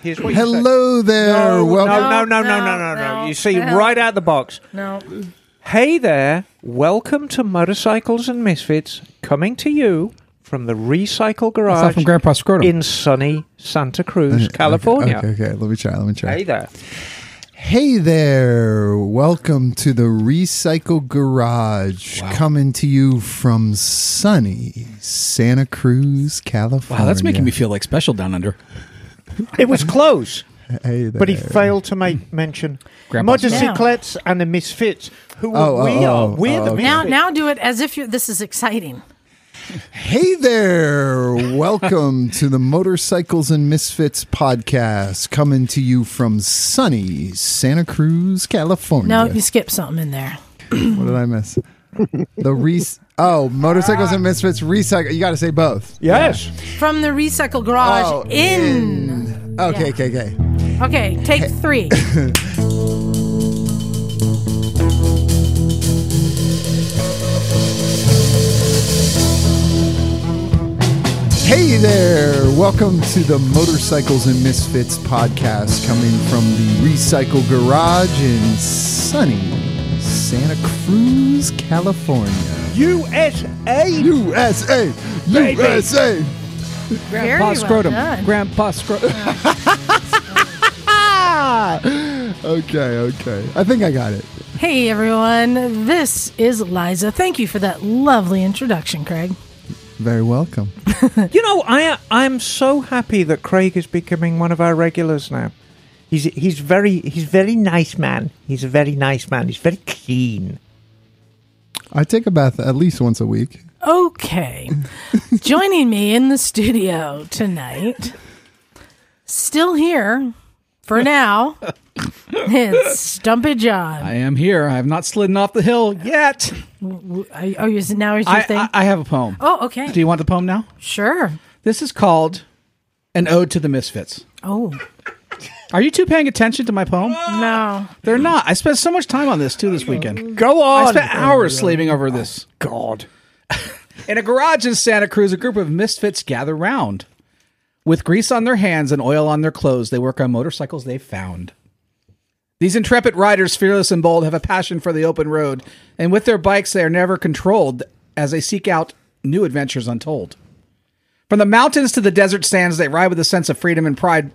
Hello there. No, welcome. No. You see, right out of the box. No. Hey there. Welcome to Motorcycles and Misfits, coming to you from the Recycle Garage from Grandpa Scrotum in sunny Santa Cruz, California. Okay. Let me try. Hey there. Welcome to the Recycle Garage, coming to you from sunny Santa Cruz, California. Wow, that's making me feel like special down under. It was close, but he failed to make mention. Motorcyclettes and the Misfits, who we are. We're the Misfits. Now do it as if this is exciting. Hey there. Welcome to the Motorcycles and Misfits podcast, coming to you from sunny Santa Cruz, California. No, you skipped something in there. What did I miss? Motorcycles and Misfits Recycle. You got to say both. Yes. From the Recycle Garage in. Okay. Okay, take three. Hey there. Welcome to the Motorcycles and Misfits podcast, coming from the Recycle Garage in sunny Santa Cruz, California. USA! Baby. USA! Grandpa Scrotum. Well Grandpa Scrotum. Okay. I think I got it. Hey, everyone. This is Liza. Thank you for that lovely introduction, Craig. Very welcome. You know, I'm so happy that Craig is becoming one of our regulars now. He's very nice man. He's a very nice man. He's very clean. I take a bath at least once a week. Okay. Joining me in the studio tonight, still here for now, it's Stumpy John. I am here. I have not slidden off the hill yet. Is it your thing? I have a poem. Oh, okay. Do you want the poem now? Sure. This is called An Ode to the Misfits. Oh. Are you two paying attention to my poem? No. They're not. I spent so much time on this, too, this weekend. Go on. I spent hours slaving over this. God. In a garage in Santa Cruz, a group of misfits gather round. With grease on their hands and oil on their clothes, they work on motorcycles they've found. These intrepid riders, fearless and bold, have a passion for the open road. And with their bikes, they are never controlled as they seek out new adventures untold. From the mountains to the desert sands, they ride with a sense of freedom and pride.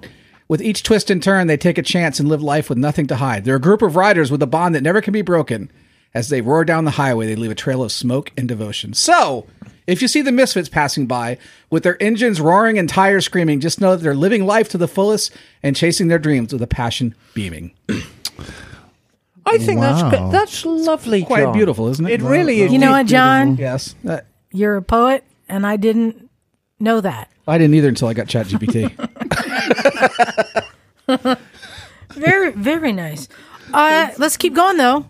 With each twist and turn, they take a chance and live life with nothing to hide. They're a group of riders with a bond that never can be broken. As they roar down the highway, they leave a trail of smoke and devotion. So, if you see the misfits passing by, with their engines roaring and tires screaming, just know that they're living life to the fullest and chasing their dreams with a passion beaming. I think that's lovely, John. Quite beautiful, isn't it? It really is. You know what, John? Yes. You're a poet, and I didn't know that. I didn't either until I got ChatGPT. Very, very nice. Let's keep going, though.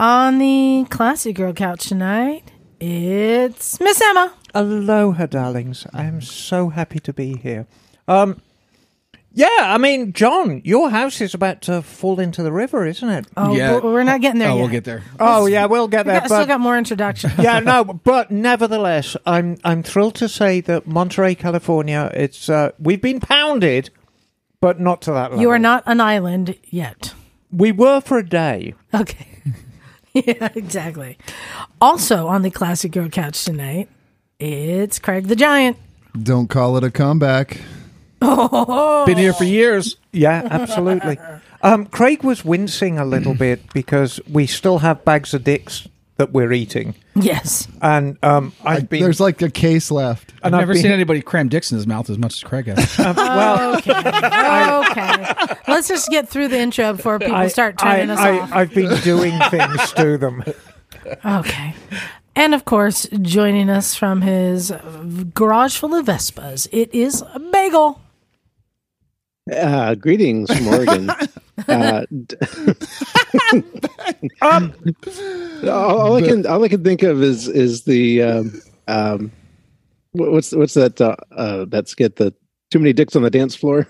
On the Classy Girl Couch tonight, it's Miss Emma. Aloha, darlings. I am so happy to be here. John, your house is about to fall into the river, isn't it? Oh, yeah. We're not getting there yet. We'll get there. We'll get there. I still got more introduction. But nevertheless, I'm thrilled to say that Monterey, California, it's we've been pounded, but not to that level. You are not an island yet. We were for a day. Okay. Yeah, exactly. Also on the Classic Girl Couch tonight, it's Craig the Giant. Don't call it a comeback. Been here for years. Yeah, absolutely. Craig was wincing a little bit because we still have bags of dicks that we're eating. Yes. And there's like a case left. And I've never seen anybody cram dicks in his mouth as much as Craig has. Okay. Let's just get through the intro before people start turning us off. I've been doing things to them. Okay. And, of course, joining us from his garage full of Vespas, it is a Bagel. Greetings, Morgan. All I can think of is the what's that that skit, the too many dicks on the dance floor.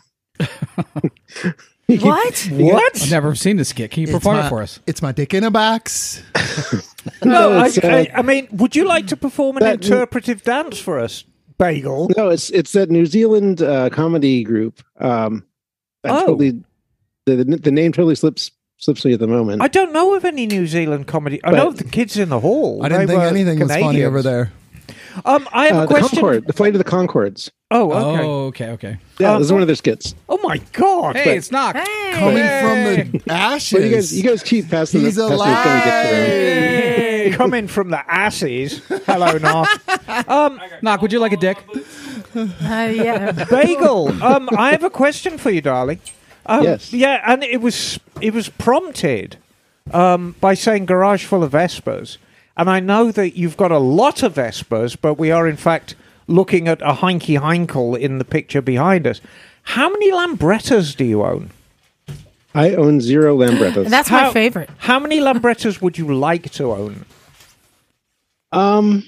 What? I've never seen this skit. Can you perform it for us? It's my dick in a box. Would you like to perform an interpretive dance for us? Bagel. No, it's that New Zealand comedy group. The name totally slips me at the moment. I don't know of any New Zealand comedy. I know the Kids in the Hall. I didn't think anything was funny over there. I have a question. The Flight of the Conchords. Oh, okay. Yeah, this is one of their skits. Oh, my God. Hey, it's not coming from the ashes. But you guys keep passing this. He's alive. Coming from the ashes. Hello, Knock. Knock, would you like a dick? Yeah. Bagel, I have a question for you, darling. Yes. Yeah, and it was prompted by saying garage full of Vespas. And I know that you've got a lot of Vespas, but we are, in fact, looking at a Heinkel in the picture behind us. How many Lambrettas do you own? I own 0 Lambrettas. That's my favorite. How many Lambrettas would you like to own?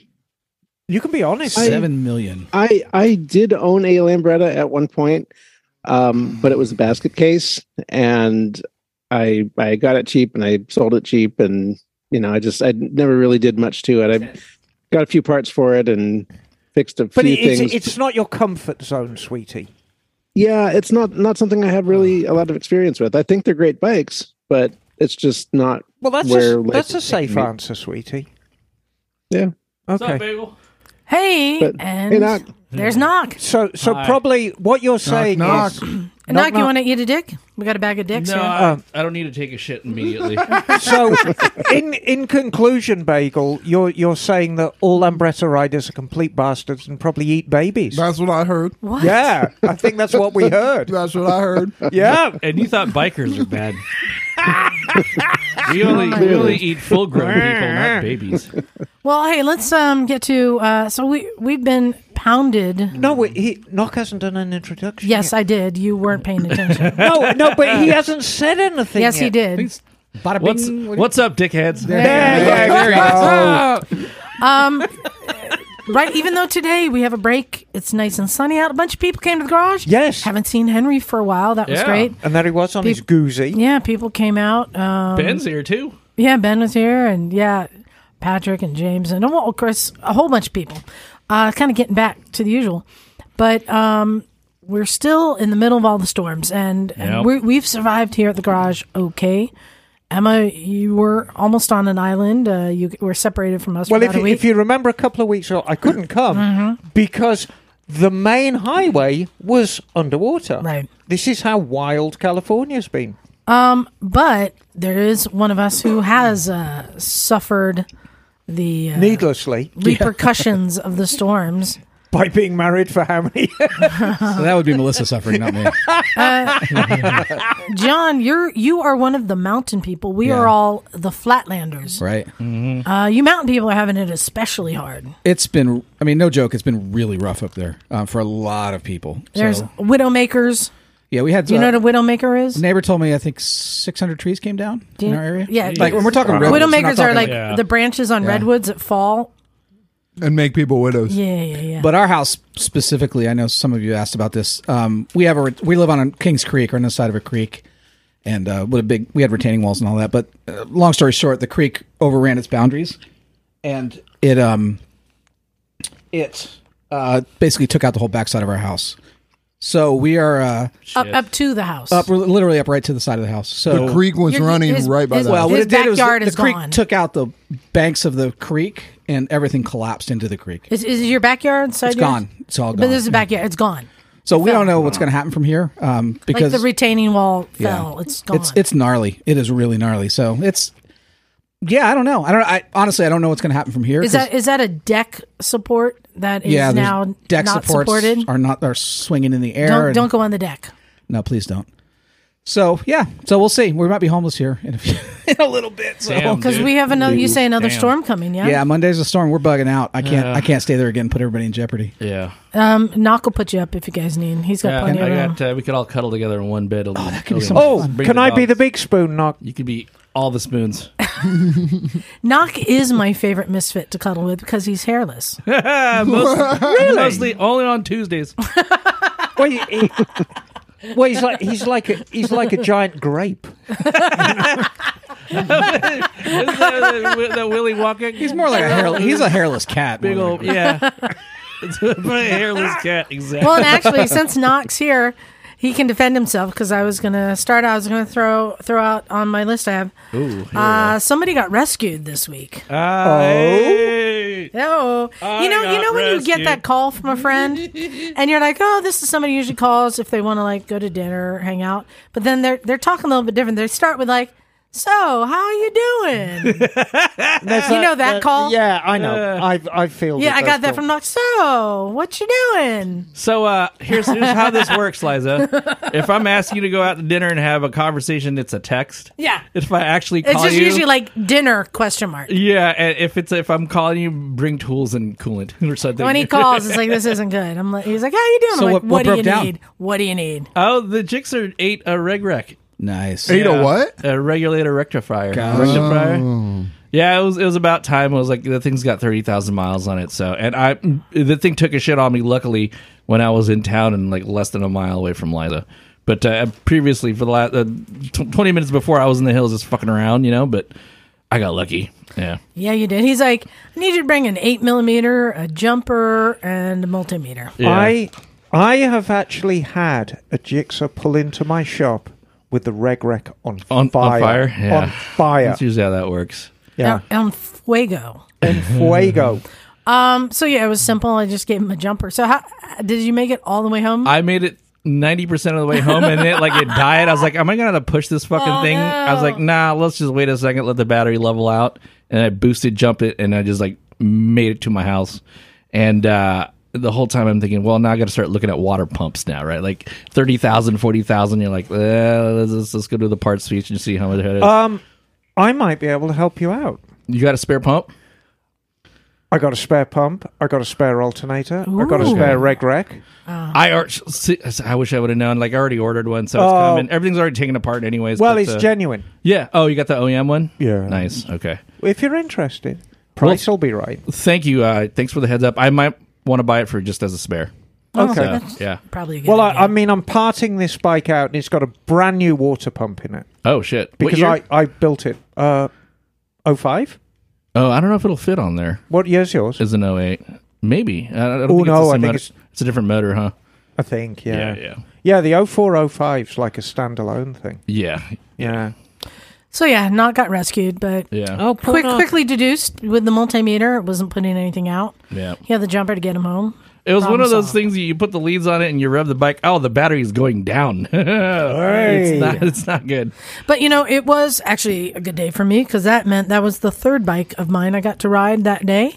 You can be honest. 7 million. I did own a Lambretta at one point, but it was a basket case, and I got it cheap, and I sold it cheap, and... You know, I never really did much to it. I got a few parts for it and fixed a few things. But it's not your comfort zone, sweetie. Yeah, it's not something I have really a lot of experience with. I think they're great bikes, but it's just not. Well, that's a safe answer, sweetie. Yeah. Okay. What's up, Bagel? Hey, Knock. There's Knock. So Hi. Probably what you're saying is... Knock, you want to eat a dick? We got a bag of dicks. No, I don't need to take a shit immediately. So, in conclusion, Bagel, you're saying that all Lambretta riders are complete bastards and probably eat babies. That's what I heard. What? Yeah, I think that's what we heard. That's what I heard. Yeah, and you thought bikers are bad. we only eat full-grown people, not babies. Well, hey, let's get to... so we've been pounded... No, Knock hasn't done an introduction Yes, yet. I did. You weren't paying attention. No, but he hasn't said anything Yes, yet. He did. What's up, dickheads? There he is. Right, even though today we have a break, it's nice and sunny out. A bunch of people came to the garage. Yes. Haven't seen Henry for a while. That was great. And then he was on his goozy. Yeah, people came out. Ben's here, too. Yeah, Ben was here, and Patrick and James, and of course, a whole bunch of people. Kind of getting back to the usual. But we're still in the middle of all the storms, and we've survived here at the garage okay. Emma, you were almost on an island. You were separated from us for about a week. If you remember a couple of weeks ago, I couldn't come because the main highway was underwater. Right. This is how wild California's been. But there is one of us who has suffered the... needlessly. Repercussions of the storms. By being married for how many years? So that would be Melissa suffering, not me. John, you are one of the mountain people. We are all the flatlanders. Right. Mm-hmm. You mountain people are having it especially hard. It's been, I mean, no joke, it's been really rough up there for a lot of people. There's widowmakers. Yeah, we had... Do you know what a widowmaker is? A neighbor told me, I think, 600 trees came down in our area. Yeah. Like, when we're talking redwoods. Widowmakers are like the branches on redwoods that fall. And make people widows. Yeah. But our house specifically, I know some of you asked about this. We live on Kings Creek, or on the side of a creek, and we had retaining walls and all that. But long story short, the creek overran its boundaries, and it basically took out the whole backside of our house. So we are up to the house, literally up right to the side of the house. So the creek was running right by the creek, took out the banks of the creek, and everything collapsed into the creek. Is your backyard? Gone. It's all gone. But this is the backyard. It's gone. So we don't know what's going to happen from here because the retaining wall fell. Yeah. It's gone. It's gnarly. It is really gnarly. So it's. Yeah, I don't know. I don't know what's going to happen from here. Is that a deck support that is now deck not supported? Are swinging in the air? Don't go on the deck. No, please don't. So so we'll see. We might be homeless here in a little bit. So because we have another, you say another storm coming. Yeah. Yeah, Monday's a storm. We're bugging out. I can't stay there again. And put everybody in jeopardy. Yeah. Knock will put you up if you guys need. He's got plenty of room. We could all cuddle together in one bed. Oh, that could be so fun. Can I be the big spoon, Knock? You could be. All the spoons. Knock is my favorite misfit to cuddle with because he's hairless. Mostly only on Tuesdays. He's like a giant grape. the Willy Wonka. He's more like a hairless cat. Big old hairless cat. Exactly. Well, and actually, since Knock's here. He can defend himself because I was gonna start. I was gonna throw out on my list. I have. Ooh, yeah. Somebody got rescued this week. You know when you get that call from a friend, and you're like, oh, this is somebody who usually calls if they want to like go to dinner or hang out, but then they're talking a little bit different. They start with like, so how are you doing? that call? Yeah, I know. I feel. Yeah, I got that from Knox. So what you doing? So here's how this works, Liza. If I'm asking you to go out to dinner and have a conversation, it's a text. Yeah. If I actually call you, it's just usually like dinner ? Yeah. And if I'm calling you, bring tools and coolant or something. When he calls, it's like this isn't good. I'm like, he's like, how are you doing? So I'm like, what do you need? What do you need? Oh, the Gixxer ate a reg. Nice. Yeah. You know what? A regulator rectifier. Rectifier. Yeah, it was about time. It was like the thing's got 30,000 miles on it. So, and the thing took a shit on me. Luckily, when I was in town and like less than a mile away from Liza. But previously, for the last 20 minutes before, I was in the hills just fucking around, you know. But I got lucky. Yeah. Yeah, you did. He's like, I need you to bring an 8mm, a jumper, and a multimeter. Yeah. I have actually had a Gixxer pull into my shop with the reg on fire. Yeah. On fire. That's usually how that works. Yeah. On fuego. On fuego. So, yeah, it was simple. I just gave him a jumper. So, how did you make it all the way home? I made it 90% of the way home, and it died. I was like, am I going to push this fucking thing? No. I was like, nah, let's just wait a second, let the battery level out. And I boosted, jumped it, and I just, made it to my house. And, the whole time I'm thinking, well, now I got to start looking at water pumps now, right? Like 30,000, 40,000. You're like, let's go to the parts speech and see how much it is. I might be able to help you out. You got a spare pump? I got a spare pump. I got a spare alternator. Ooh. I got a spare reg. I wish I would have known. I already ordered one, so it's coming. Everything's already taken apart anyways. Well, it's genuine. Yeah. Oh, you got the OEM one? Yeah. Nice. Okay. If you're interested, price will be right. Thank you. Thanks for the heads up. I might want to buy it for just as a spare. Okay. So yeah. Probably. Well, I'm parting this bike out, and it's got a brand new water pump in it. Oh shit! Because I built it. 2005. Oh, I don't know if it'll fit on there. What year's yours? It's an 2008. Maybe. I think it's a different motor, huh? I think. Yeah. Yeah. The 2004-2005's like a standalone thing. Yeah. Yeah. So yeah, not got rescued, but quickly deduced with the multimeter, it wasn't putting anything out. Yeah, he had the jumper to get him home. It was one of those things that you put the leads on it and you rev the bike. Oh, the battery's going down. Hey. It's not good. But you know, it was actually a good day for me because that meant that was the third bike of mine I got to ride that day.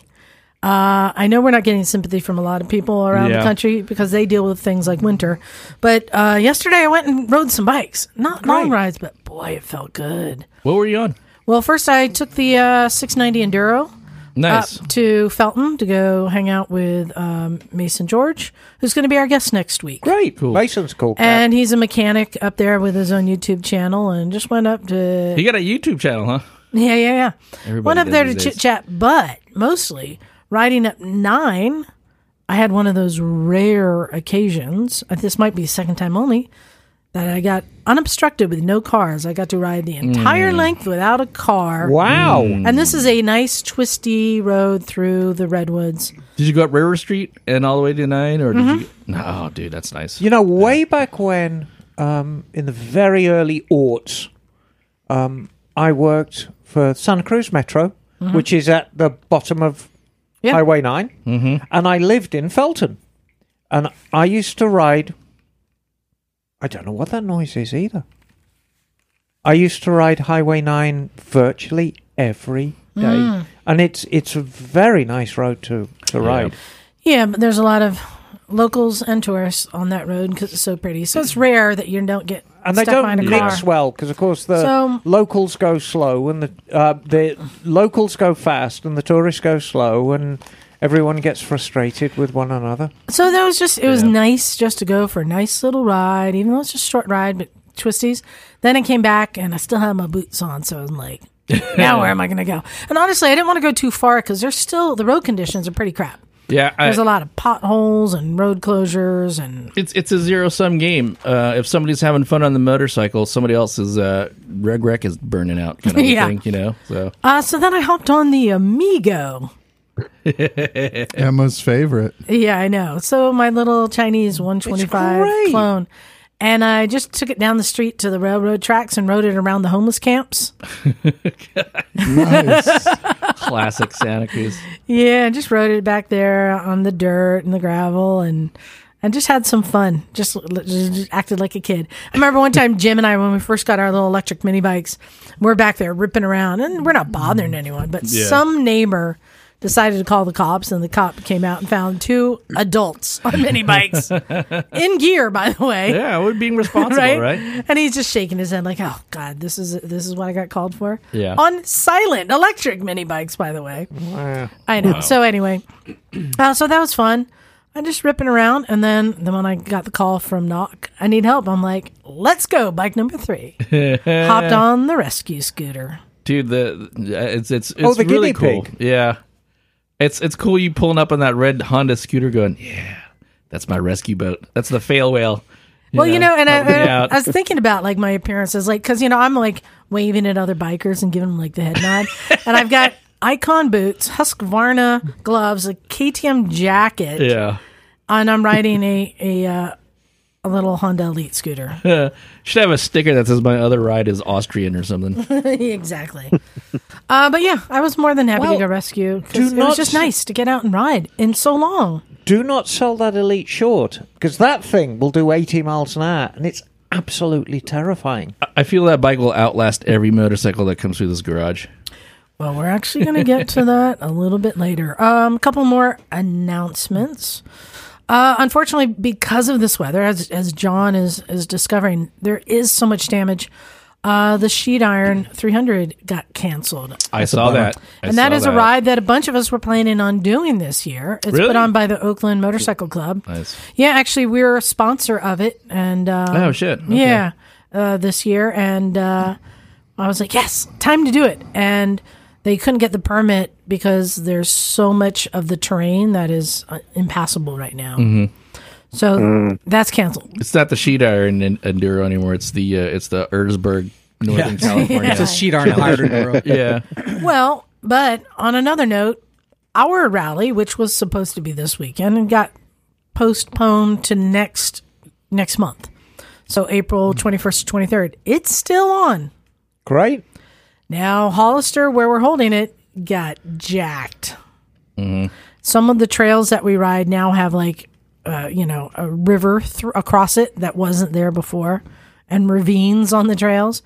I know we're not getting sympathy from a lot of people around the country because they deal with things like winter. But yesterday I went and rode some bikes. Not long rides, but boy, it felt good. What were you on? Well, first I took the 690 Enduro up to Felton to go hang out with Mason George, who's going to be our guest next week. Great. Cool. Mason's cool. And he's a mechanic up there with his own YouTube channel and just went up to... He got a YouTube channel, huh? Yeah. Everybody went up there to chit-chat, but mostly... Riding up 9, I had one of those rare occasions, this might be second time only, that I got unobstructed with no cars. I got to ride the entire length without a car. Wow. And this is a nice twisty road through the Redwoods. Did you go up River Street and all the way to 9? Or did you? No, dude, that's nice. You know, way back when, in the very early aughts, I worked for Santa Cruz Metro, which is at the bottom of... Yeah. Highway 9, and I lived in Felton, and I used to ride, I don't know what that noise is either, I used to ride Highway 9 virtually every day, and it's a very nice road to ride. Yeah, but there's a lot of locals and tourists on that road because it's so pretty, so it's rare that you don't get and stuck behind a car. And they don't mix well because, of course, the locals go slow and the locals go fast and the tourists go slow and everyone gets frustrated with one another. So that was just it was nice just to go for a nice little ride, even though it's just a short ride, but twisties. Then I came back and I still had my boots on, so I'm like, now where am I going to go? And honestly, I didn't want to go too far because there's still the road conditions are pretty crap. Yeah, there's a lot of potholes and road closures, and it's a zero-sum game. If somebody's having fun on the motorcycle, somebody else's reg is burning out. Kind of thing, you know. So then I hopped on the Amigo. Emma's favorite. Yeah, I know. So my little Chinese 125 clone, And I just took it down the street to the railroad tracks and rode it around the homeless camps. Nice. Classic Santa Cruz. Yeah, I just rode it back there on the dirt and the gravel, and I just had some fun. Just acted like a kid. I remember one time Jim and I, when we first got our little electric mini bikes, we're back there ripping around, and we're not bothering anyone, but some neighbor decided to call the cops, and the cop came out and found two adults on mini bikes in gear, by the way. Yeah, we're being responsible, right? And he's just shaking his head like, "Oh God, this is what I got called for." Yeah, on silent electric mini bikes, by the way. Wow. I know. Wow. So anyway, so that was fun. I'm just ripping around, and then when I got the call from Knock, I need help. I'm like, "Let's go, bike number 3." Hopped on the rescue scooter, dude. It's really cool. Pig. Yeah. It's cool you pulling up on that red Honda scooter going, yeah, that's my rescue boat. That's the fail whale. I was thinking about like my appearances, like, because, you know, I'm like waving at other bikers and giving them like the head nod. And I've got Icon boots, Husqvarna gloves, a KTM jacket. Yeah. And I'm riding a little Honda Elite scooter. Should have a sticker that says my other ride is Austrian or something. Exactly. But yeah, I was more than happy to go rescue. It was just nice to get out and ride in so long. Do not sell that Elite short, because that thing will do 80 miles an hour, and it's absolutely terrifying. I feel that bike will outlast every motorcycle that comes through this garage. Well, we're actually going to get to that a little bit later. A couple more announcements. Unfortunately, because of this weather, as John is discovering, there is so much damage. The sheet iron 300 got canceled. I saw that. And that is a ride that a bunch of us were planning on doing this year. It's put on by the Oakland Motorcycle Club. Nice. Yeah, actually, we're a sponsor of it. And oh, shit. Okay. Yeah, this year. And I was like, yes, time to do it. And they couldn't get the permit because there's so much of the terrain that is impassable right now. Mm-hmm. So that's canceled. It's not the sheet iron enduro anymore. It's the Erzberg, Northern California. Yeah. It's a sheet iron enduro. Yeah. Well, but on another note, our rally, which was supposed to be this weekend, got postponed to next month. So April 21st to 23rd. It's still on. Great. Now, Hollister, where we're holding it, got jacked. Mm-hmm. Some of the trails that we ride now have, like, a river across it that wasn't there before, and ravines on the trails.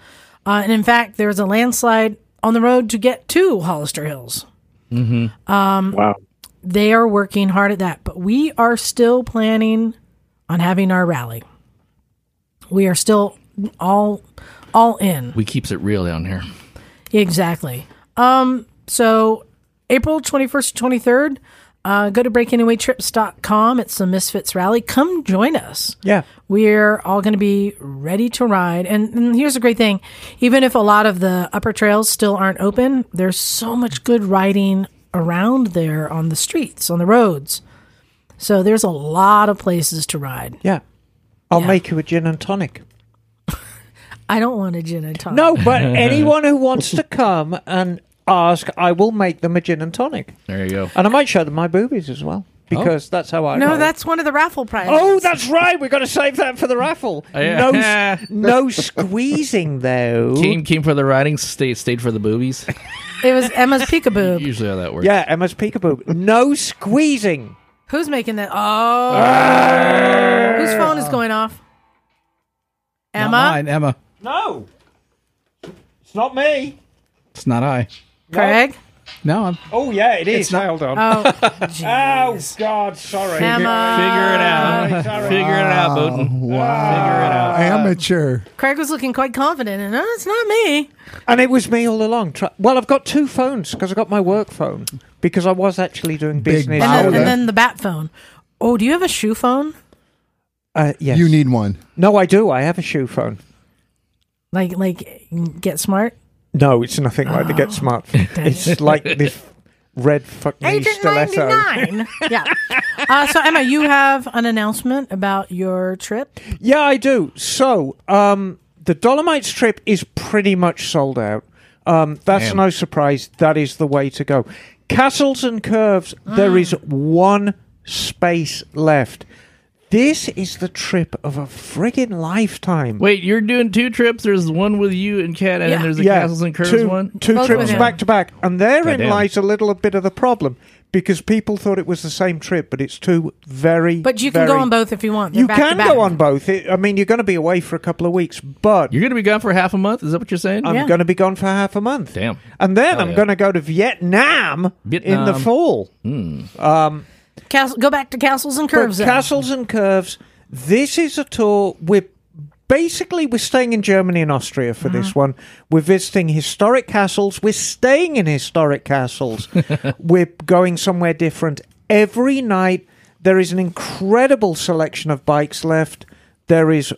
And in fact, there was a landslide on the road to get to Hollister Hills. Mm-hmm. Wow. They are working hard at that, but we are still planning on having our rally. We are still all in. We keeps it real down here. Exactly. So April 21st to 23rd, go to breakanywaytrips.com. It's the Misfits Rally. Come join us. Yeah. We're all going to be ready to ride. And here's the great thing. Even if a lot of the upper trails still aren't open, there's so much good riding around there on the streets, on the roads. So there's a lot of places to ride. Yeah. I'll make you a gin and tonic. I don't want a gin and tonic. No, but anyone who wants to come and ask, I will make them a gin and tonic. There you go. And I might show them my boobies as well, because that's how I roll. That's one of the raffle prizes. Oh, that's right. We've got to save that for the raffle. Yeah. No squeezing, though. Came for the riding, stayed for the boobies. It was Emma's peekaboo. Usually how that works. Yeah, Emma's peekaboo. No squeezing. Who's making that? Oh. Whose phone is going off? Emma? Not mine, Emma. No, it's not me. It's not I. Craig? No. Oh, yeah, it is. Hold on. Oh, God, sorry. Emma. Figure it out. Figure it out, Booten. Wow. Figure it out. Amateur. Craig was looking quite confident, and it's not me. And it was me all along. Well, I've got two phones, because I've got my work phone, because I was actually doing business. And then the bat phone. Oh, do you have a shoe phone? Yes. You need one. No, I do. I have a shoe phone. Like Get Smart? No, it's nothing like the Get Smart. It's like this red fucking stiletto. $8.99. Yeah. So, Emma, you have an announcement about your trip? Yeah, I do. So, the Dolomites trip is pretty much sold out. That's no surprise. That is the way to go. Castles and Curves, there is one space left. This is the trip of a friggin' lifetime. Wait, you're doing two trips? There's one with you and Kat, and then there's the Castles and Curves one? Two trips back to back. And therein lies a little bit of the problem, because people thought it was the same trip, but it's two very, but you can go on both if you want. You can go on both. I mean, you're going to be away for a couple of weeks, but... You're going to be gone for half a month? Is that what you're saying? I'm going to be gone for half a month. Damn. And then I'm going to go to Vietnam in the fall. Mm. Go back to Castles and Curves. Castles and Curves. This is a tour. We're staying in Germany and Austria for this one. We're visiting historic castles. We're staying in historic castles. We're going somewhere different every night. There is an incredible selection of bikes left. There is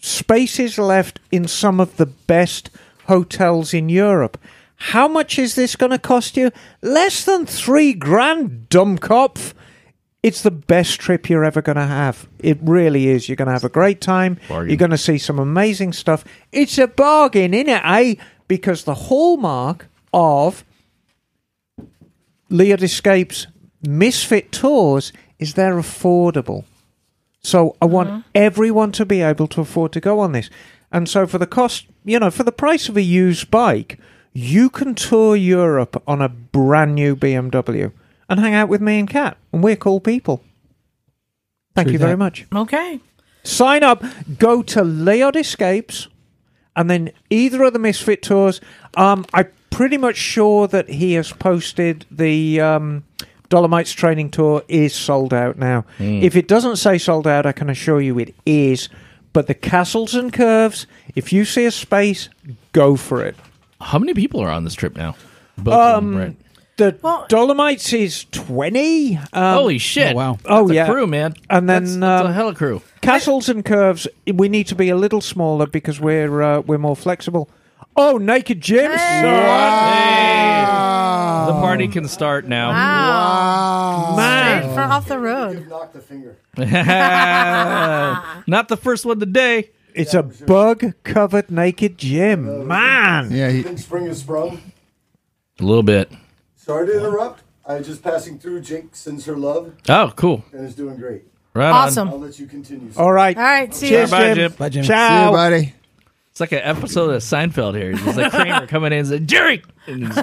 spaces left in some of the best hotels in Europe. How much is this going to cost you? Less than $3,000, dummkopf. It's the best trip you're ever going to have. It really is. You're going to have a great time. Bargain. You're going to see some amazing stuff. It's a bargain, isn't it, eh? Because the hallmark of Leod Escapes Misfit Tours is they're affordable. So I want everyone to be able to afford to go on this. And so for the cost, you know, for the price of a used bike, you can tour Europe on a brand new BMW. And hang out with me and Kat. And we're cool people. Thank you very much. Okay. Sign up. Go to Leod Escapes. And then either of the Misfit Tours. I'm pretty much sure that he has posted the Dolomites training tour is sold out now. Mm. If it doesn't say sold out, I can assure you it is. But the Castles and Curves, if you see a space, go for it. How many people are on this trip now? Both of them, right? The Dolomites is 20. Holy shit. Oh, wow. That's a crew, man. And then, that's a hella crew. Castles and Curves, we need to be a little smaller because we're more flexible. Oh, Naked Jim's. Hey. Wow. Hey. The party can start now. Wow. Man. Straight from off the road. You knocked the finger. Not the first one today. It's a bug-covered Naked Jim. Man. Yeah, you think spring is sprung? A little bit. Sorry to interrupt. I was just passing through. Jake sends her love. Oh, cool. And is doing great. Right awesome. On. I'll let you continue. All right. All right. See you. Bye, Jim. Bye, Jim. Ciao. See you, buddy. It's like an episode of Seinfeld here. It's like Kramer coming in and saying, Jerry! And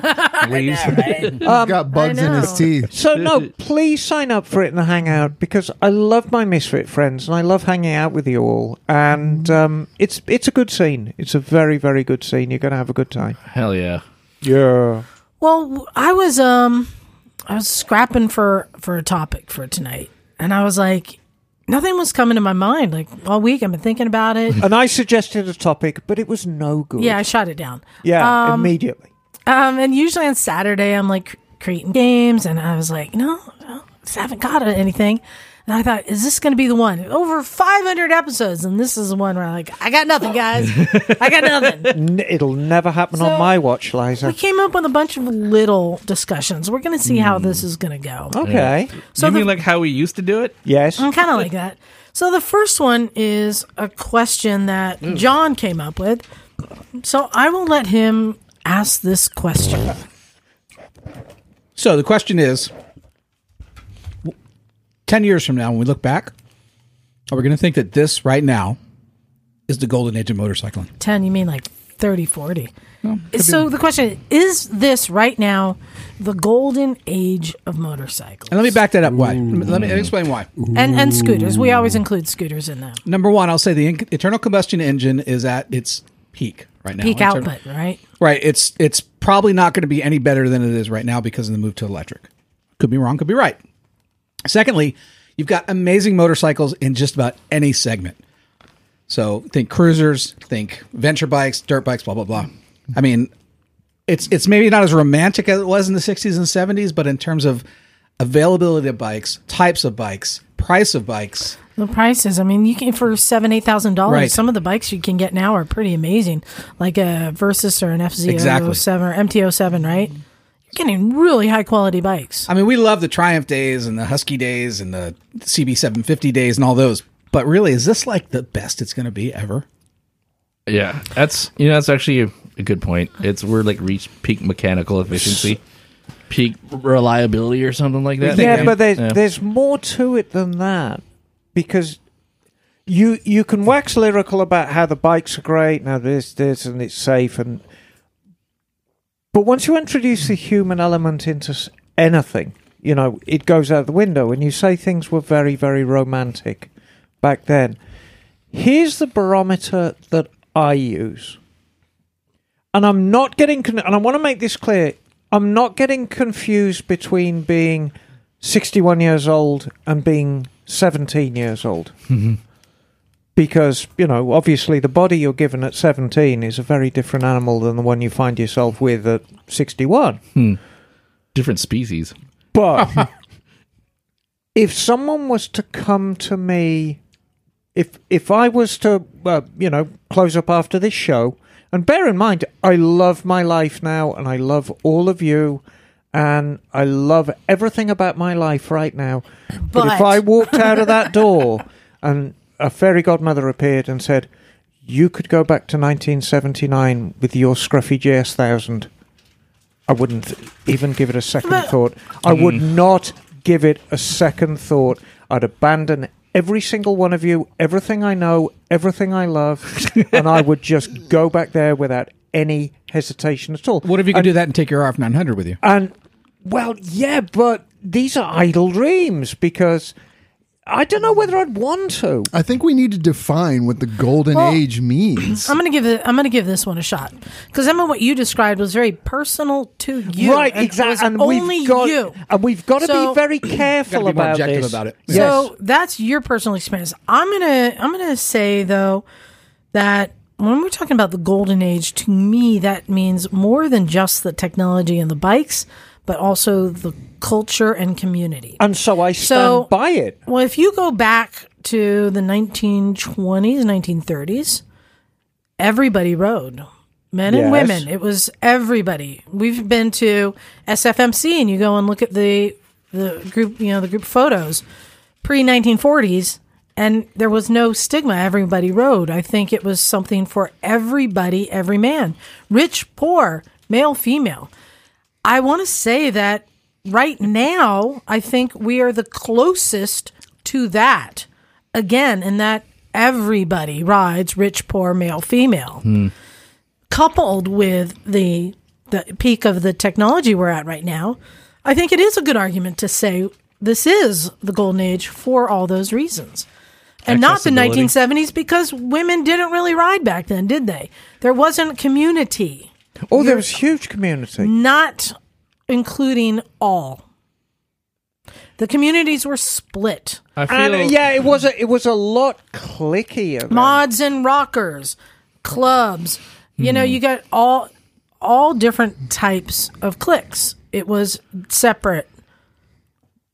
leaves. He's got bugs in his teeth. So, no, please sign up for it in the Hangout because I love my Misfit friends and I love hanging out with you all. And it's a good scene. It's a very, very good scene. You're going to have a good time. Hell yeah. Yeah. Well, I was scrapping for a topic for tonight, and I was like, nothing was coming to my mind. Like, all week I've been thinking about it. And I suggested a topic, but it was no good. Yeah, I shot it down. Yeah, immediately. And usually on Saturday, I'm like creating games, and I was like, no, I just haven't got anything. And I thought, is this going to be the one? Over 500 episodes, and this is the one where I'm like, I got nothing, guys. I got nothing. It'll never happen on my watch, Liza. We came up with a bunch of little discussions. We're going to see how this is going to go. Okay. Yeah. So you mean like how we used to do it? Yes. I'm kind of like that. So the first one is a question that John came up with. So I will let him ask this question. So the question is... 10 years from now, when we look back, are we going to think that this right now is the golden age of motorcycling? 10, you mean like 30, 40. No, so the question is this right now the golden age of motorcycles? And let me back that up. Why? Let me explain why. And scooters. We always include scooters in that. Number one, I'll say the internal combustion engine is at its peak right now. Peak output, right? Right. It's probably not going to be any better than it is right now because of the move to electric. Could be wrong, could be right. Secondly, you've got amazing motorcycles in just about any segment. So think cruisers, think venture bikes, dirt bikes, blah, blah, blah. I mean, it's maybe not as romantic as it was in the 60s and 70s, but in terms of availability of bikes, types of bikes, price of bikes. The prices, I mean, you can for $7,000, $8,000, right. Some of the bikes you can get now are pretty amazing, like a Versys or an FZ07 or MT07, right? Getting really high quality bikes. I mean, we love the Triumph days and the Husky days and the CB750 days and all those. But really, is this like the best it's going to be ever? Yeah, that's actually a good point. We're like reached peak mechanical efficiency, peak reliability, or something like that. Yeah, but there's more to it than that because You can wax lyrical about how the bikes are great, now this, and it's safe, and but once you introduce the human element into anything, you know, it goes out the window. And you say things were very, very romantic back then. Here's the barometer that I use. And I'm not getting, and I want to make this clear, I'm not getting confused between being 61 years old and being 17 years old. Mm-hmm. Because, you know, obviously the body you're given at 17 is a very different animal than the one you find yourself with at 61. Hmm. Different species. But if someone was to come to me, if I was to, you know, close up after this show, and bear in mind, I love my life now, and I love all of you, and I love everything about my life right now. But if I walked out of that door and a fairy godmother appeared and said, you could go back to 1979 with your scruffy GS1000. I wouldn't even give it a second thought. I would not give it a second thought. I'd abandon every single one of you, everything I know, everything I love, and I would just go back there without any hesitation at all. What if you could do that and take your RF 900 with you? And, well, yeah, but these are idle dreams because I don't know whether I'd want to. I think we need to define what the golden age means. I'm gonna give this one a shot because Emma, what you described was very personal to you, right? Exactly, and we've got to be very careful be about objective this. About it. Yes. So that's your personal experience. I'm gonna say though that when we're talking about the golden age, to me that means more than just the technology and the bikes, but also the culture and community. And so I stand by it. Well, if you go back to the 1920s, 1930s, everybody rode. Men and women. It was everybody. We've been to SFMC and you go and look at the group, you know, the group photos pre-1940s, and there was no stigma. Everybody rode. I think it was something for everybody, every man. Rich, poor, male, female. I want to say that right now, I think we are the closest to that. Again, in that everybody rides, rich, poor, male, female. Mm. Coupled with the peak of the technology we're at right now, I think it is a good argument to say this is the golden age for all those reasons. And not the 1970s, because women didn't really ride back then, did they? There wasn't community. Oh, there was huge community. Not including all. The communities were split. I feel it was a lot cliquier. Then. Mods and rockers, clubs. You know, you got all different types of cliques. It was separate.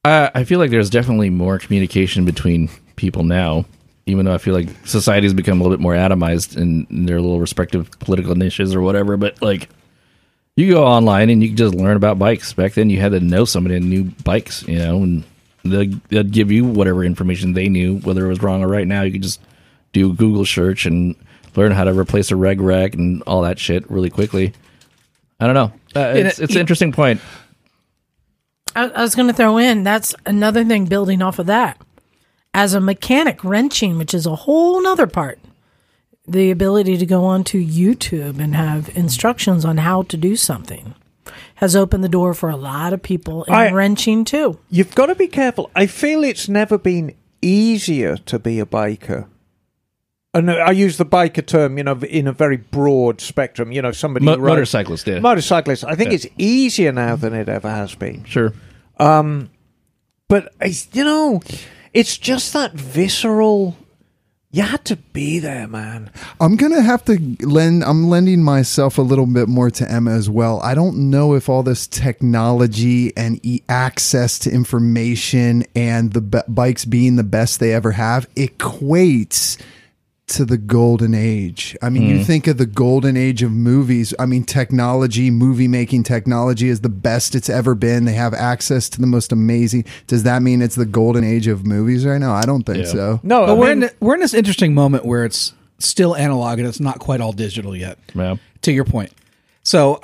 I feel like there's definitely more communication between people now, even though I feel like society's become a little bit more atomized in their little respective political niches or whatever. But, like, you go online and you can just learn about bikes. Back then, you had to know somebody that knew bikes, you know, and they'd give you whatever information they knew, whether it was wrong or right. Now, you could just do a Google search and learn how to replace a reg rack and all that shit really quickly. I don't know. It's an interesting point. I was going to throw in, that's another thing building off of that. As a mechanic, wrenching, which is a whole nother part, the ability to go onto YouTube and have instructions on how to do something has opened the door for a lot of people in wrenching too. You've got to be careful. I feel it's never been easier to be a biker. And I use the biker term, you know, in a very broad spectrum. You know, somebody motorcyclist, yeah. Motorcyclist. I think it's easier now than it ever has been. Sure. But, you know, it's just that visceral. You had to be there, man. I'm going to have to I'm lending myself a little bit more to Emma as well. I don't know if all this technology and access to information and the bikes being the best they ever have equates to the golden age. I mean, you think of the golden age of movies. I mean, movie making technology is the best it's ever been. They have access to the most amazing. Does that mean it's the golden age of movies right now? I don't think so. No, but we're in this interesting moment where it's still analog and it's not quite all digital yet. Yeah. To your point. So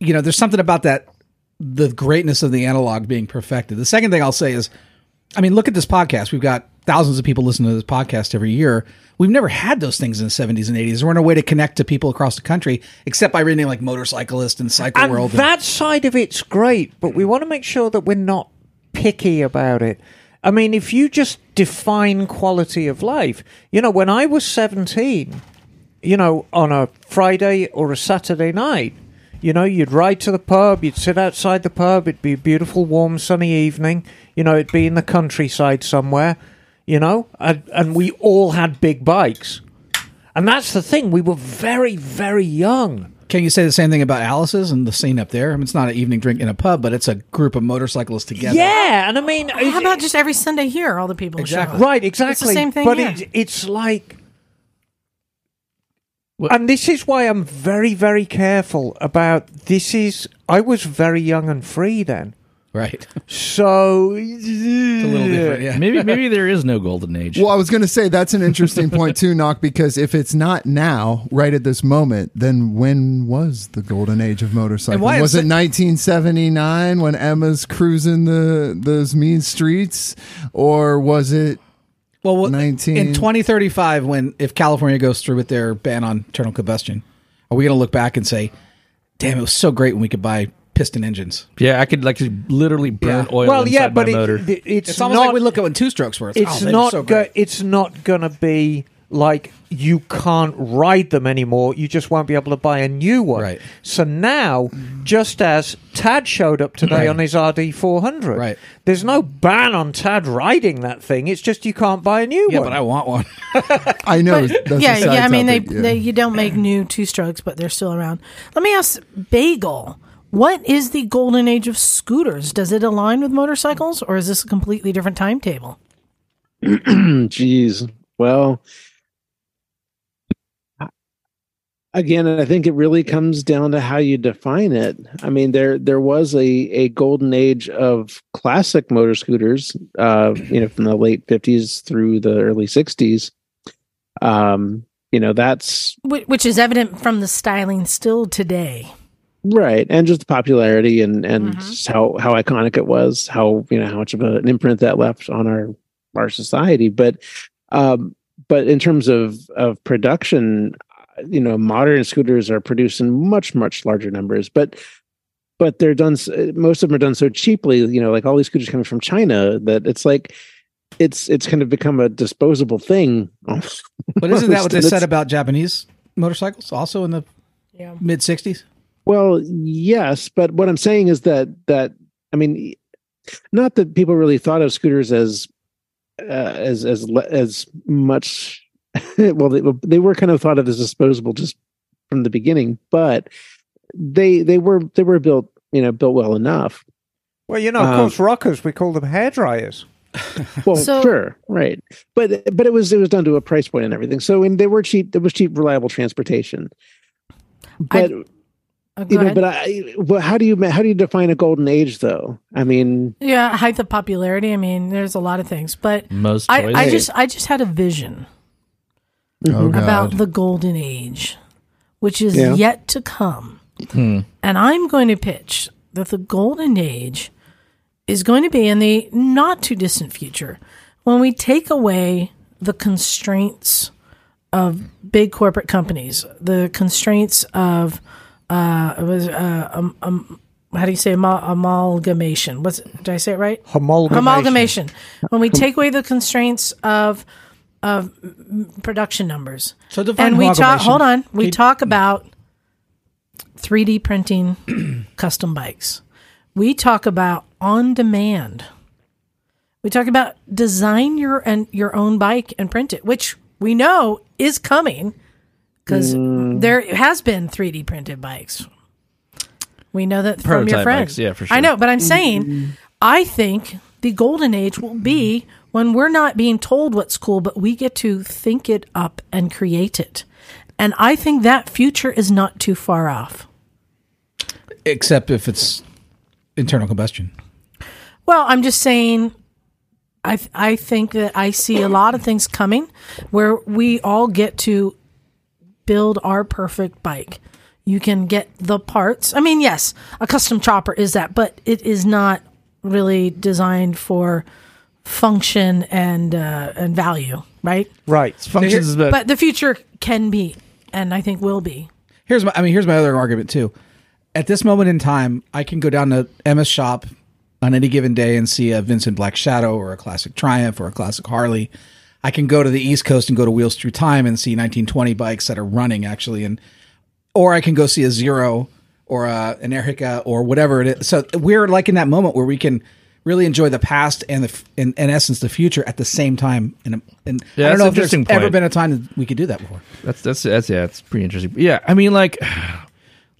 you know, there's something about that, the greatness of the analog being perfected. The second thing I'll say is, I mean, look at this podcast. We've got thousands of people listen to this podcast every year. We've never had those things in the 70s and 80s. There weren't a way to connect to people across the country, except by reading like Motorcyclist and Cycle World. That side of it's great, but we want to make sure that we're not picky about it. I mean, if you just define quality of life, you know, when I was 17, you know, on a Friday or a Saturday night, you know, you'd ride to the pub, you'd sit outside the pub, it'd be a beautiful, warm, sunny evening, you know, it'd be in the countryside somewhere, you know, and we all had big bikes. And that's the thing, we were very, very young. Can you say the same thing about Alice's and the scene up there? I mean, it's not an evening drink in a pub, but it's a group of motorcyclists together. Yeah, and I mean... How about just every Sunday here, all the people exactly. show up? Right, exactly. It's the same thing, but yeah. it's like... And this is why I'm very, very careful about this is... I was very young and free then. Right. So... It's a little different, yeah. Maybe there is no golden age. Well, I was going to say, that's an interesting point too, Nock, because if it's not now, right at this moment, then when was the golden age of motorcycling? Was it 1979 when Emma's cruising those mean streets? Or was it... Well, in 2035, if California goes through with their ban on internal combustion, are we going to look back and say, damn, it was so great when we could buy piston engines? Yeah, I could like literally burn oil inside my motor. It's almost not, like we look at when two-strokes were. It's not going to be like you can't ride them anymore. You just won't be able to buy a new one. Right. So now, just as Tad showed up today on his RD400, right. There's no ban on Tad riding that thing. It's just you can't buy a new one. Yeah, but I want one. I know. But, that's a side topic. I mean, you don't make new two-strokes, but they're still around. Let me ask Bagel, what is the golden age of scooters? Does it align with motorcycles, or is this a completely different timetable? Jeez. Well... Again, I think it really comes down to how you define it. I mean, there was a golden age of classic motor scooters, from the late 50s through the early 60s. That's... Which is evident from the styling still today. Right. And just the popularity and how iconic it was, how much of an imprint that left on our society. But in terms of production... modern scooters are produced in much, much larger numbers, but they're done. Most of them are done so cheaply, like all these scooters coming from China that it's like, it's kind of become a disposable thing. But isn't that what they said about Japanese motorcycles also in the mid 60s? Well, yes. But what I'm saying is that not that people really thought of scooters as much. Well, they were kind of thought of as disposable just from the beginning, but they were built well enough. Well, of course, rockers, we call them hairdryers. Well, sure, right, but it was done to a price point and everything. So and they were cheap. There was cheap, reliable transportation. But how do you define a golden age though? I mean, yeah, height of popularity. I mean, there's a lot of things, but most I just had a vision. Oh, about the golden age, which is yet to come. And I'm going to pitch that the golden age is going to be in the not too distant future when we take away the constraints of big corporate companies, the constraints of how do you say amalgamation? Did I say it right? Amalgamation. When we take away the constraints of production numbers. So and we talk, hold on, we talk about 3D printing custom bikes. We talk about on demand. We talk about design your own bike and print it, which we know is coming because there has been 3D printed bikes. We know that prototype from your friends. Bikes, yeah, for sure. I know, but I'm saying I think the golden age will be when we're not being told what's cool, but we get to think it up and create it. And I think that future is not too far off. Except if it's internal combustion. Well, I'm just saying, I think that I see a lot of things coming where we all get to build our perfect bike. You can get the parts. I mean, yes, a custom chopper is that, but it is not really designed for function and value, right? Right. Functions is but the future can be, and I think will be. Here's my other argument too. At this moment in time, I can go down to Emma's shop on any given day and see a Vincent Black Shadow or a classic Triumph or a classic Harley. I can go to the East Coast and go to Wheels Through Time and see 1920 bikes that are running actually, or I can go see a Zero or an Erika or whatever it is. So we're like in that moment where we can really enjoy the past and in essence the future at the same time. And yeah, I don't know if there's ever been a time that we could do that before. That's yeah, it's pretty interesting. Yeah, I mean like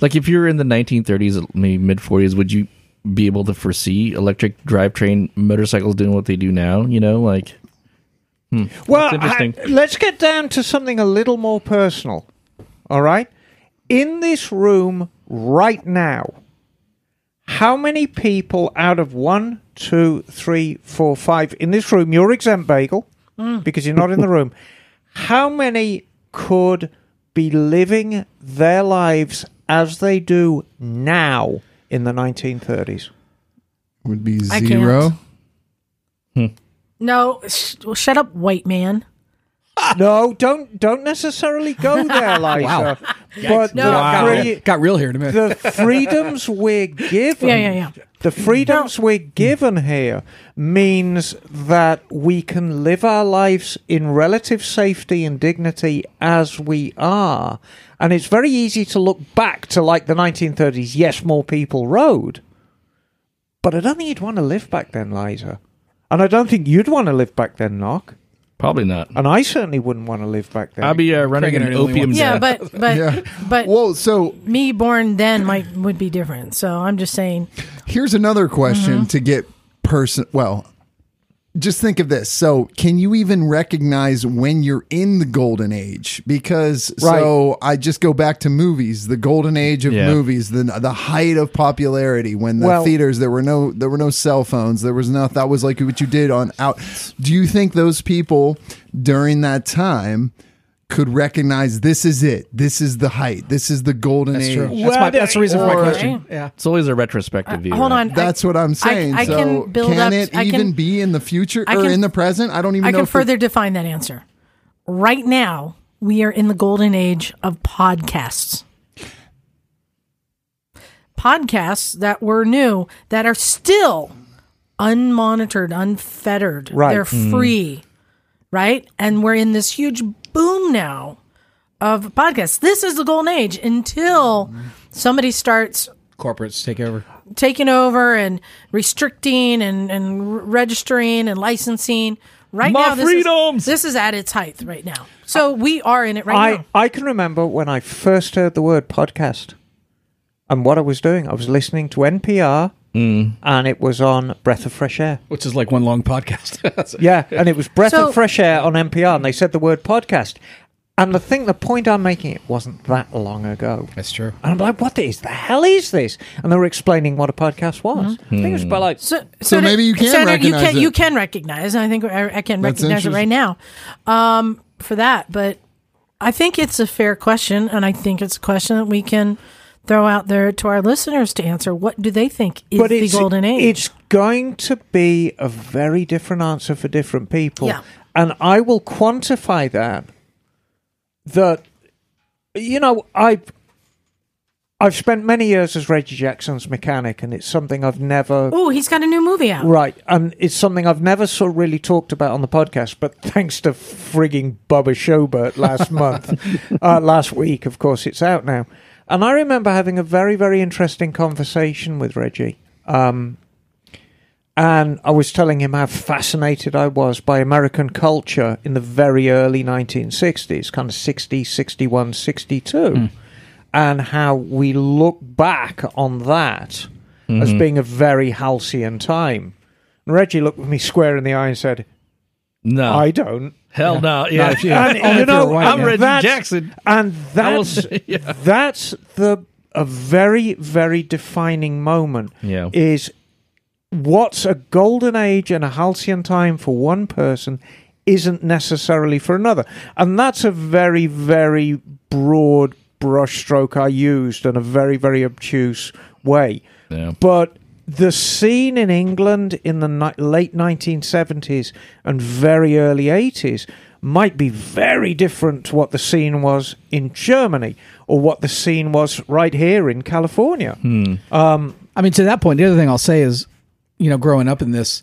if you're in the 1930s, maybe mid 40s, would you be able to foresee electric drivetrain motorcycles doing what they do now? You know, like. Well, let's get down to something a little more personal, all right? In this room right now, how many people out of 1, 2, 3, 4, 5 in this room, you're exempt, Bagel, because you're not in the room, how many could be living their lives as they do now in the 1930s? Would be zero. No, well, shut up, white man. No, don't necessarily go there, Liza. Wow. But no. Got real here in a minute. The freedoms we're given, the freedoms we're given here means that we can live our lives in relative safety and dignity as we are. And it's very easy to look back to like the 1930s. Yes, more people rode. But I don't think you'd want to live back then, Liza. And I don't think you'd want to live back then, Nock. Probably not. And I certainly wouldn't want to live back then. I'd be running an opium den. But well, so me born then would be different. So I'm just saying. Here's another question to get well, just think of this. So can you even recognize when you're in the golden age? Because so I just go back to movies, the golden age of movies, the height of popularity when the theaters, there were no cell phones. There was no, that was like what you did on out. Do you think those people during that time could recognize this is it? This is the height. This is the golden age. True. That's the reason for my question. Yeah. It's always a retrospective view. Hold on. That's what I'm saying. I so can build can up, it I even can, be in the future or in the present? I don't even know. I can further define that answer. Right now, we are in the golden age of podcasts. Podcasts that were new, that are still unmonitored, unfettered. Right. They're free. Right? And we're in this huge boom now of podcasts. This is the golden age until somebody starts corporates taking over and restricting and registering and licensing. Right now, this is at its height right now. So we are in it right now. I can remember when I first heard the word podcast and what I was doing. I was listening to NPR. And it was on Breath of Fresh Air. Which is like one long podcast. Yeah, and it was Breath of Fresh Air on NPR, and they said the word podcast. And the point I'm making, it wasn't that long ago. That's true. And I'm like, what the hell is this? And they were explaining what a podcast was. Mm-hmm. I think it was about like... So maybe you can recognize it. You can recognize, and I think I can recognize it right now for that. But I think it's a fair question, and I think it's a question that we can... throw out there to our listeners to answer. What do they think is the golden age? It's going to be a very different answer for different people. Yeah. And I will quantify that, you know, I've spent many years as Reggie Jackson's mechanic, and it's something I've never... Oh, he's got a new movie out. Right, and it's something I've never so really talked about on the podcast, but thanks to frigging Bubba Schobert last week, of course, it's out now. And I remember having a very, very interesting conversation with Reggie. And I was telling him how fascinated I was by American culture in the very early 1960s, kind of 60, 61, 62, and how we look back on that as being a very halcyon time. And Reggie looked me square in the eye and said, "No, I don't. Hell no. Yeah. No, and, you know, I'm Reggie Jackson. And that's a very, very defining moment is what's a golden age and a halcyon time for one person isn't necessarily for another. And that's a very, very broad brushstroke I used in a very, very obtuse way. Yeah. But the scene in England in the late 1970s and very early 80s might be very different to what the scene was in Germany or what the scene was right here in California. I mean, to that point, the other thing I'll say is, you know, growing up in this,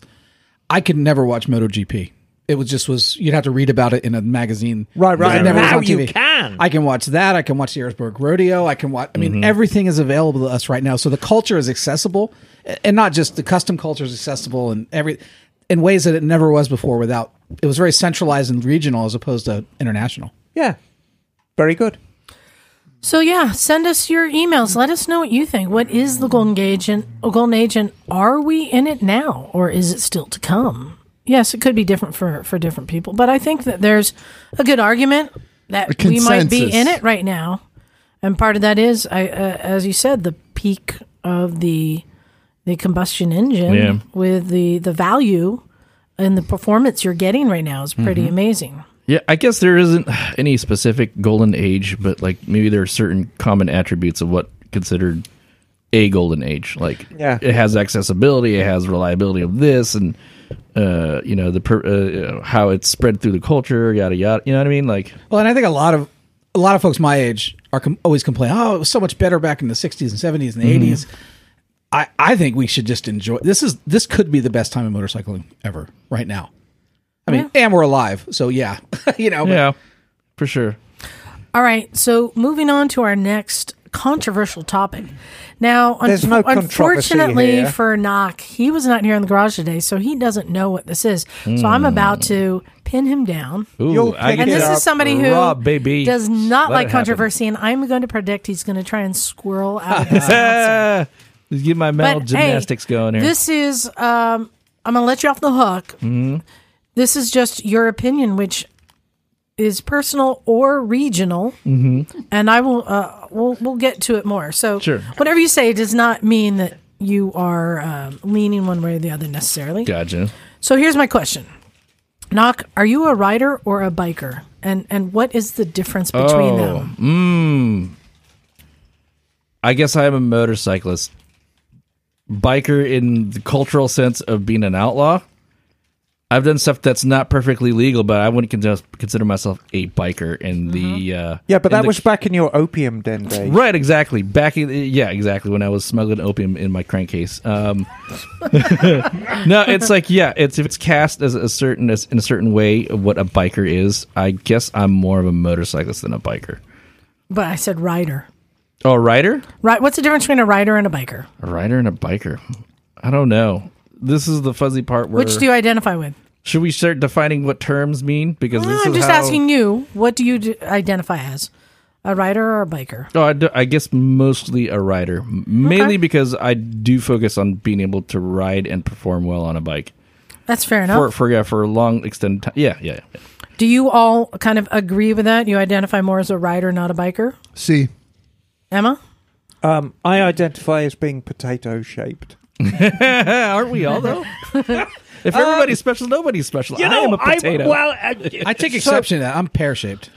I could never watch MotoGP. It was just you'd have to read about it in a magazine. Right. Now you can. I can watch that. I can watch the Erzberg Rodeo. I can watch, everything is available to us right now. So the culture is accessible, and not just the custom culture is accessible and in ways that it never was before without, it was very centralized and regional as opposed to international. Yeah. Very good. So yeah, send us your emails. Let us know what you think. What is the Golden Age and are we in it now or is it still to come? Yes, it could be different for different people, but I think that there's a good argument that we might be in it right now, and part of that is, as you said, the peak of the combustion engine with the value and the performance you're getting right now is pretty amazing. Yeah, I guess there isn't any specific golden age, but like maybe there are certain common attributes of what considered a golden age. Like it has accessibility, it has reliability of this, and how it's spread through the culture, yada yada. You know what I mean? Like, well, and I think a lot of folks my age are always complain, oh, it was so much better back in the 60s and 70s and the 80s. I think we should just enjoy. This could be the best time in motorcycling ever right now. I mean, and we're alive, so yeah, for sure. All right, so moving on to our next controversial topic. Now, unfortunately here for Nock, he was not here in the garage today, so he doesn't know what this is. So I'm about to pin him down. Ooh, and this is somebody who does not like controversy, and I'm going to predict he's going to try and squirrel out of his answer. Let's get my mental gymnastics going here. This is, I'm going to let you off the hook. Mm-hmm. This is just your opinion, which is personal or regional, and I will we'll get to it more. So whatever you say does not mean that you are leaning one way or the other necessarily. Gotcha. So here's my question. Nock, are you a rider or a biker? And what is the difference between them? I guess I am a motorcyclist. Biker in the cultural sense of being an outlaw. I've done stuff that's not perfectly legal, but I wouldn't consider myself a biker in the... but that was back in your opium den days. Right, exactly. When I was smuggling opium in my crankcase. No, it's like, if it's cast in a certain way of what a biker is, I guess I'm more of a motorcyclist than a biker. But I said rider. Oh, a rider? Right. What's the difference between a rider and a biker? A rider and a biker? I don't know. This is the fuzzy part. Which do you identify with? Should we start defining what terms mean? Because asking you, what do you identify as? A rider or a biker? Oh, I guess mostly a rider. Mainly because I do focus on being able to ride and perform well on a bike. That's fair enough. For a long extended time. Yeah. Do you all kind of agree with that? You identify more as a rider, not a biker? See. Emma? I identify as being potato-shaped. Aren't we all though? If everybody's special, nobody's special. You know, I am a potato. I take exception to that. I'm pear-shaped.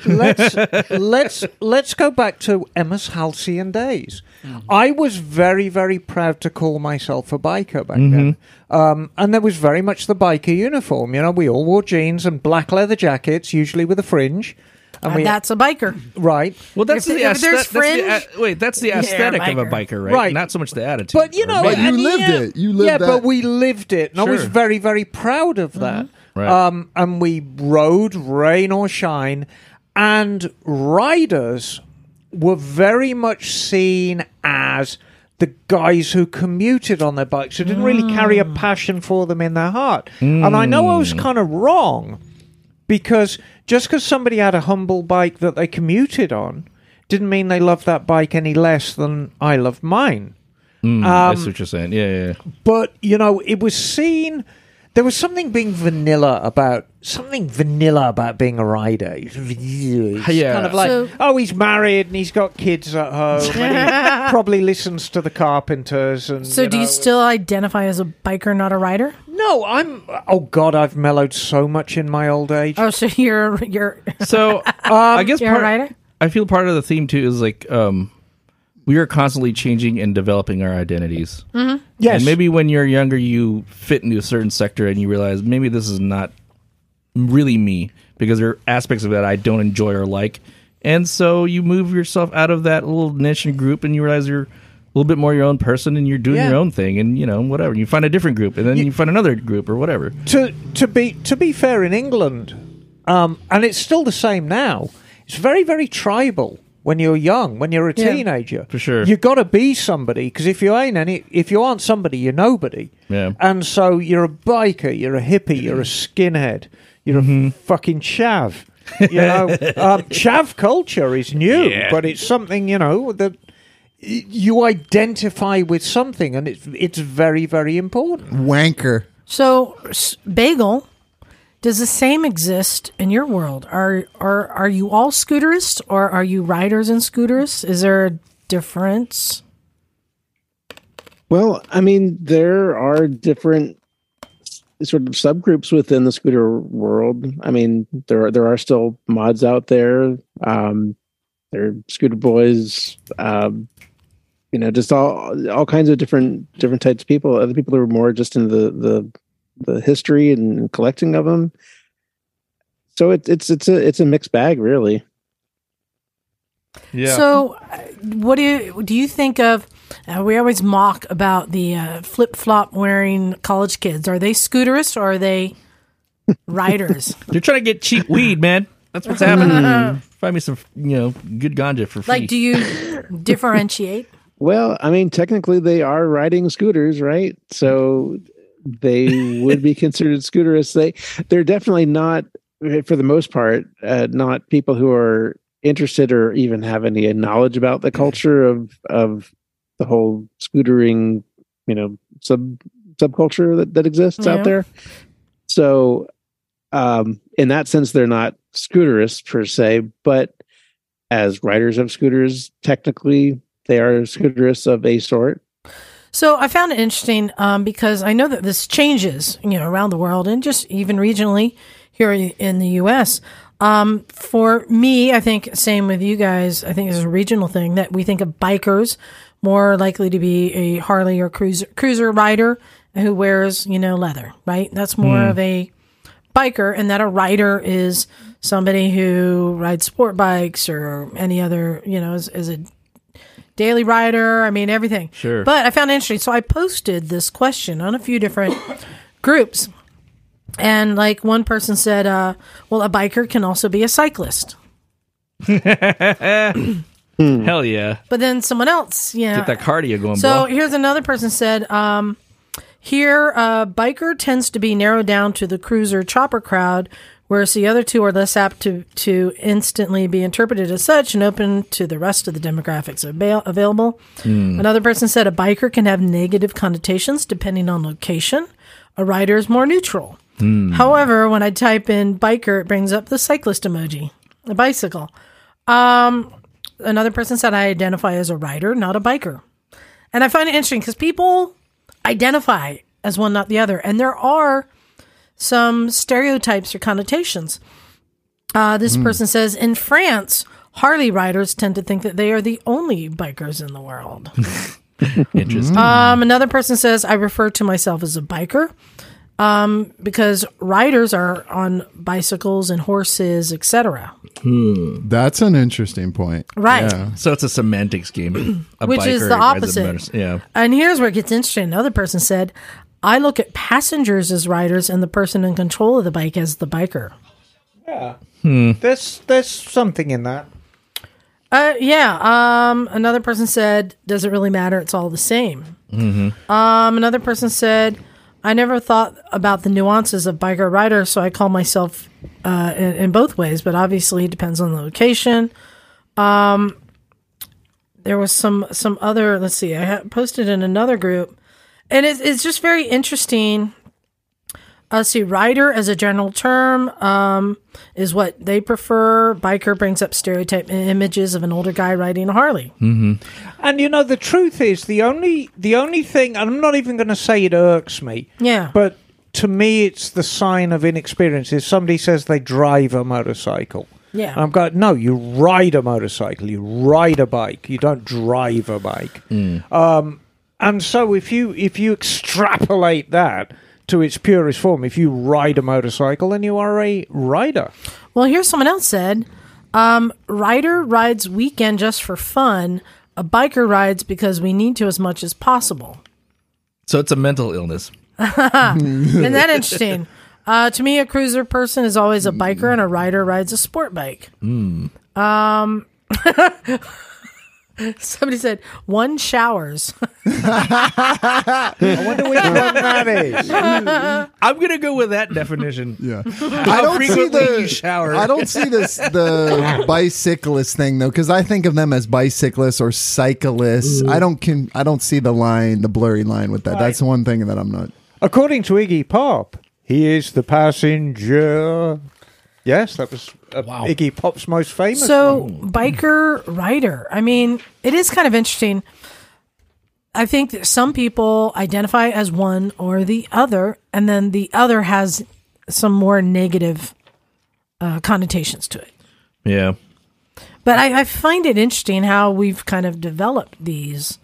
Let's go back to Emma's halcyon days. Mm-hmm. I was very, very proud to call myself a biker back then, and there was very much the biker uniform. You know, we all wore jeans and black leather jackets, usually with a fringe. And that's a biker. Right. Well, that's the aesthetic. That's the aesthetic of a biker, right? Not so much the attitude. But, you know... But you lived it. You lived that. Yeah, but we lived it. And I was very, very proud of that. Right. And we rode, rain or shine. And riders were very much seen as the guys who commuted on their bikes, who didn't really carry a passion for them in their heart. And I know I was kind of wrong, because just because somebody had a humble bike that they commuted on didn't mean they loved that bike any less than I loved mine. That's what you're saying. Yeah. But, you know, it was seen... There was something being vanilla about... Something vanilla about being a rider. It's kind of like, he's married and he's got kids at home and he probably listens to the Carpenters. And so do you still identify as a biker, not a rider? No, I'm... Oh, God, I've mellowed so much in my old age. Oh, so you're I guess you're a rider? I feel part of the theme, too, is like... we are constantly changing and developing our identities. Mm-hmm. Yes. And maybe when you're younger, you fit into a certain sector and you realize maybe this is not really me because there are aspects of that I don't enjoy or like. And so you move yourself out of that little niche and group and you realize you're a little bit more your own person and you're doing your own thing and, you know, whatever. You find a different group and then you find another group or whatever. To be fair, in England, and it's still the same now, it's very, very tribal. When you're young, when you're a teenager, for sure, you've got to be somebody. Because if you aren't somebody, you're nobody. Yeah. And so you're a biker, you're a hippie, you're a skinhead, you're a fucking chav. You know, chav culture is new, but it's something, you know, that you identify with something, and it's very, very important. Wanker. So bagel. Does the same exist in your world? Are you all scooterists, or are you riders and scooterists? Is there a difference? Well, I mean, there are different sort of subgroups within the scooter world. I mean, there are still mods out there. There are scooter boys. You know, just all kinds of different types of people. Other people who are more just into the history and collecting of them. So it's a mixed bag, really. Yeah. So what do you think of, we always mock about the flip-flop wearing college kids. Are they scooterists or are they riders? They're trying to get cheap weed, man. That's what's happening. Find me some, you know, good ganja for free. Like, do you differentiate? Well, I mean, technically they are riding scooters, right? So they would be considered scooterists. They're definitely not, for the most part, not people who are interested or even have any knowledge about the culture of the whole scootering, you know, subculture that exists out there. So in that sense, they're not scooterists per se, but as riders of scooters, technically they are scooterists of a sort. So I found it interesting because I know that this changes, you know, around the world and just even regionally here in the U.S. For me, I think same with you guys. I think it's a regional thing that we think of bikers more likely to be a Harley or cruiser rider who wears, you know, leather, right? That's more of a biker, and that a rider is somebody who rides sport bikes or any other, you know, is a daily rider, I mean, everything. Sure. But I found it interesting. So I posted this question on a few different groups. And like one person said, well, a biker can also be a cyclist. Hell yeah. But then someone else, yeah. Get that cardio going, so bro. Here's another person said, biker tends to be narrowed down to the cruiser chopper crowd, whereas the other two are less apt to instantly be interpreted as such and open to the rest of the demographics available. Mm. Another person said a biker can have negative connotations depending on location. A rider is more neutral. Mm. However, when I type in biker, it brings up the cyclist emoji, a bicycle. Another person said I identify as a rider, not a biker. And I find it interesting because people identify as one, not the other. And there are some stereotypes or connotations. This person says, in France, Harley riders tend to think that they are the only bikers in the world. Interesting. Another person says, I refer to myself as a biker because riders are on bicycles and horses, etc. That's an interesting point. Right. Yeah. So it's a semantics game. Which biker is the opposite. Yeah. And here's where it gets interesting. Another person said, I look at passengers as riders and the person in control of the bike as the biker. Yeah. There's something in that. Another person said, does it really matter? It's all the same. Mm-hmm. Another person said, I never thought about the nuances of biker rider, so I call myself in both ways, but obviously it depends on the location. There was some other, let's see, I posted in another group. And it's just very interesting. Let's see, rider as a general term is what they prefer. Biker brings up stereotype images of an older guy riding a Harley. Mm-hmm. And, you know, the truth is the only thing, and I'm not even going to say it irks me, but to me it's the sign of inexperience. If somebody says they drive a motorcycle, Yeah. And I'm going, no, you ride a motorcycle, you ride a bike, you don't drive a bike. Mm. And so if you extrapolate that to its purest form, if you ride a motorcycle, then you are a rider. Well, here's someone else said, rider rides weekend just for fun. A biker rides because we need to as much as possible. So it's a mental illness. Isn't that interesting? To me, a cruiser person is always a biker, and a rider rides a sport bike. Mm. Somebody said, one showers. I wonder which one that is. I'm going to go with that definition. Yeah. I don't see the bicyclist thing, though, because I think of them as bicyclists or cyclists. Ooh. I don't see the blurry line with that. Right. That's the one thing that I'm not. According to Iggy Pop, he is the passenger. Yes, that was Iggy Pop's most famous one. Biker rider. I mean, it is kind of interesting. I think that some people identify as one or the other, and then the other has some more negative connotations to it. Yeah. But I find it interesting how we've kind of developed these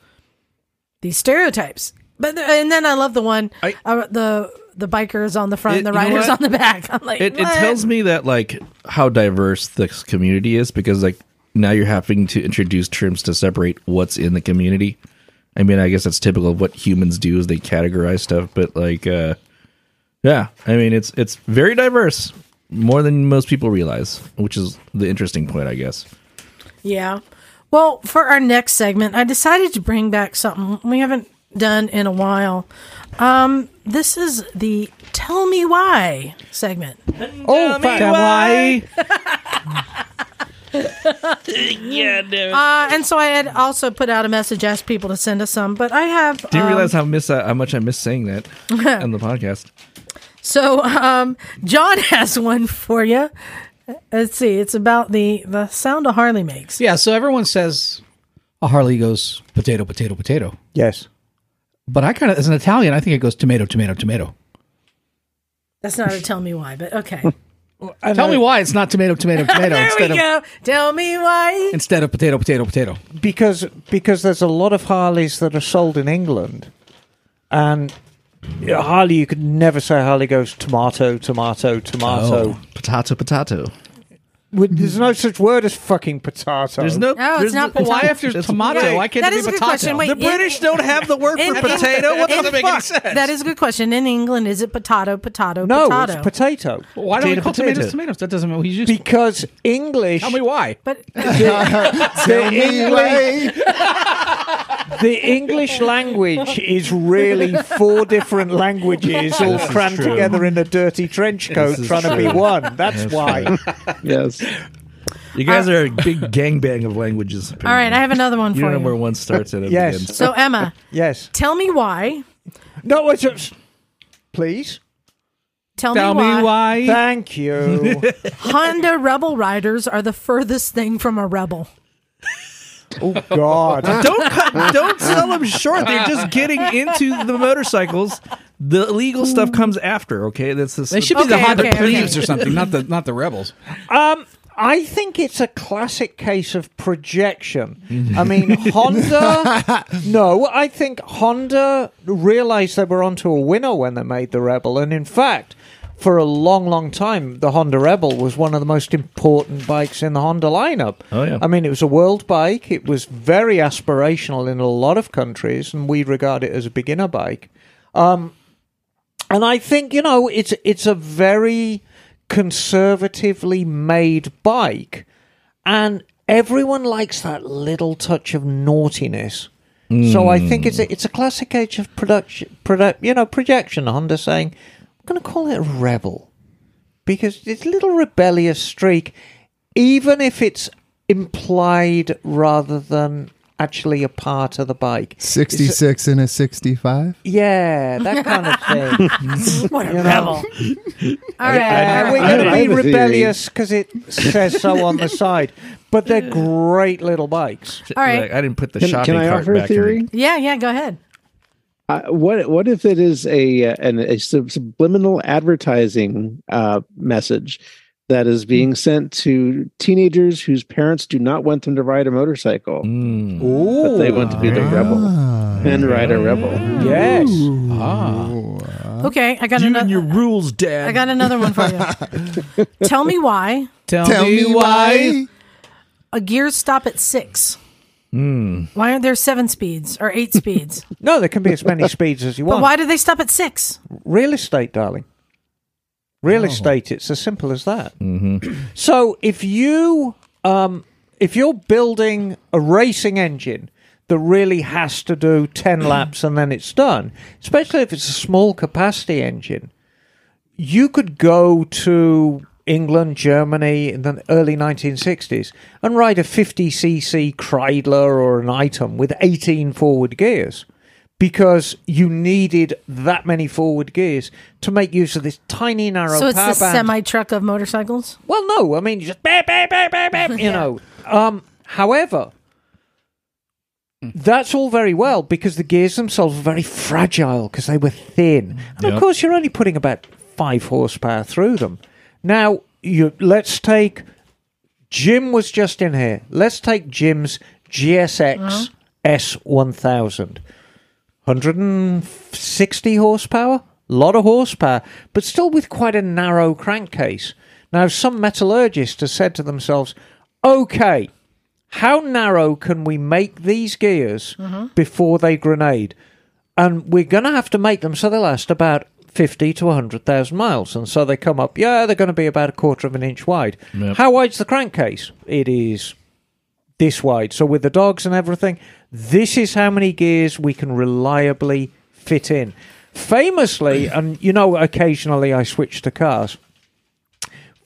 stereotypes. But and then I love the one, the biker's on the front, the rider's on the back. I'm like, it tells me that like how diverse this community is, because like now you're having to introduce terms to separate what's in the community. I mean, I guess that's typical of what humans do is they categorize stuff, but like, yeah, I mean, it's very diverse, more than most people realize, which is the interesting point, I guess. Yeah. Well, for our next segment, I decided to bring back something we haven't done in a while. This is the Tell Me Why segment. Tell me why. Yeah, dude. And so I had also put out a message, asked people to send us some, but I have... Didn't realize how much I miss saying that on the podcast. So John has one for you. Let's see. It's about the sound a Harley makes. Yeah, so everyone says a Harley goes potato, potato, potato. Yes. But I kind of, as an Italian, I think it goes tomato, tomato, tomato. That's not a tell me why, but okay. Tell me why it's not tomato, tomato, tomato. There we go. Tell me why. Instead of potato, potato, potato. Because there's a lot of Harleys that are sold in England. And Harley, you could never say Harley goes tomato, tomato, tomato. Oh, potato, potato. There's no such word as fucking potato. There's no. No, it's not. Why after tomato? Yeah, why can't it be potato? Question. Wait, the British don't have the word for potato. What doesn't make any sense? That is a good question. In England, is it potato, potato, potato? No, it's potato. Well, why don't we call tomatoes tomatoes? That doesn't mean what he's used because to. English. Tell me why. But the English language is really four different languages all crammed together in a dirty trench coat trying to be one. That's why. Yes. You guys are a big gangbang of languages. Apparently. All right, I have another one for you. You know where one starts and yes. It begins. So, Emma. Yes. Tell me why. No, it's just... Please. Tell me why. Thank you. Honda Rebel Riders are the furthest thing from a rebel. Oh, God. Don't sell them short. They're just getting into the motorcycles. The illegal stuff comes after, okay? They should be the Honda Thieves or something, not the rebels. I think it's a classic case of projection. I mean, Honda... No, I think Honda realized they were onto a winner when they made the Rebel. And in fact, for a long, long time, the Honda Rebel was one of the most important bikes in the Honda lineup. Oh, yeah. I mean, it was a world bike. It was very aspirational in a lot of countries, and we regard it as a beginner bike. And I think, you know, it's a very... conservatively made bike, and everyone likes that little touch of naughtiness. So I think it's a classic age of projection. Honda saying, I'm going to call it a rebel because it's a little rebellious streak, even if it's implied rather than actually a part of the bike. 66 in a 65? Yeah, that kind of thing. What a rebel. All right. We're going to be rebellious because it says so on the side, but they're great little bikes. All right. I didn't put the shopping cart back here. Yeah, go ahead. What if it is a subliminal advertising message that is being sent to teenagers whose parents do not want them to ride a motorcycle, but they want to be the rebel and ride a rebel. Yes. Okay, I got another. Your rules, Dad. I got another one for you. Tell me why. Tell me why. A gears stop at 6. Why aren't there 7 speeds or 8 speeds? No, there can be as many speeds as you want. But why do they stop at 6? Real estate, darling. Real estate. It's as simple as that. Mm-hmm. So if you're building a racing engine that really has to do 10 laps and then it's done, especially if it's a small capacity engine, you could go to England, Germany in the early 1960s and ride a 50cc Kreidler or an Item with 18 forward gears, because you needed that many forward gears to make use of this tiny, narrow power band. So it's the semi-truck of motorcycles? Well, no. I mean, you just bam, bam, bam, bam, bam, you know. However, that's all very well because the gears themselves were very fragile because they were thin. And, of course, you're only putting about 5 horsepower through them. Now, let's take... Jim was just in here. Let's take Jim's GSX S1000. 160 horsepower, a lot of horsepower, but still with quite a narrow crankcase. Now, some metallurgists have said to themselves, okay, how narrow can we make these gears before they grenade? And we're going to have to make them so they last about 50 to 100,000 miles. And so they come up, they're going to be about 1/4 of an inch wide. Yep. How wide's the crankcase? It is this wide. So with the dogs and everything, this is how many gears we can reliably fit in. Famously, and you know, occasionally I switch to cars.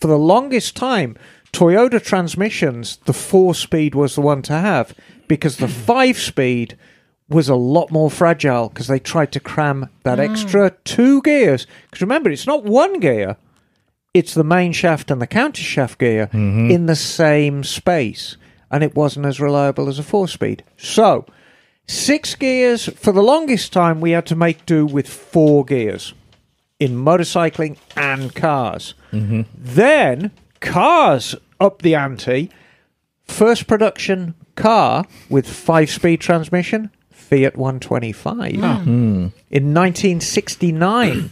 For the longest time, Toyota transmissions, the 4-speed was the one to have because the 5-speed was a lot more fragile because they tried to cram that extra 2 gears. Because remember, it's not one gear. It's the main shaft and the counter shaft gear in the same space. And it wasn't as reliable as a 4-speed. So, 6 gears, for the longest time, we had to make do with 4 gears in motorcycling and cars. Then, cars up the ante. First production car with 5-speed transmission, Fiat 125. In 1969.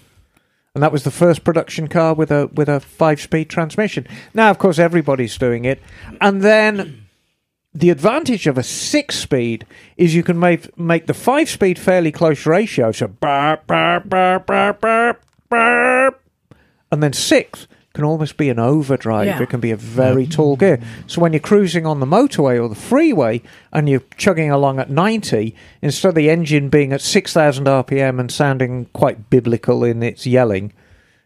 And that was the first production car with a 5-speed transmission. Now, of course, everybody's doing it. And then... the advantage of a 6-speed is you can make the 5-speed fairly close ratio. So, burp, burp, burp, burp, burp, burp. And then 6 can almost be an overdrive. Yeah. It can be a very tall gear. So when you're cruising on the motorway or the freeway and you're chugging along at 90, instead of the engine being at 6,000 RPM and sounding quite biblical in its yelling,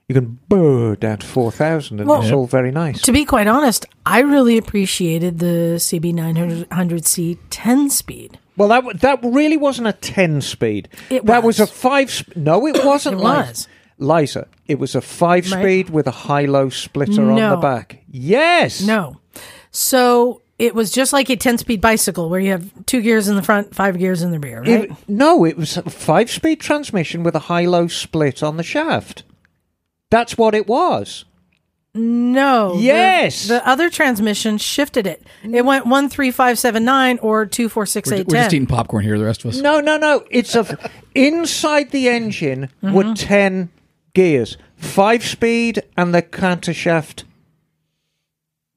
you can burr down to 4,000, and it's all very nice. To be quite honest, I really appreciated the CB 900C 10-speed. Well, that really wasn't a 10-speed. That was a 5-speed. No, it wasn't. It was. Liza, it was a 5-speed with a high-low splitter on the back. Yes. No. So... it was just like a 10-speed bicycle where you have 2 gears in the front, 5 gears in the rear, right? It was a 5-speed transmission with a high-low split on the shaft. That's what it was. No. Yes. The other transmission shifted it. It went 1, 3, 5, 7, 9 or 2, 4, 6, 8, 10. We're just eating popcorn here, the rest of us. No. It's inside the engine were 10 gears, 5-speed and the countershaft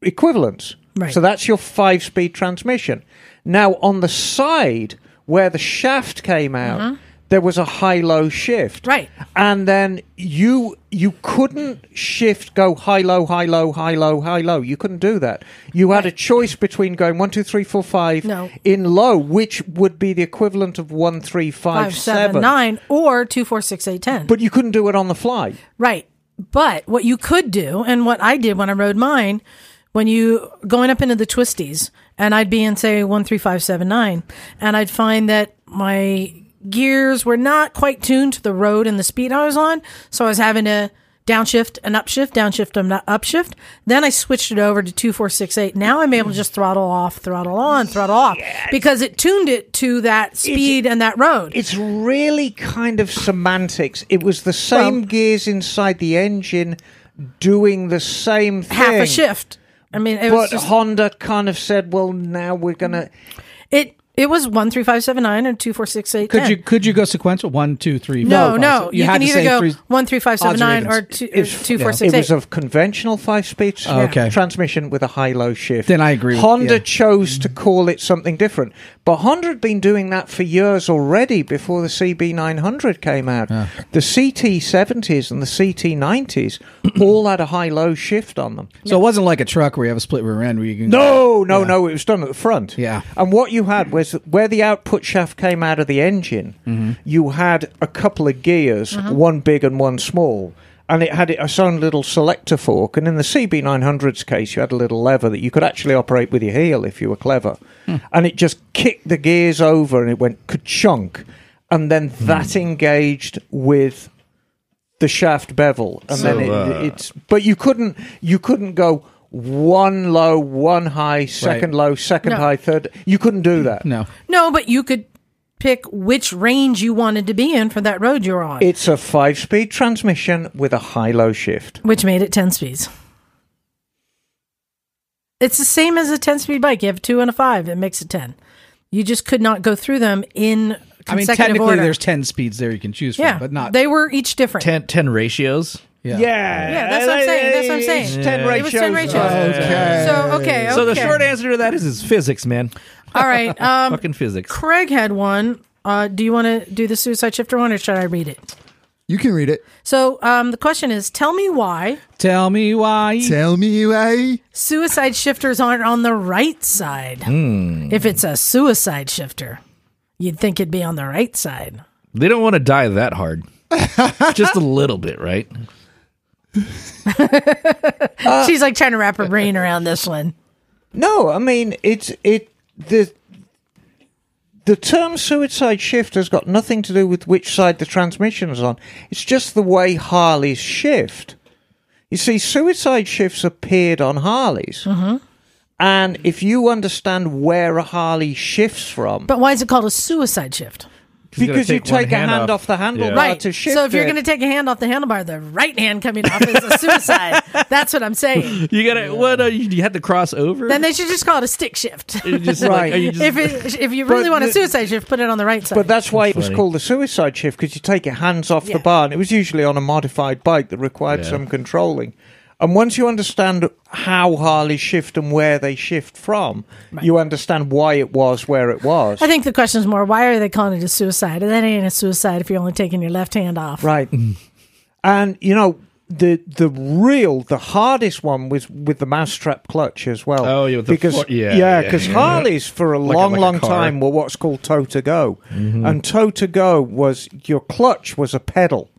equivalents. Right. So that's your 5-speed transmission. Now, on the side where the shaft came out, there was a high-low shift. Right. And then you couldn't shift, go high-low, high-low, high-low, high-low. You couldn't do that. You had a choice between going 1, 2, 3, 4, 5 in low, which would be the equivalent of 1, 3, 5, 7, 9 or 2, 4, 6, 8, 10. But you couldn't do it on the fly. Right. But what you could do, and what I did when I rode mine... when you going up into the twisties, and I'd be in, say, 1, 3, 5, 7, 9, and I'd find that my gears were not quite tuned to the road and the speed I was on, so I was having to downshift and upshift, downshift and upshift. Then I switched it over to 2, 4, 6, 8. Now I'm able to just throttle off, throttle on, throttle off, because it tuned it to that speed and that road. It's really kind of semantics. It was the same gears inside the engine doing the same thing. Half a shift. I mean, it was just, Honda kind of said, well, now we're going to... It was 1, 3, 5, 7, 9 and 2, 4, 6, 8. Could you go sequential 1, 2, 3? No, 4, 5, no. 6. You can either go 1, 3, 5, 7, 9 or 2, 4, 6, 8. It was a conventional 5-speed transmission with a high-low shift. Then I agree. Honda chose to call it something different, but Honda had been doing that for years already before the CB900 came out. The CT70s and the CT90s all had a high-low shift on them. So it wasn't like a truck where you have a split rear end where you can. No. It was done at the front. Yeah, and what you had was. Where the output shaft came out of the engine, you had a couple of gears, one big and one small, and it had its own little selector fork. And in the CB900's case, you had a little lever that you could actually operate with your heel if you were clever. And it just kicked the gears over and it went ka-chunk. And then that engaged with the shaft bevel. And so, then it's... But you couldn't go... One low, one high, second low, second high, third. You couldn't do that. No, but you could pick which range you wanted to be in for that road you're on. It's a 5-speed transmission with a high-low shift. Which made it 10 speeds. It's the same as a 10-speed bike. You have 2 and a 5. It makes it 10. You just could not go through them in consecutive order. I mean, technically there's 10 speeds there you can choose from, but not... They were each different. 10 ratios? Yeah, that's what I'm saying. It's 10 ratios. It was 10 ratios. Okay. So, So the short answer to that is physics, man. All right. Fucking physics. Craig had one. Do you want to do the Suicide Shifter one, or should I read it? You can read it. So the question is, tell me why suicide shifters aren't on the right side. If it's a suicide shifter, you'd think it'd be on the right side. They don't want to die that hard. Just a little bit, right? She's like trying to wrap her brain around this one. No, I mean the term suicide shifter has got nothing to do with which side the transmission is on. It's just the way Harleys shift. You see, suicide shifts appeared on Harleys, and if you understand where a Harley shifts from, but why is it called a suicide shift? Because you take a hand off the handlebar to shift it. So if you're going to take a hand off the handlebar, the right hand coming off is a suicide. That's what I'm saying. You gotta. What? You had to cross over? Then they should just call it a stick shift. If you really want a suicide shift, put it on the right side. But that's why it was called the suicide shift, because you take your hands off the bar, and it was usually on a modified bike that required some controlling. And once you understand how Harleys shift and where they shift from, you understand why it was where it was. I think the question is more, why are they calling it a suicide? And that ain't a suicide if you're only taking your left hand off. Right. And, you know, the hardest one was with the mousetrap clutch as well. Oh, yeah. Because Harleys for a long time were what's called toe-to-go. And toe-to-go was, your clutch was a pedal.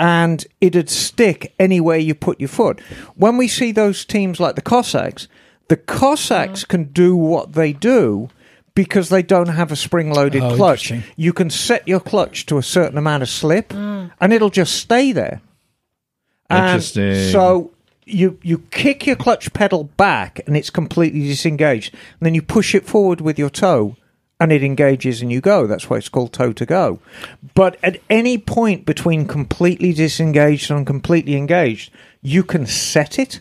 And it'd stick anywhere you put your foot. When we see those teams like the Cossacks can do what they do because they don't have a spring-loaded clutch. You can set your clutch to a certain amount of slip, and it'll just stay there. Interesting. And so you kick your clutch pedal back, and it's completely disengaged. And then you push it forward with your toe, and it engages and you go. That's why it's called toe-to-go. But at any point between completely disengaged and completely engaged, you can set it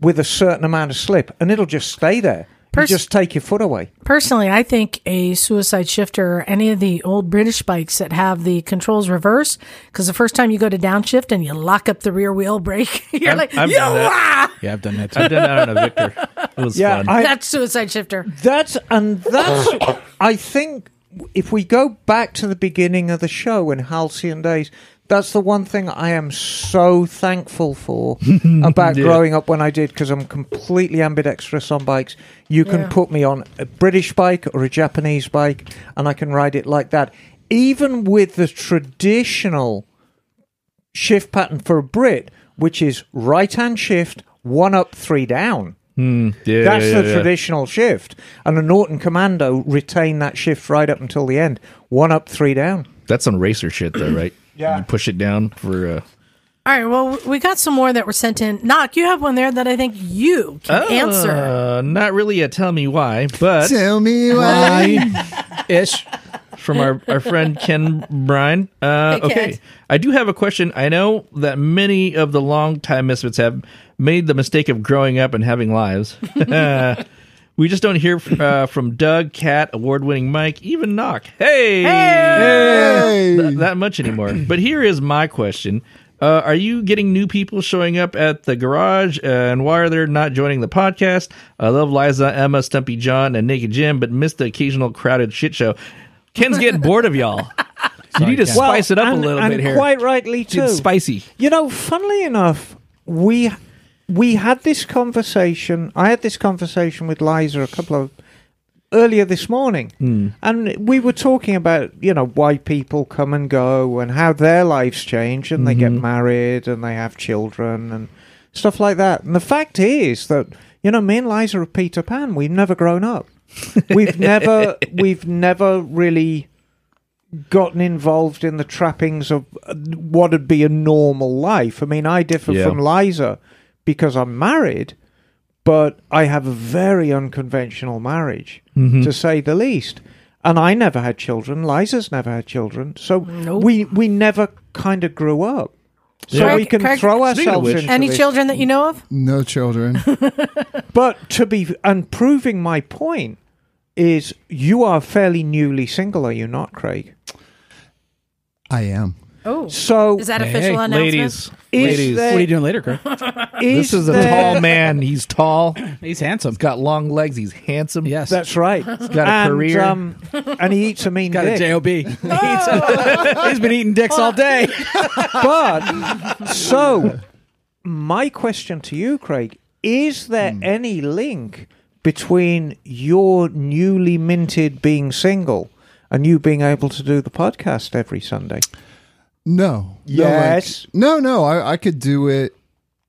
with a certain amount of slip, and it'll just stay there. You just take your foot away. Personally, I think a suicide shifter or any of the old British bikes that have the controls reverse, because the first time you go to downshift and you lock up the rear wheel brake, I've done that too. I've done that on a Victor. It was fun. That's suicide shifter. That's I think if we go back to the beginning of the show in Halcyon days, that's the one thing I am so thankful for about growing up when I did, because I'm completely ambidextrous on bikes. You can put me on a British bike or a Japanese bike, and I can ride it like that. Even with the traditional shift pattern for a Brit, which is right-hand shift, 1 up, 3 down. That's the traditional shift. And the Norton Commando retain that shift right up until the end. 1 up, 3 down. That's some racer shit, though, right? Yeah. You push it down for... All right, well, we got some more that were sent in. Nock, you have one there that I think you can answer. Not really a tell me why, but... Tell me why. Ish. from our friend Ken Brine. Okay, I do have a question. I know that many of the longtime misfits have made the mistake of growing up and having lives. We just don't hear from Doug, Kat, award-winning Mike, even Nock. Hey! That much anymore. But here is my question. Are you getting new people showing up at the garage? And why are they not joining the podcast? I love Liza, Emma, Stumpy John, and Naked Jim, but miss the occasional crowded shit show. Ken's getting bored of y'all. You need to spice it up a little bit here. Quite rightly, too. It's spicy. You know, funnily enough, we had this conversation. I had this conversation with Liza earlier this morning. Mm. And we were talking about, you know, why people come and go and how their lives change and they get married and they have children and stuff like that. And the fact is that, you know, me and Liza are Peter Pan. We've never grown up. We've never really gotten involved in the trappings of what would be a normal life. I mean, I differ from Liza because I'm married, but I have a very unconventional marriage, to say the least. And I never had children. Liza's never had children. So we never kind of grew up. So we can throw ourselves into any this. Children that you know of? No children. But proving my point is you are fairly newly single, are you not, Craig? I am. Oh, so is that official announcement? Ladies. What are you doing later, Craig? This is a tall man. He's tall. He's handsome. He's got long legs. He's handsome. Yes, that's right. He's got a career, and he eats a mean. Got dick. A job. He's been eating dicks all day. But so, my question to you, Craig, is there any link between your newly minted being single and you being able to do the podcast every Sunday? No. Yes. No. I could do it.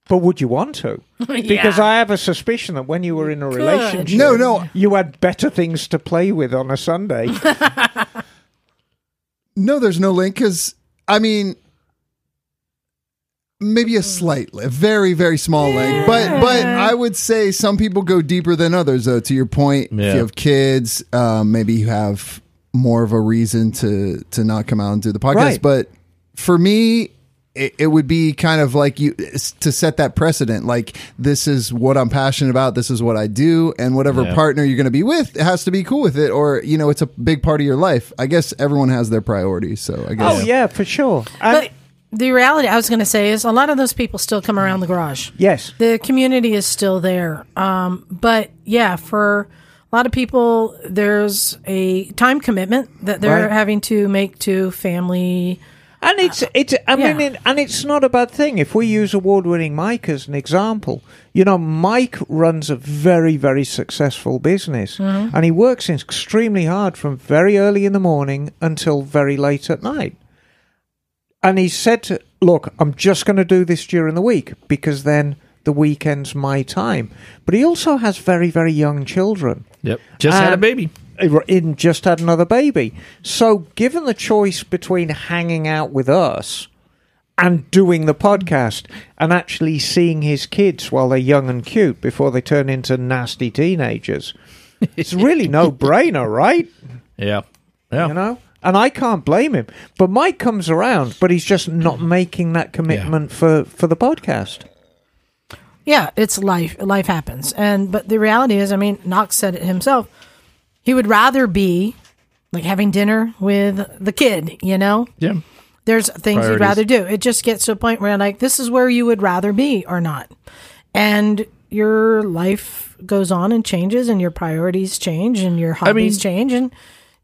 But would you want to? Because I have a suspicion that when you were in a relationship, you had better things to play with on a Sunday. No, there's no link because, I mean, maybe a very, very small link. But I would say some people go deeper than others, though, to your point. Yeah. If you have kids, maybe you have more of a reason to not come out and do the podcast. Right. But for me, it would be kind of like you to set that precedent. Like, this is what I'm passionate about. This is what I do. And whatever partner you're going to be with has to be cool with it. Or, you know, it's a big part of your life. I guess everyone has their priorities. So I guess. Oh, yeah, for sure. But the reality I was going to say is a lot of those people still come around the garage. Yes. The community is still there. But yeah, for a lot of people, there's a time commitment that they're having to make to family. And it's not a bad thing. If we use award-winning Mike as an example, you know, Mike runs a very, very successful business. Mm-hmm. And he works extremely hard from very early in the morning until very late at night. And he said, look, I'm just going to do this during the week because then the weekend's my time. But he also has very, very young children. Yep. Just had a baby. Just had another baby. So given the choice between hanging out with us and doing the podcast and actually seeing his kids while they're young and cute before they turn into nasty teenagers, it's really no-brainer, right? Yeah. You know? And I can't blame him. But Mike comes around, but he's just not making that commitment for the podcast. Yeah, it's life. Life happens. But the reality is, I mean, Knox said it himself. He would rather be like having dinner with the kid, you know? Yeah. There's things he'd rather do. It just gets to a point where, like, this is where you would rather be or not. And your life goes on and changes, and your priorities change, and your hobbies change, and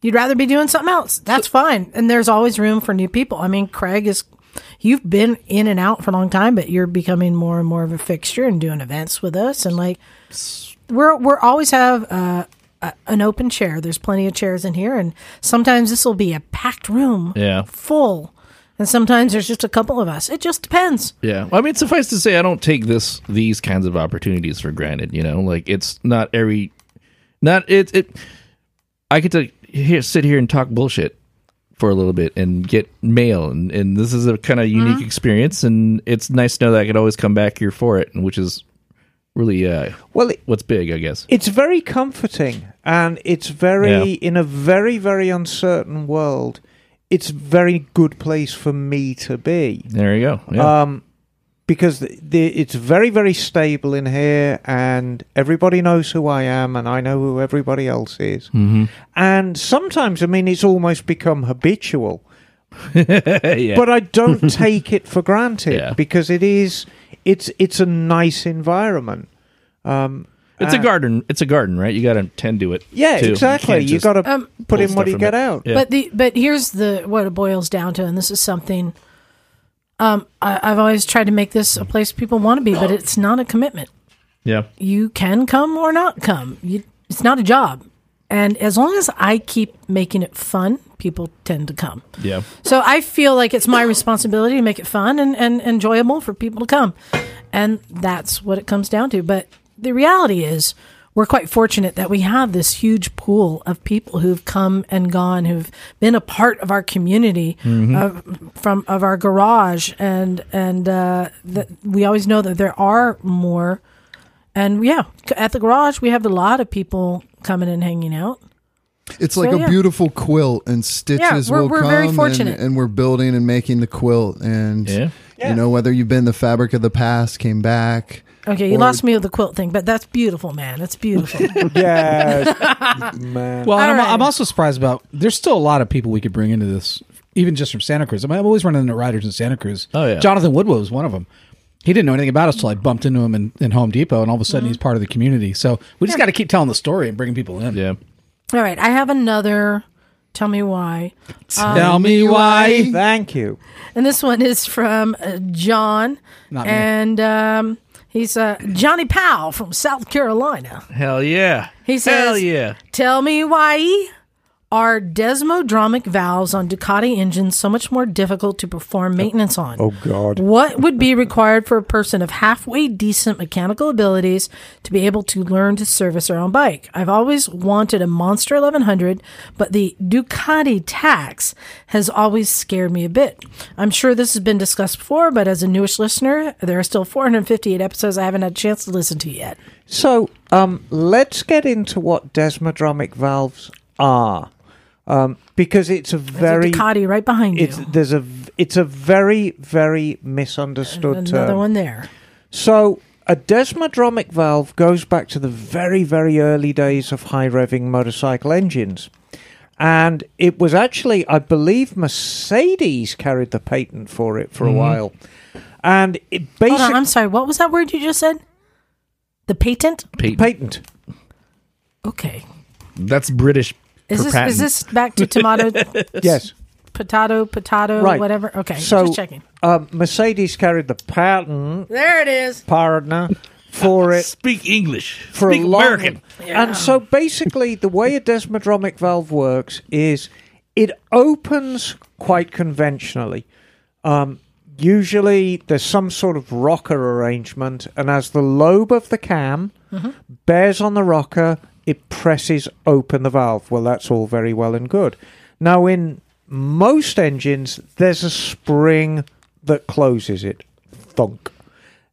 you'd rather be doing something else. That's fine. And there's always room for new people. I mean, Craig is. You've been in and out for a long time, but you're becoming more and more of a fixture and doing events with us. And like, we're always have an open chair. There's plenty of chairs in here, and sometimes this will be a packed room, full, and sometimes there's just a couple of us. It just depends. Yeah, well, I mean, suffice to say, I don't take these kinds of opportunities for granted. You know, like it's not every, not it. I get to sit here and talk bullshit for a little bit and get mail, and this is a kind of unique experience, and it's nice to know that I could always come back here for it, which is really what's big, I guess. It's very comforting, and it's very in a very, very uncertain world. It's a very good place for me to be. There you go. Yeah. Because it's very, very stable in here, and everybody knows who I am, and I know who everybody else is. Mm-hmm. And sometimes, I mean, it's almost become habitual. Yeah. But I don't take it for granted because it's a nice environment. It's a garden. It's a garden, right? You got to tend to it. Yeah, too. Exactly. You got to put in what you get out. Yeah. But here's what it boils down to, and this is something I've always tried to make this a place people want to be, but it's not a commitment. Yeah, you can come or not come. It's not a job, and as long as I keep making it fun, people tend to come. Yeah. So I feel like it's my responsibility to make it fun and enjoyable for people to come, and that's what it comes down to. But the reality is we're quite fortunate that we have this huge pool of people who've come and gone, who've been a part of our community, of our garage, and we always know that there are more. And at the garage, we have a lot of people coming and hanging out. It's like a beautiful quilt, and stitches will come. We're very fortunate, and we're building and making the quilt. And you know, whether you've been the fabric of the past, came back. Okay, you lost me with the quilt thing, but that's beautiful, man. That's beautiful. Yes, man. Well, I'm also surprised about. There's still a lot of people we could bring into this, even just from Santa Cruz. I mean, I'm always running into riders in Santa Cruz. Oh yeah, Jonathan Woodward was one of them. He didn't know anything about us till I bumped into him in Home Depot, and all of a sudden he's part of the community. So we just got to keep telling the story and bringing people in. Yeah. All right, I have another. Tell me why. Tell me why. Thank you. And this one is from John. Not me. And he's Johnny Powell from South Carolina. Hell yeah. He says, hell yeah. Tell me why are Desmodromic valves on Ducati engines so much more difficult to perform maintenance on? Oh, God. What would be required for a person of halfway decent mechanical abilities to be able to learn to service their own bike? I've always wanted a Monster 1100, but the Ducati tax has always scared me a bit. I'm sure this has been discussed before, but as a newish listener, there are still 458 episodes I haven't had a chance to listen to yet. So let's get into what Desmodromic valves are, because it's a very Ducati right behind you. It's a very, very misunderstood and another term. One there. So a Desmodromic valve goes back to the very, very early days of high revving motorcycle engines, and it was actually, I believe, Mercedes carried the patent for it for a while. And it basically, I'm sorry, what was that word you just said? The patent. Patent. Okay, that's British. Is this back to tomato? Yes. Potato, right. Whatever. Okay, so, just checking. Mercedes carried the patent. There it is. Partner for it. Speak English. Speak American. Yeah. And so basically the way a Desmodromic valve works is it opens quite conventionally. Usually there's some sort of rocker arrangement, and as the lobe of the cam bears on the rocker, it presses open the valve. Well, that's all very well and good. Now, in most engines, there's a spring that closes it. Thunk.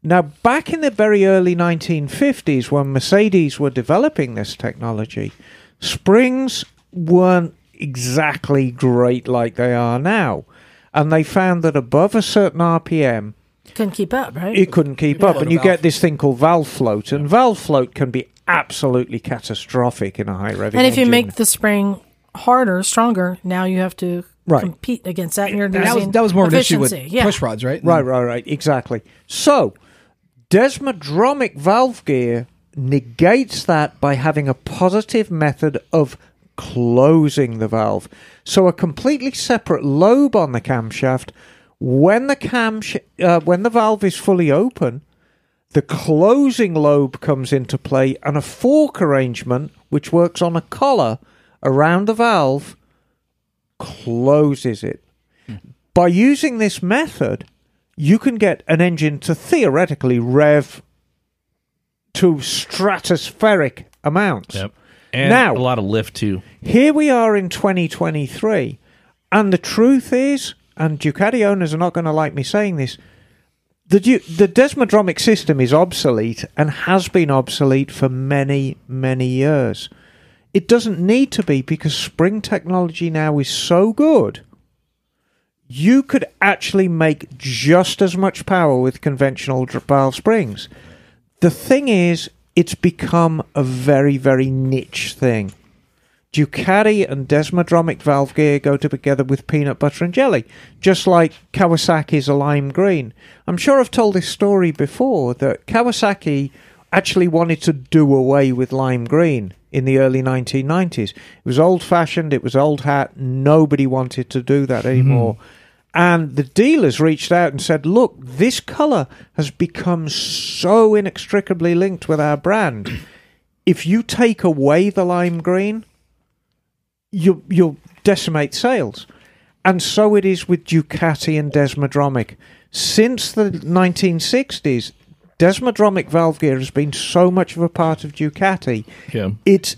Now, back in the very early 1950s, when Mercedes were developing this technology, springs weren't exactly great like they are now. And they found that above a certain RPM, couldn't keep up, right? It couldn't keep up. And you get this thing called valve float. And valve float can be absolutely catastrophic in a high revving engine. And if you make the spring harder, stronger, now you have to compete against that. And you're that was more efficiency. Of an issue with push rods, right? Right. Exactly. So Desmodromic valve gear negates that by having a positive method of closing the valve. So a completely separate lobe on the camshaft. When the when the valve is fully open, the closing lobe comes into play, and a fork arrangement, which works on a collar around the valve, closes it. By using this method, you can get an engine to theoretically rev to stratospheric amounts. Yep. And now, a lot of lift, too. Here we are in 2023, and the truth is, and Ducati owners are not going to like me saying this, The Desmodromic system is obsolete and has been obsolete for many, many years. It doesn't need to be because spring technology now is so good. You could actually make just as much power with conventional valve springs. The thing is, it's become a very, very niche thing. Ducati and Desmodromic valve gear go together with peanut butter and jelly, just like Kawasaki's a lime green. I'm sure I've told this story before, that Kawasaki actually wanted to do away with lime green in the early 1990s. It was old-fashioned, it was old hat, nobody wanted to do that anymore. And the dealers reached out and said, look, this colour has become so inextricably linked with our brand. If you take away the lime green, you'll decimate sales. And so it is with Ducati and Desmodromic. Since the 1960s, Desmodromic valve gear has been so much of a part of Ducati. Yeah.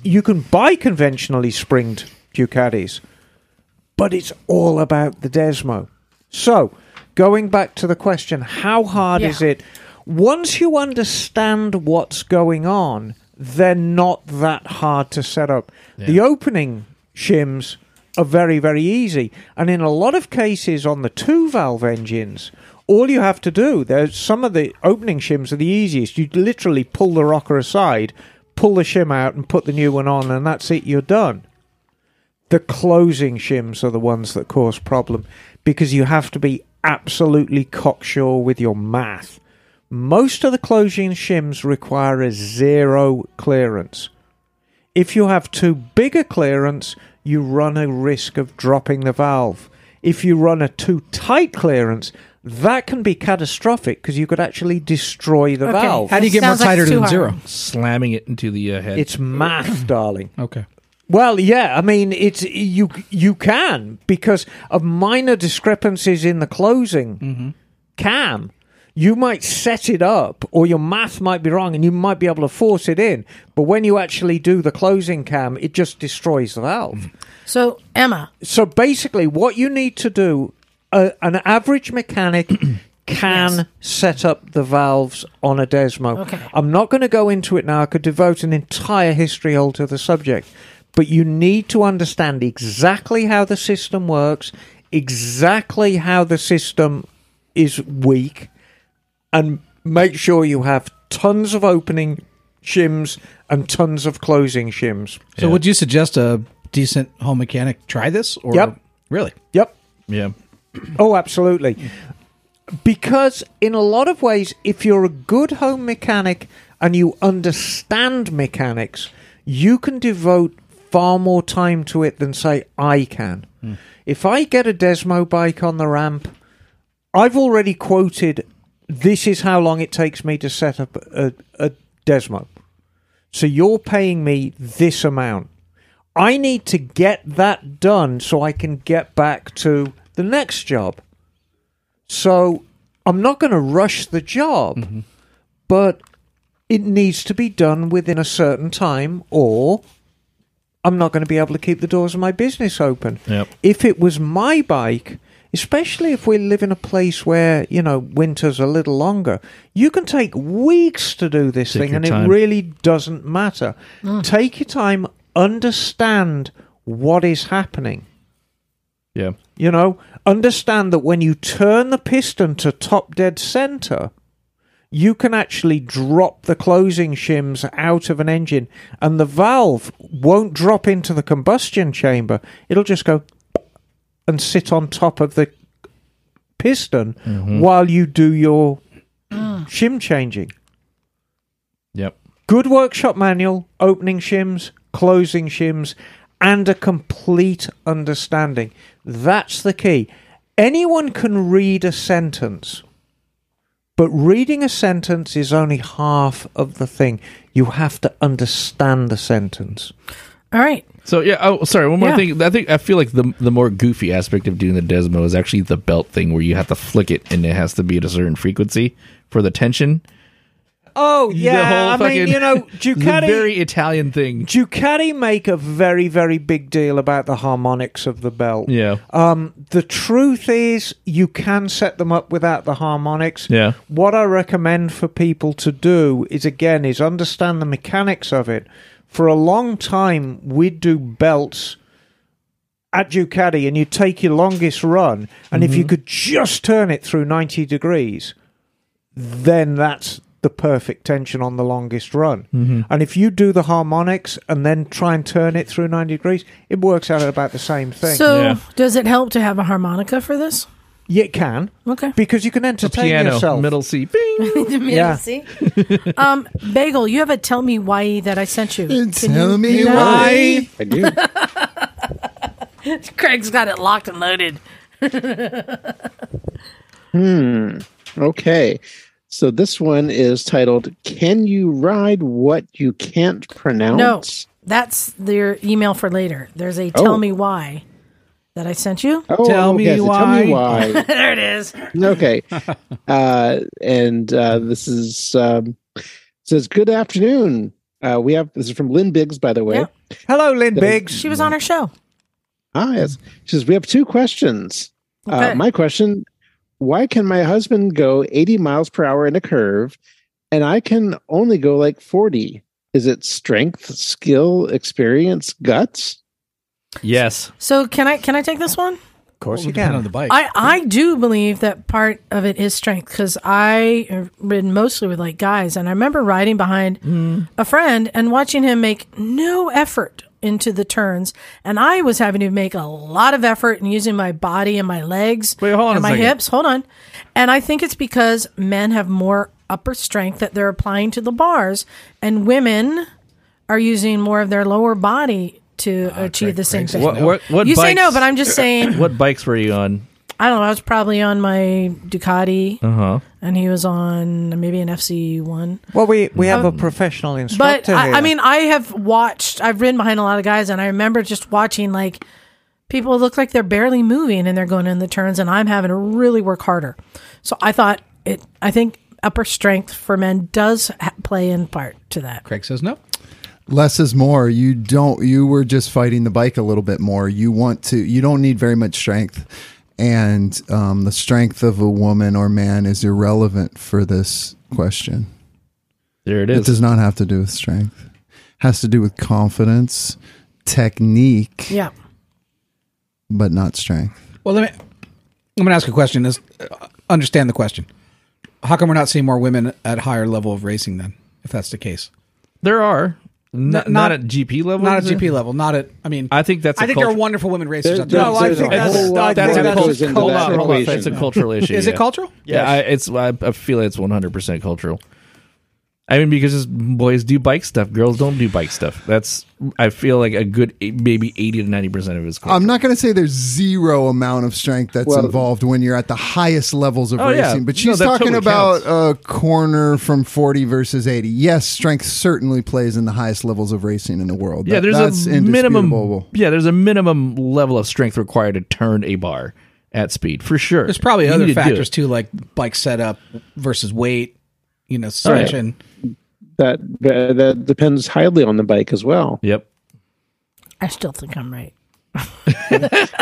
You can buy conventionally springed Ducatis, but it's all about the Desmo. So, going back to the question, how hard is it? Once you understand what's going on, they're not that hard to set up. Yeah. The opening shims are very, very easy. And in a lot of cases on the two-valve engines, all you have to do, some of the opening shims are the easiest. You literally pull the rocker aside, pull the shim out and put the new one on, and that's it, you're done. The closing shims are the ones that cause problem, because you have to be absolutely cocksure with your math. Most of the closing shims require a zero clearance. If you have too big a clearance, you run a risk of dropping the valve. If you run a too tight clearance, that can be catastrophic because you could actually destroy the valve. How do you get more tighter than zero? Slamming it into the head. It's math, darling. Okay. Well, yeah, I mean, it's you can, because of minor discrepancies in the closing cam. You might set it up, or your math might be wrong, and you might be able to force it in. But when you actually do the closing cam, it just destroys the valve. So, Emma. So, basically, what you need to do, an average mechanic can set up the valves on a Desmo. Okay. I'm not going to go into it now. I could devote an entire history hole to the subject. But you need to understand exactly how the system works, exactly how the system is weak, and make sure you have tons of opening shims and tons of closing shims. So would you suggest a decent home mechanic try this? Or Really? Yep. Yeah. Oh, absolutely. Because in a lot of ways, if you're a good home mechanic and you understand mechanics, you can devote far more time to it than, say, I can. Mm. If I get a Desmo bike on the ramp, I've already quoted... This is how long it takes me to set up a Desmo. So you're paying me this amount. I need to get that done so I can get back to the next job. So I'm not going to rush the job, but it needs to be done within a certain time, or I'm not going to be able to keep the doors of my business open. Yep. If it was my bike... Especially if we live in a place where, you know, winter's a little longer. You can take weeks to do this thing, and it really doesn't matter. Mm. Take your time, understand what is happening. Yeah. You know, understand that when you turn the piston to top dead center, you can actually drop the closing shims out of an engine, and the valve won't drop into the combustion chamber. It'll just go... and sit on top of the piston while you do your shim changing. Yep. Good workshop manual, opening shims, closing shims, and a complete understanding. That's the key. Anyone can read a sentence, but reading a sentence is only half of the thing. You have to understand the sentence. All right. So, yeah, oh, sorry, one more thing. I feel like the more goofy aspect of doing the Desmo is actually the belt thing, where you have to flick it and it has to be at a certain frequency for the tension. Oh, yeah. I mean, you know, Ducati... very Italian thing. Ducati make a very, very big deal about the harmonics of the belt. Yeah. The truth is, you can set them up without the harmonics. Yeah. What I recommend for people to do is, again, is understand the mechanics of it. For a long time, we'd do belts... at Ducati, and you take your longest run, and if you could just turn it through 90 degrees, then that's the perfect tension on the longest run. And if you do the harmonics and then try and turn it through 90 degrees, it works out at about the same thing. So, does it help to have a harmonica for this? Yeah, it can. Okay. Because you can entertain yourself. Middle C. Bing. The middle C. Bagel, you have a tell me why that I sent you. Tell me why. I do. Craig's got it locked and loaded. Okay. So this one is titled, Can You Ride What You Can't Pronounce? No, that's their email for later. There's a tell me why that I sent you. Tell me why. There it is. Okay. This is, says, good afternoon. We have, this is from Lynn Biggs, by the way. Yeah. Hello, Lynn Biggs. She was on our show. Ah, yes. She says, we have two questions. Okay. My question, why can my husband go 80 miles per hour in a curve and I can only go like 40? Is it strength, skill, experience, guts? Yes. So can I take this one? Of course you can. On the bike. I do believe that part of it is strength because I've ridden mostly with like guys, and I remember riding behind a friend and watching him make no effort into the turns, and I was having to make a lot of effort and using my body and my legs and my hips. Hold on. And I think it's because men have more upper strength that they're applying to the bars, and women are using more of their lower body to achieve the same thing. What you bikes, say no, but I'm just saying. What bikes were you on? I don't know. I was probably on my Ducati, and he was on maybe an FC1. Well, we have a professional instructor here. I mean, I've ridden behind a lot of guys, and I remember just watching, like, people look like they're barely moving, and they're going in the turns, and I'm having to really work harder. So I think upper strength for men does play in part to that. Craig says no. Less is more. You were just fighting the bike a little bit more. You don't need very much strength. And the strength of a woman or man is irrelevant for this question. There it is. It does not have to do with strength. It has to do with confidence, technique, but not strength. Well, I'm going to ask a question. Understand the question. How come we're not seeing more women at higher level of racing then, if that's the case? There are. Not at GP level? Not at GP level. Not at, I mean... I think that's there are wonderful women racers out there. No, I think that's a cultural issue. Is it cultural? Yeah, yes. I feel it's 100% cultural. I mean, because boys do bike stuff. Girls don't do bike stuff. That's, I feel like a good maybe 80 to 90% of his culture. I'm not going to say there's zero amount of strength that's involved when you're at the highest levels of racing, but she's talking totally about a corner from 40 versus 80. Yes, strength certainly plays in the highest levels of racing in the world. Yeah, that's indisputable. There's a minimum level of strength required to turn a bar at speed, for sure. There's probably other factors, too, like bike setup versus weight. You know, suspension. Right. That depends highly on the bike as well. Yep. I still think I'm right.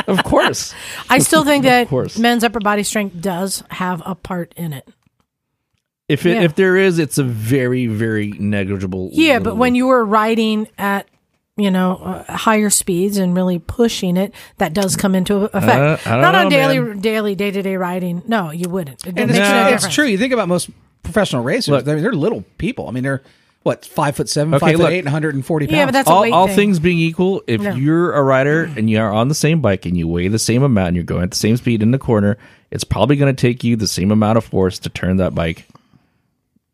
Of course. I still think that men's upper body strength does have a part in it. If there is, it's a very, very negligible. Yeah, level. But when you were riding at, you know, higher speeds and really pushing it, that does come into effect. Not on daily day-to-day riding. No, you wouldn't. It's true. You think about most professional racers, look, I mean, they're little people. I mean, they're what, 5'7", 5'8", 140 pounds. Yeah, but that's all things being equal. If you're a rider and you are on the same bike and you weigh the same amount and you're going at the same speed in the corner, it's probably going to take you the same amount of force to turn that bike.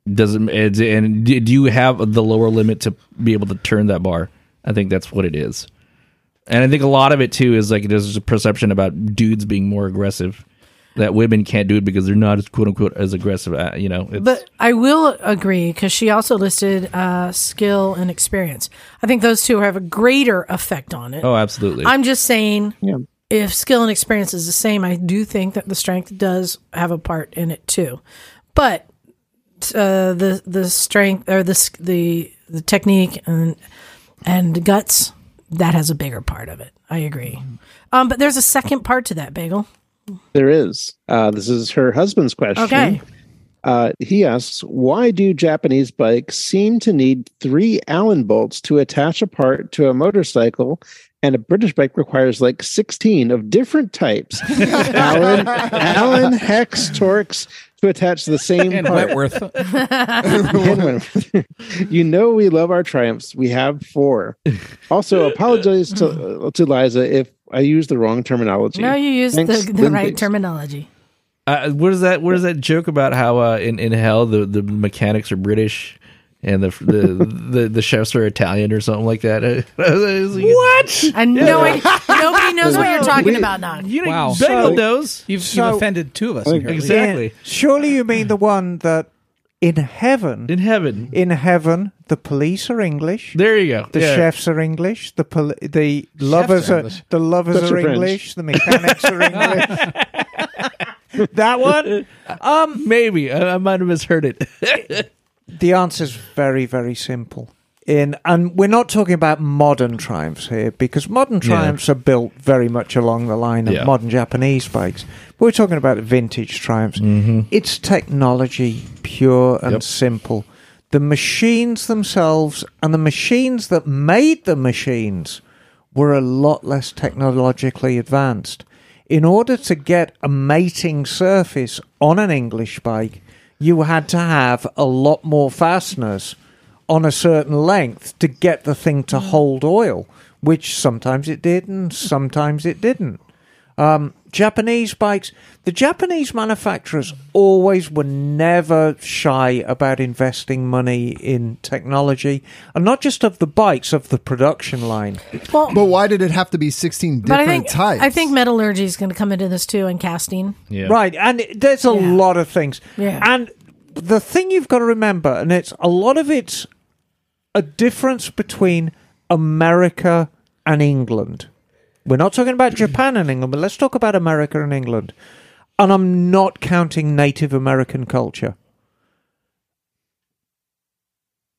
And do you have the lower limit to be able to turn that bar? I think that's what it is, and I think a lot of it too is like there's a perception about dudes being more aggressive. That women can't do it because they're not as quote unquote as aggressive, you know. But I will agree because she also listed skill and experience. I think those two have a greater effect on it. Oh, absolutely. I'm just saying, if skill and experience is the same, I do think that the strength does have a part in it too. But the strength or the technique and guts, that has a bigger part of it. I agree. But there's a second part to that, Bagel. There is. This is her husband's question. Okay. He asks, why do Japanese bikes seem to need 3 Allen bolts to attach a part to a motorcycle, and a British bike requires like 16 of different types? Allen, hex, Torx, to attach the same and part. Wentworth. You know we love our Triumphs. We have 4. Also, apologize to Liza if I used the wrong terminology. No, you used the right terminology. What is that joke about how in hell the mechanics are British and the chefs are Italian or something like that? What? Nobody knows what you're talking about now. You wow. So, those. You've offended 2 of us. Okay. Exactly. Yeah. Surely you mean the one that in heaven, the police are English. There you go. The chefs are English. The lovers are English. The lovers Dutch are English. The mechanics are English. That one? Maybe. I might have misheard it. The answer is very, very simple. And we're not talking about modern Triumphs here, because modern Triumphs are built very much along the line of modern Japanese bikes. But we're talking about vintage Triumphs. Mm-hmm. It's technology, pure and simple. The machines themselves and the machines that made the machines were a lot less technologically advanced. In order to get a mating surface on an English bike, you had to have a lot more fasteners on a certain length to get the thing to hold oil, which sometimes it did and sometimes it didn't. Japanese bikes, the Japanese manufacturers always were never shy about investing money in technology, and not just of the bikes, of the production line. Well, but why did it have to be 16 different types? I think metallurgy is going to come into this too, and casting. Yeah. Right, and there's a lot of things. Yeah. And the thing you've got to remember, and it's a lot of it's a difference between America and England. We're not talking about Japan and England, but let's talk about America and England. And I'm not counting Native American culture.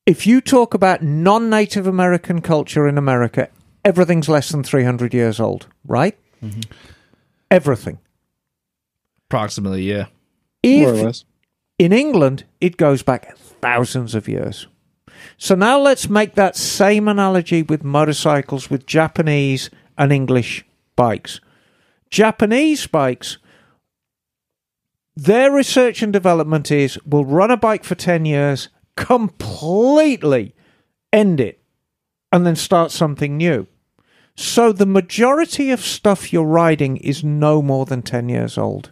If you talk about non-Native American culture in America, everything's less than 300 years old, right? Mm-hmm. Everything. Approximately, yeah. More or less. In England, it goes back thousands of years. So now let's make that same analogy with motorcycles, with Japanese and English bikes. Japanese bikes, their research and development is, we'll run a bike for 10 years, completely end it, and then start something new. So the majority of stuff you're riding is no more than 10 years old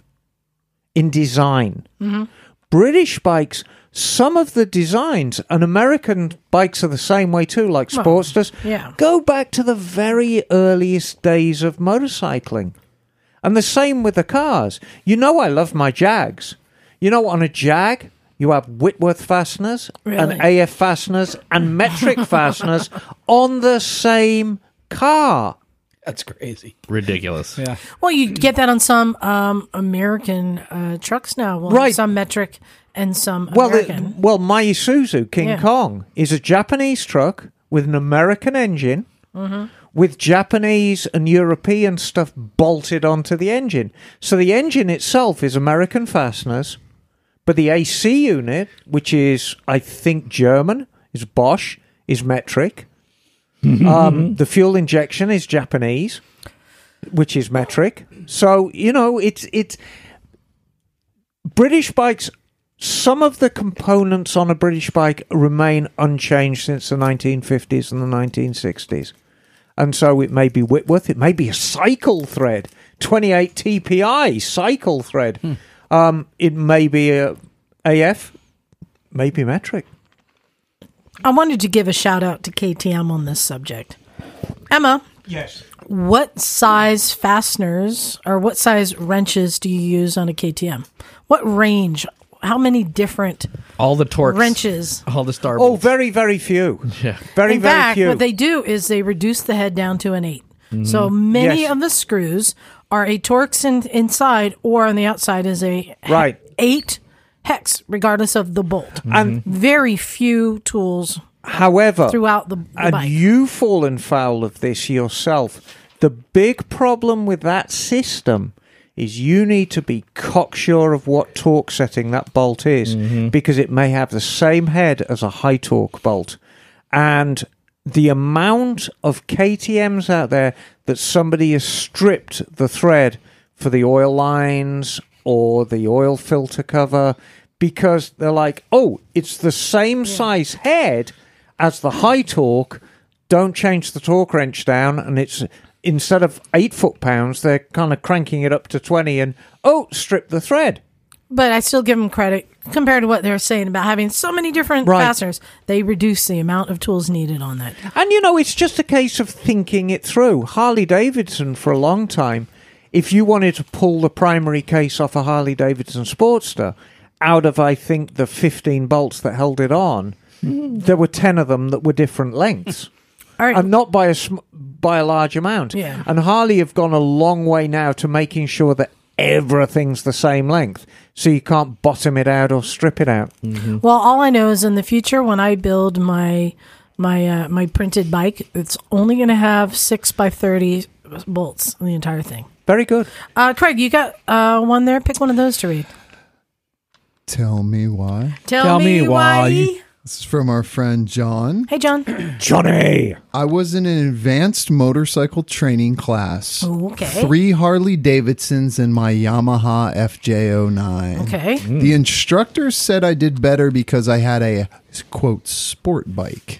in design. Mm-hmm. British bikes, some of the designs, and American bikes are the same way too, like Sportsters, go back to the very earliest days of motorcycling. And the same with the cars. You know I love my Jags. You know, on a Jag, you have Whitworth fasteners and AF fasteners and metric fasteners on the same car. That's crazy. Ridiculous. Yeah. Well, you get that on some American trucks now. Well, some metric and some American. Well, my Isuzu King Kong is a Japanese truck with an American engine with Japanese and European stuff bolted onto the engine. So the engine itself is American fasteners, but the AC unit, which is, I think, German, is Bosch, is metric. The fuel injection is Japanese, which is metric. So, you know, it's British bikes. Some of the components on a British bike remain unchanged since the 1950s and the 1960s. And so it may be Whitworth. It may be a cycle thread, 28 TPI cycle thread. It may be a AF, maybe metric. I wanted to give a shout out to KTM on this subject. Emma. Yes. What size fasteners or what size wrenches do you use on a KTM? What range? How many different all the Torx wrenches? All the starboards. Oh, very, very few. Yeah. Very, in fact, very few. What they do is they reduce the head down to an 8. Mm-hmm. So many of the screws are a Torx inside or on the outside is a 8 hex, regardless of the bolt. And very few tools. However, throughout the bike. And you've fallen foul of this yourself. The big problem with that system is you need to be cocksure of what torque setting that bolt is, because it may have the same head as a high torque bolt. And the amount of KTMs out there that somebody has stripped the thread for the oil lines or the oil filter cover because they're like, oh, it's the same size head as the high torque, don't change the torque wrench down, and it's... Instead of 8 foot-pounds, they're kind of cranking it up to 20 and, oh, strip the thread. But I still give them credit compared to what they're saying about having so many different fasteners. They reduce the amount of tools needed on that. And, you know, it's just a case of thinking it through. Harley-Davidson, for a long time, if you wanted to pull the primary case off a Harley-Davidson Sportster out of, I think, the 15 bolts that held it on, there were 10 of them that were different lengths. And not by a large amount. And Harley have gone a long way now to making sure that everything's the same length, so you can't bottom it out or strip it out. Well, all I know is in the future when I build my printed bike, it's only going to have 6x30 bolts on the entire thing. Very good. Craig, you got one there? Pick one of those to read. Tell me why. Tell me why. This is from our friend John. Hey, John. Johnny! I was in an advanced motorcycle training class. Oh, okay. 3 Harley-Davidsons and my Yamaha FJ09. Okay. The instructor said I did better because I had a, quote, sport bike.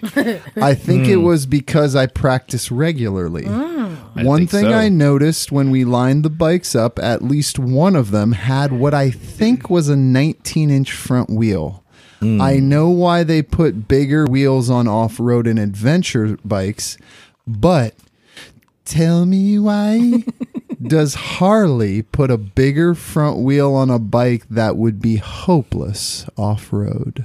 I think it was because I practice regularly. One thing I noticed when we lined the bikes up, at least one of them had what I think was a 19-inch front wheel. I know why they put bigger wheels on off-road and adventure bikes, but tell me why does Harley put a bigger front wheel on a bike that would be hopeless off-road?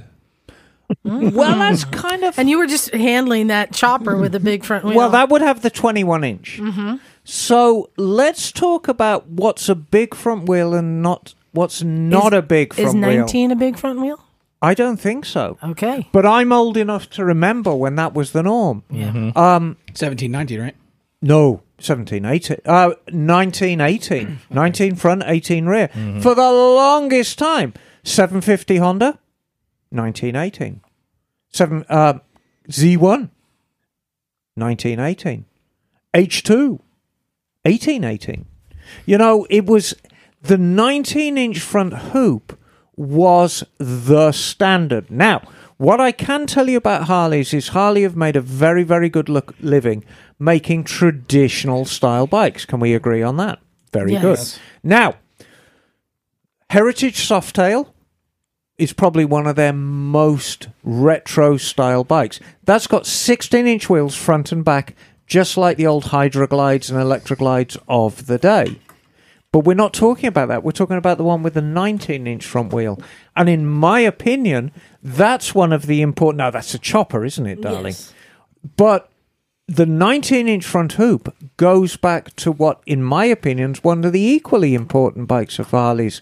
Well, that's kind of... And you were just handling that chopper with a big front wheel. Well, that would have the 21-inch. So let's talk about what's a big front wheel and not what's not a big front wheel. Is 19 a big front wheel? I don't think so. Okay. But I'm old enough to remember when that was the norm. 1719, right? No, 1718. 1918. 19 front, 18 rear. For the longest time. 750 Honda, 1918. Z1, 1918. H2, 1818. You know, it was the 19-inch front hoop was the standard. Now, what I can tell you about Harleys is Harley have made a very, very good living making traditional style bikes. Can we agree on that? Very good. Now, Heritage Softail is probably one of their most retro style bikes. That's got 16-inch wheels front and back, just like the old Hydroglides and Electroglides of the day. But we're not talking about that. We're talking about the one with the 19-inch front wheel. And in my opinion, that's one of the important... Now, that's a chopper, isn't it, darling? Yes. But the 19-inch front hoop goes back to what, in my opinion, is one of the equally important bikes of Harley's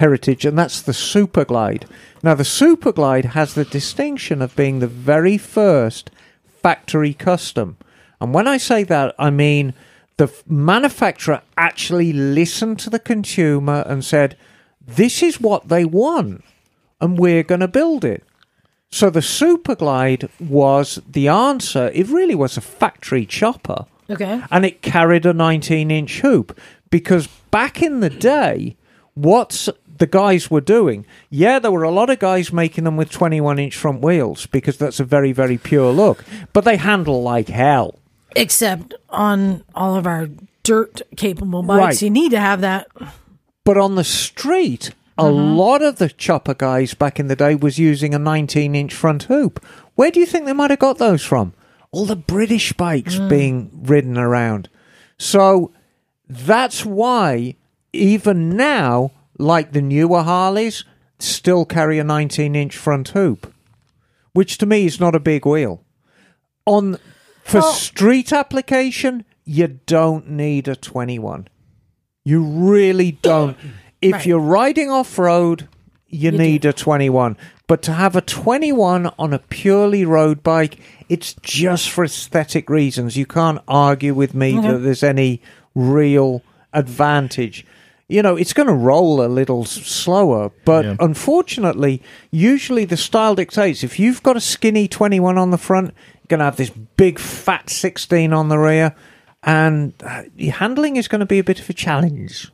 heritage, and that's the Superglide. Now, the Superglide has the distinction of being the very first factory custom. And when I say that, I mean... The manufacturer actually listened to the consumer and said, this is what they want, and we're going to build it. So the Superglide was the answer. It really was a factory chopper. Okay. And it carried a 19-inch hoop because back in the day, what the guys were doing, there were a lot of guys making them with 21-inch front wheels because that's a very, very pure look, but they handle like hell. Except on all of our dirt-capable bikes, you need to have that. But on the street, a lot of the chopper guys back in the day was using a 19-inch front hoop. Where do you think they might have got those from? All the British bikes being ridden around. So that's why even now, like the newer Harleys, still carry a 19-inch front hoop, which to me is not a big wheel. For street application, you don't need a 21. You really don't. If you're riding off-road, you need a 21. But to have a 21 on a purely road bike, it's just for aesthetic reasons. You can't argue with me that there's any real advantage. You know, it's going to roll a little slower, but unfortunately, usually the style dictates. If you've got a skinny 21 on the front, you're going to have this big fat 16 on the rear, and handling is going to be a bit of a challenge.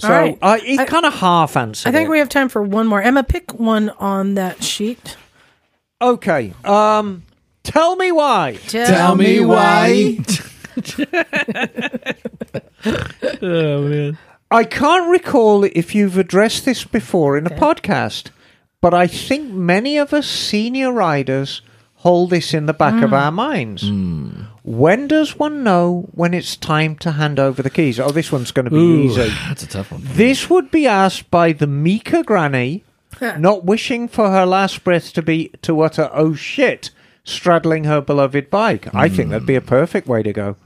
So right. I kind of half answered. I think we have time for one more. Emma, pick one on that sheet. Okay. Tell me why. Tell me why. Oh, man. I can't recall if you've addressed this before in a podcast, but I think many of us senior riders hold this in the back of our minds. Mm. When does one know when it's time to hand over the keys? Oh, this one's going to be easy. That's a tough one. This would be asked by the meeker granny, not wishing for her last breath to utter, oh shit, straddling her beloved bike. Mm. I think that'd be a perfect way to go.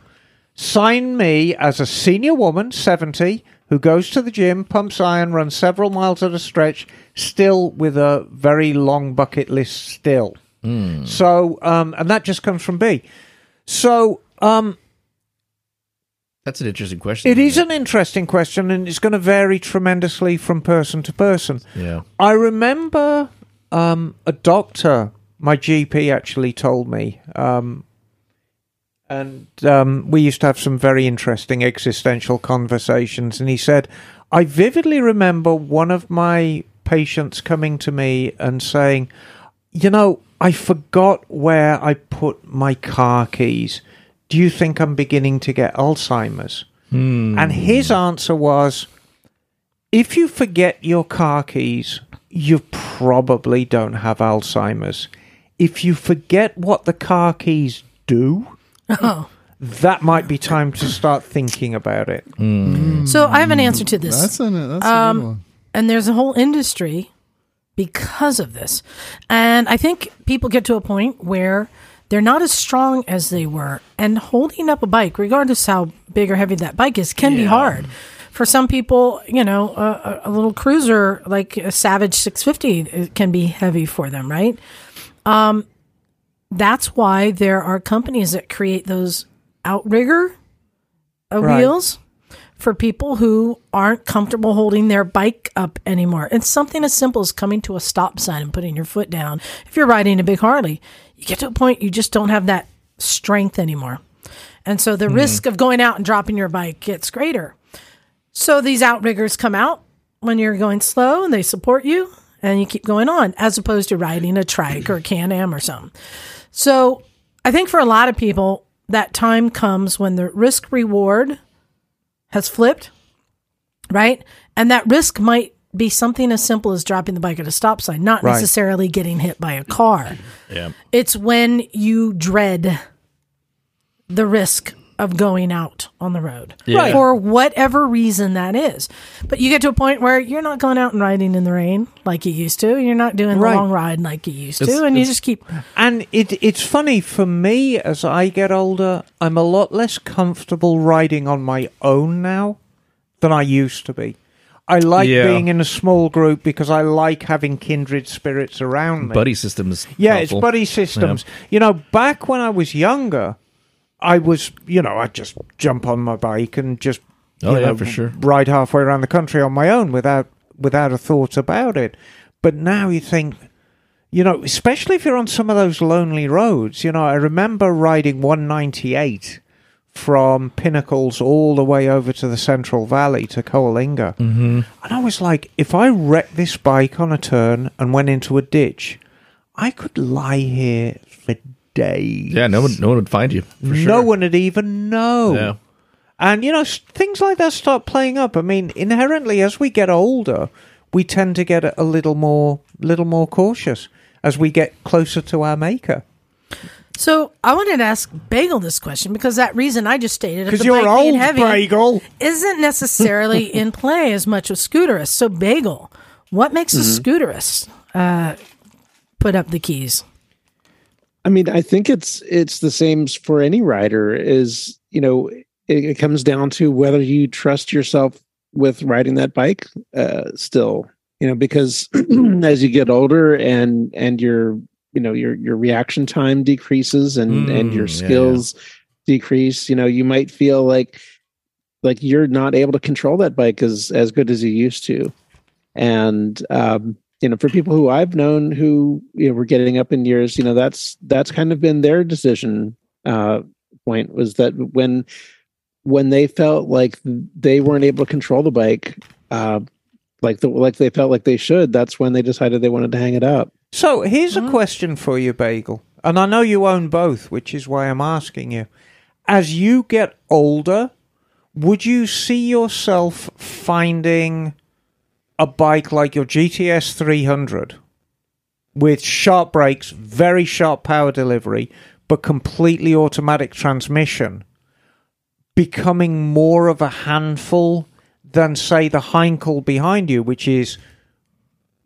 Sign me as a senior woman, 70, who goes to the gym, pumps iron, runs several miles at a stretch, still with a very long bucket list still. Mm. So, and that just comes from B. So, that's an interesting question. It is an interesting question, and it's going to vary tremendously from person to person. Yeah. I remember a doctor, my GP actually told me, and we used to have some very interesting existential conversations, and he said, I vividly remember one of my patients coming to me and saying, you know, I forgot where I put my car keys. Do you think I'm beginning to get Alzheimer's? Hmm. And his answer was, if you forget your car keys, you probably don't have Alzheimer's. If you forget what the car keys do, that might be time to start thinking about it. Hmm. So I have an answer to this. That's a good one. And there's a whole industry because of this. And I think people get to a point where they're not as strong as they were. And holding up a bike, regardless how big or heavy that bike is, can be hard. For some people, you know, a little cruiser like a Savage 650 can be heavy for them, right? That's why there are companies that create those outrigger wheels for people who aren't comfortable holding their bike up anymore. It's something as simple as coming to a stop sign and putting your foot down. If you're riding a big Harley, you get to a point you just don't have that strength anymore. And so the risk of going out and dropping your bike gets greater. So these outriggers come out when you're going slow and they support you and you keep going on, as opposed to riding a trike or a Can-Am or something. So I think for a lot of people, that time comes when the risk reward has flipped, right? And that risk might be something as simple as dropping the bike at a stop sign, not necessarily getting hit by a car. Yeah. It's when you dread the risk of going out on the road for whatever reason that is. But you get to a point where you're not going out and riding in the rain like you used to. You're not doing the long ride like you used to. And you just keep... And it's funny, for me, as I get older, I'm a lot less comfortable riding on my own now than I used to be. I like being in a small group because I like having kindred spirits around me. Buddy systems. Yeah, helpful. It's buddy systems. Yeah. You know, back when I was younger... I was, you know, I'd just jump on my bike and just ride halfway around the country on my own without a thought about it. But now you think, you know, especially if you're on some of those lonely roads, you know, I remember riding 198 from Pinnacles all the way over to the Central Valley to Coalinga. Mm-hmm. And I was like, if I wrecked this bike on a turn and went into a ditch, I could lie here for days. Yeah, no one would find you, for sure. No one would even know. Yeah. And, you know, things like that start playing up. I mean, inherently, as we get older, we tend to get a little more cautious as we get closer to our maker. So I wanted to ask Bagel this question because that reason I just stated, because you're old, Bagel, isn't necessarily in play as much with scooterists. So, Bagel, what makes a scooterist put up the keys? I mean, I think it's the same for any rider. Is, you know, it comes down to whether you trust yourself with riding that bike still. you know, because as you get older and your, you know, your reaction time decreases and your skills decrease, you know, you might feel like you're not able to control that bike as good as you used to. And, you know, for people who I've known who, you know, were getting up in years, you know, that's kind of been their decision point, was that when they felt like they weren't able to control the bike, like they felt like they should, that's when they decided they wanted to hang it up. So here's a question for you, Bagel. And I know you own both, which is why I'm asking you. As you get older, would you see yourself finding a bike like your GTS 300 with sharp brakes, very sharp power delivery, but completely automatic transmission, becoming more of a handful than, say, the Heinkel behind you, which is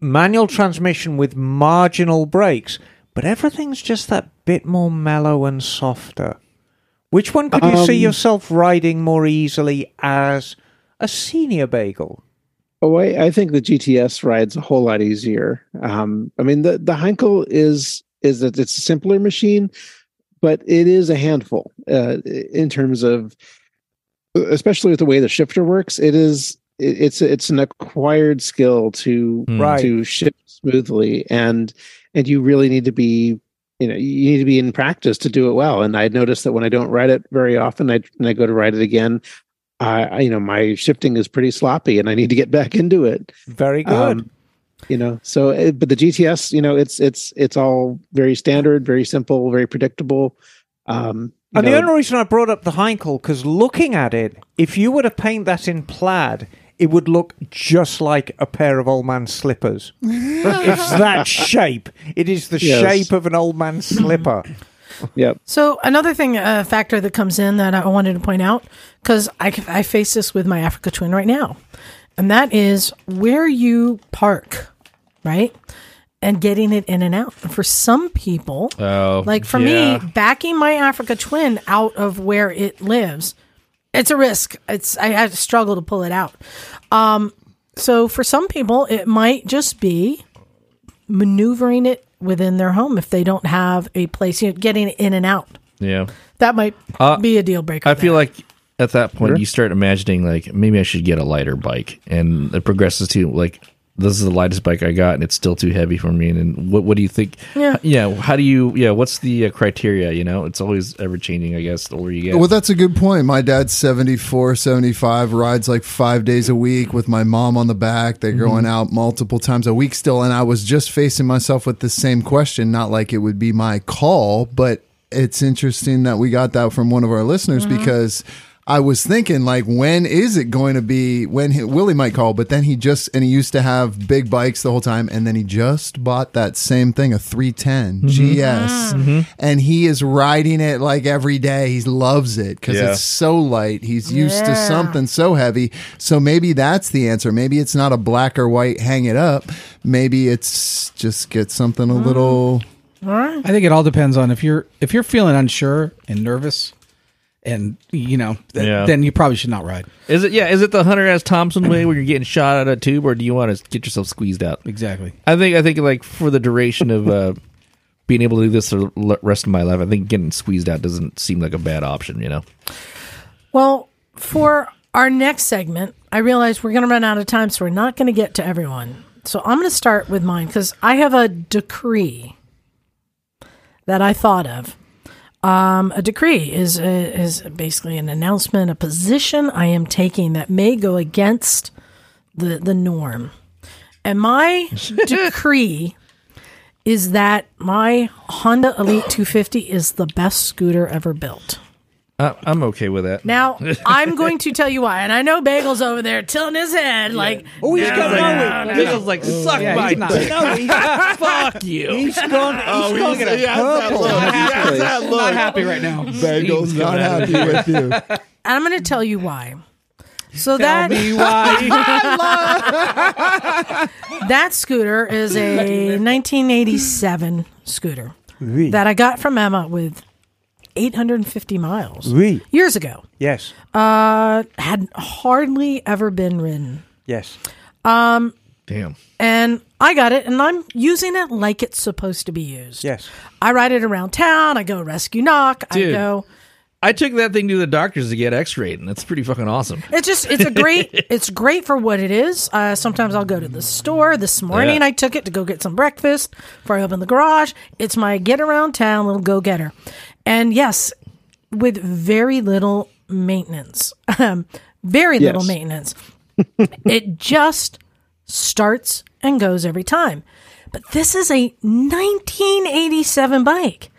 manual transmission with marginal brakes, but everything's just that bit more mellow and softer? Which one could you see yourself riding more easily as a senior, Bagel? Oh, I think the GTS rides a whole lot easier. I mean, the Heinkel it's a simpler machine, but it is a handful in terms of, especially with the way the shifter works. It's an acquired skill to shift smoothly, and you really need to be, you know, you need to be in practice to do it well. And I noticed that when I don't ride it very often, and I go to ride it again, you know, my shifting is pretty sloppy and I need to get back into it. Very good. You know, so, but the GTS, you know, it's all very standard, very simple, very predictable. And the only reason I brought up the Heinkel, because looking at it, if you were to paint that in plaid, it would look just like a pair of old man slippers. It's that shape. It is the shape of an old man slipper. Yep. So another thing, factor that comes in that I wanted to point out, because I face this with my Africa Twin right now, and that is where you park, right? And getting it in and out. And for some people, me, backing my Africa Twin out of where it lives, it's a risk. I had to struggle to pull it out. So for some people, it might just be maneuvering it within their home if they don't have a place, you know, getting it in and out. Yeah. That might be a deal breaker. I feel like at that point you start imagining, like, maybe I should get a lighter bike, and it progresses to, like, this is the lightest bike I got and it's still too heavy for me. And what do you think? Yeah. Yeah. How do you, what's the criteria? You know, it's always ever changing, I guess, the older you get. Well, that's a good point. My dad's 74, 75, rides like 5 days a week with my mom on the back. They're going out multiple times a week still. And I was just facing myself with the same question. Not like it would be my call, but it's interesting that we got that from one of our listeners, because I was thinking, like, when is it going to be Willie might call, but then he used to have big bikes the whole time, and then he just bought that same thing, a 310 GS, and he is riding it like every day. He loves it because it's so light. He's used to something so heavy. So maybe that's the answer. Maybe it's not a black or white hang it up. Maybe it's just get something a little. All right. I think it all depends on if you're feeling unsure and nervous. And, you know, then you probably should not ride. Is it? Yeah. Is it the Hunter S. Thompson way where you're getting shot out of a tube, or do you want to get yourself squeezed out? Exactly. I think like for the duration of being able to do this the rest of my life, I think getting squeezed out doesn't seem like a bad option, you know? Well, for our next segment, I realize we're going to run out of time, so we're not going to get to everyone. So I'm going to start with mine, because I have a decree that I thought of. A decree is basically an announcement, a position I am taking that may go against the norm. And my decree is that my Honda Elite 250 is the best scooter ever built. I'm okay with that. Now, I'm going to tell you why. And I know Bagel's over there tilting his head like... Oh, he's got it. Bagel's like, suck my dick. Fuck you. He's going to purple. I'm not happy right now. Bagel's not happy with you. And I'm going to tell you why. So tell me why. That scooter is a 1987 scooter that I got from Emma with 850 miles years ago. Yes. Had hardly ever been ridden. Yes. Damn. And I got it, and I'm using it like it's supposed to be used. Yes. I ride it around town. I go rescue knock. Dude, I took that thing to the doctors to get x-rayed, and that's pretty fucking awesome. It's great for what it is. Sometimes I'll go to the store. This morning I took it to go get some breakfast before I open the garage. It's my get around town little go-getter. And yes, with very little maintenance. Very little maintenance. It just starts and goes every time. But this is a 1987 bike.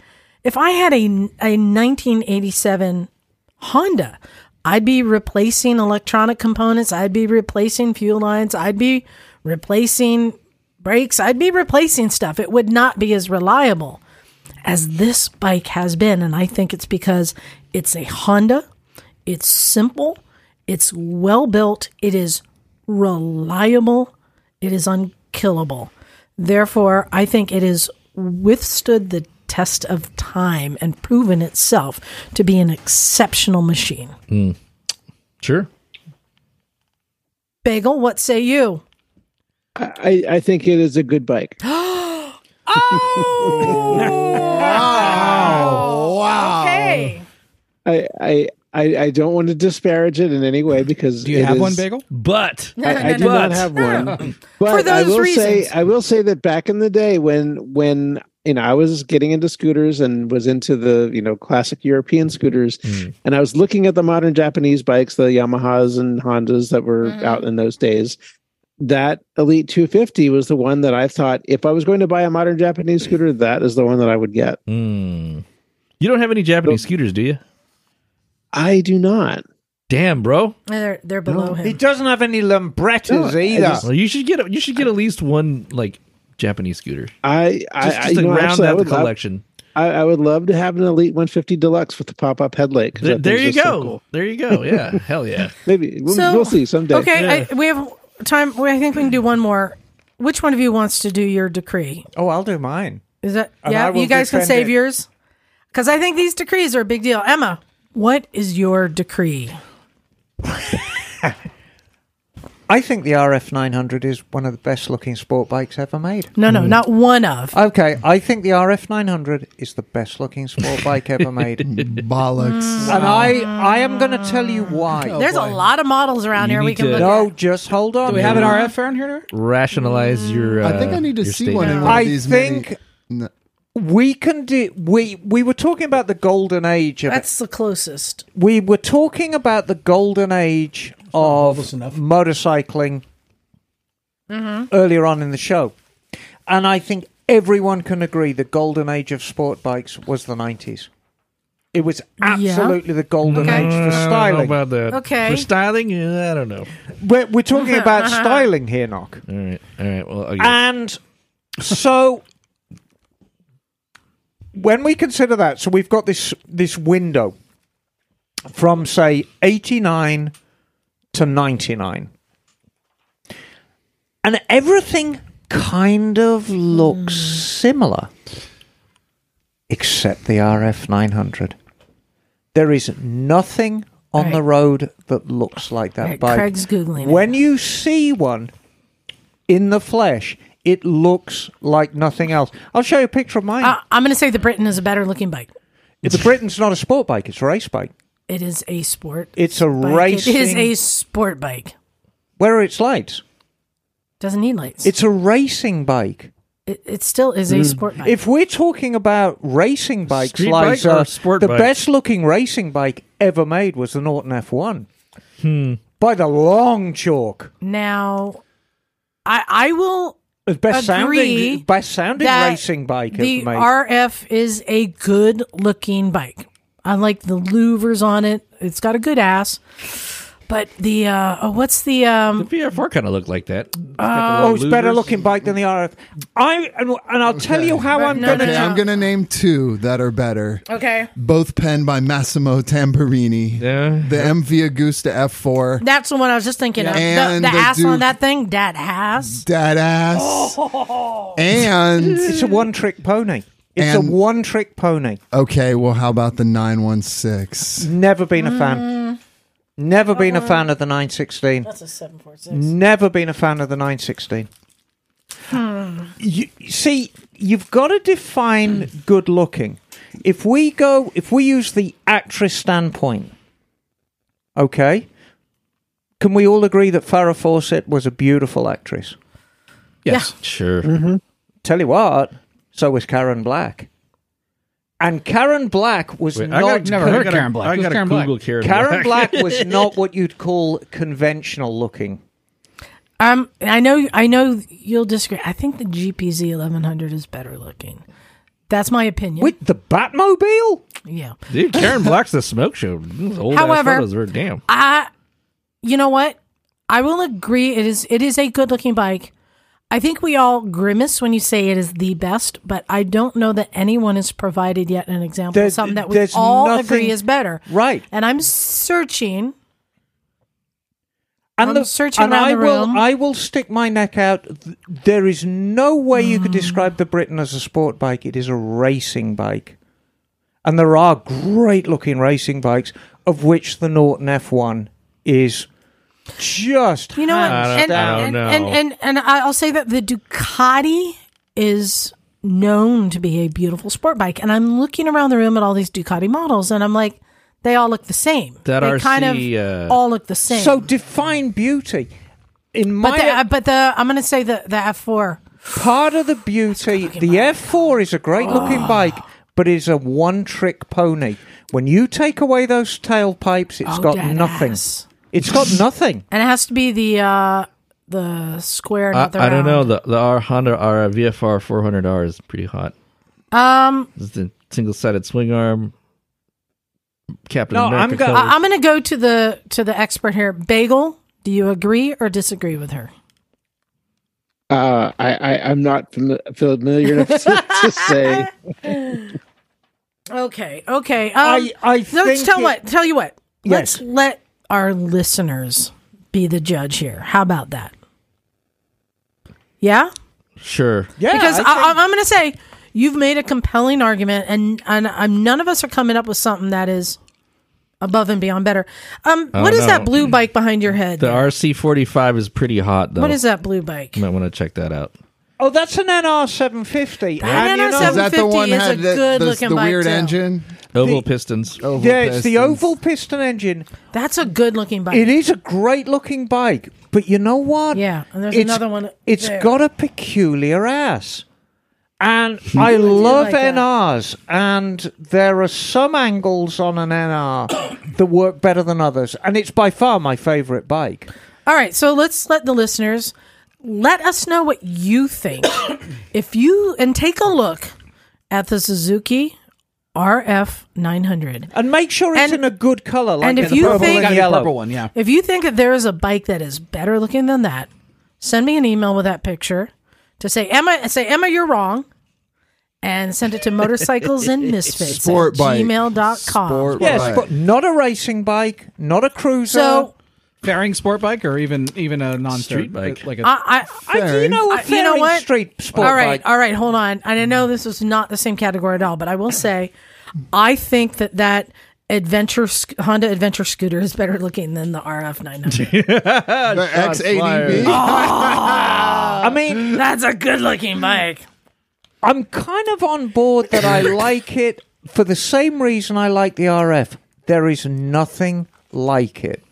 If I had a 1987 Honda, I'd be replacing electronic components. I'd be replacing fuel lines. I'd be replacing brakes. I'd be replacing stuff. It would not be as reliable as this bike has been. And I think it's because it's a Honda. It's simple. It's well built. It is reliable. It is unkillable. Therefore, I think it has withstood the test of time and proven itself to be an exceptional machine. Mm. Sure. Bagel, what say you? I think it is a good bike. Oh! Wow. Okay. I don't want to disparage it in any way because do you have one, Bagel? But I do not have one. But for those reasons, I will say that back in the day when I was getting into scooters and was into the classic European scooters, and I was looking at the modern Japanese bikes, the Yamahas and Hondas that were out in those days. That Elite 250 was the one that I thought if I was going to buy a modern Japanese scooter, that is the one that I would get. Mm. You don't have any Japanese scooters, do you? I do not. Damn, bro. They're below him. He doesn't have any Lambrettas either. Well, you should get at least one like Japanese scooter. Round out the collection. I would love to have an Elite 150 Deluxe with the pop-up headlight. There you go. So cool. There you go. Yeah. Hell yeah. Maybe we'll see someday. Okay, yeah. We have time. I think we can do one more. Which one of you wants to do your decree? Oh, I'll do mine. Is that you guys can save yours? Because I think these decrees are a big deal. Emma, what is your decree? I think the RF 900 is one of the best looking sport bikes ever made. No, not one of. Okay, I think the RF 900 is the best looking sport bike ever made. Bollocks. And I am going to tell you why. There's a lot of models around here we can look at. No, just hold on. Do we have an RF around here? Rationalize your I think I need to see statement. One in one of these. I think... We can do. We were talking about the golden age. That's the closest. We were talking about the golden age of motorcycling earlier on in the show, and I think everyone can agree the golden age of sport bikes was the 90s. It was absolutely the golden age for styling. I don't know about that. Okay, for styling, I don't know. We're talking about styling here, Nock. All right. Well, and so. When we consider that, so we've got this window from, say, 89 to 99. And everything kind of looks similar, except the RF 900. There is nothing on the road that looks like that bike. Craig's Googling when you see one in the flesh... It looks like nothing else. I'll show you a picture of mine. I'm going to say the Briton is a better looking bike. The Briton's not a sport bike. It's a race bike. It is a sport. It's a race. It is a sport bike. Where are its lights? Doesn't need lights. It's a racing bike. It still is a sport bike. If we're talking about racing bikes, street like bike or sport the bike? Best looking racing bike ever made was the Norton F1. By the long chalk. Now, I will... Best sounding racing bike ever made. The RF is a good looking bike. I like the louvers on it. It's got a good ass. But the what's the VR4 kind of looked like that. It's a better looking bike than the RF. I'll tell you how I'm going to. I'm going to name two that are better. Okay. Both penned by Massimo Tamburini. Yeah. The MV Agusta F4. That's the one I was just thinking of. And the ass on that thing, dat ass. Oh. And it's a one-trick pony. It's a one-trick pony. Okay. Well, how about the 916? Never been a fan. Never been a fan of the 916. That's a 746. Never been a fan of the 916. You've got to define good looking. If we use the actress standpoint, okay, can we all agree that Farrah Fawcett was a beautiful actress? Yes, yeah. Sure. Mm-hmm. Tell you what, so was Karen Black. And Karen Black was Karen Black was not what you'd call conventional looking. I know you'll disagree. I think the GPZ 1100 is better looking. That's my opinion. With the Batmobile? Yeah. Dude, Karen Black's the smoke show. However, damn. You know what? I will agree it is a good looking bike. I think we all grimace when you say it is the best, but I don't know that anyone has provided yet an example of something that we all agree is better. Right. And I'm searching. I will stick my neck out. There is no way you could describe the Briton as a sport bike. It is a racing bike. And there are great-looking racing bikes, of which the Norton F1 is... Just, you know, and I'll say that the Ducati is known to be a beautiful sport bike, and I'm looking around the room at all these Ducati models, and I'm like, they all look the same. All look the same. So define beauty. I'm going to say the F4. Part of the beauty, the F4 is a great looking bike, but it's a one-trick pony. When you take away those tailpipes, it's got nothing. Ass. It's got nothing. And it has to be the square, not the round. I don't know. The Honda VFR 400R is pretty hot. It's the single-sided swing arm. Captain America. I'm going to go to the expert here. Bagel, do you agree or disagree with her? I'm not familiar enough to say. Okay. Tell you what. Yes. Let our listeners be the judge here. How about that? Yeah? Sure. Yeah. Because I'm going to say you've made a compelling argument, and none of us are coming up with something that is above and beyond better. What is that blue bike behind your head? The RC45 is pretty hot, though. What is that blue bike? You might want to check that out. Oh, that's an NR750. An NR750 is a good-looking bike, too. The weird engine? Oval pistons. It's the oval piston engine. That's a good-looking bike. It is a great-looking bike, but you know what? Yeah, and there's another one. It's got a peculiar ass. And I love NRs, and there are some angles on an NR that work better than others, and it's by far my favorite bike. All right, so let's let the listeners... Let us know what you think. And take a look at the Suzuki RF 900. And make sure it's in a good color, like the purple one, yeah. If you think that there is a bike that is better looking than that, send me an email with that picture to say, Emma, you're wrong. And send it to motorcyclesandmisfits@gmail.com. Sport bike. Not a racing bike, not a cruiser. So, fairing sport bike, or even a non-street bike, like a street sport bike. All right, hold on. And I know this is not the same category at all, but I will say, I think that Honda Adventure scooter is better looking than the RF 900. The X80B. I mean, that's a good looking bike. I'm kind of on board that I like it for the same reason I like the RF. There is nothing like it.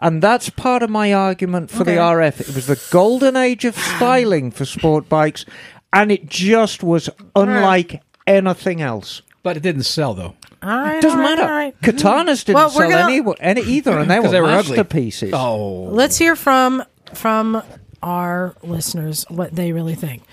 And that's part of my argument for the RF. It was the golden age of styling for sport bikes, and it just was unlike anything else. But it didn't sell, though. It doesn't matter. Right. Katanas didn't sell any either, and they were masterpieces. Ugly. Oh, let's hear from our listeners what they really think.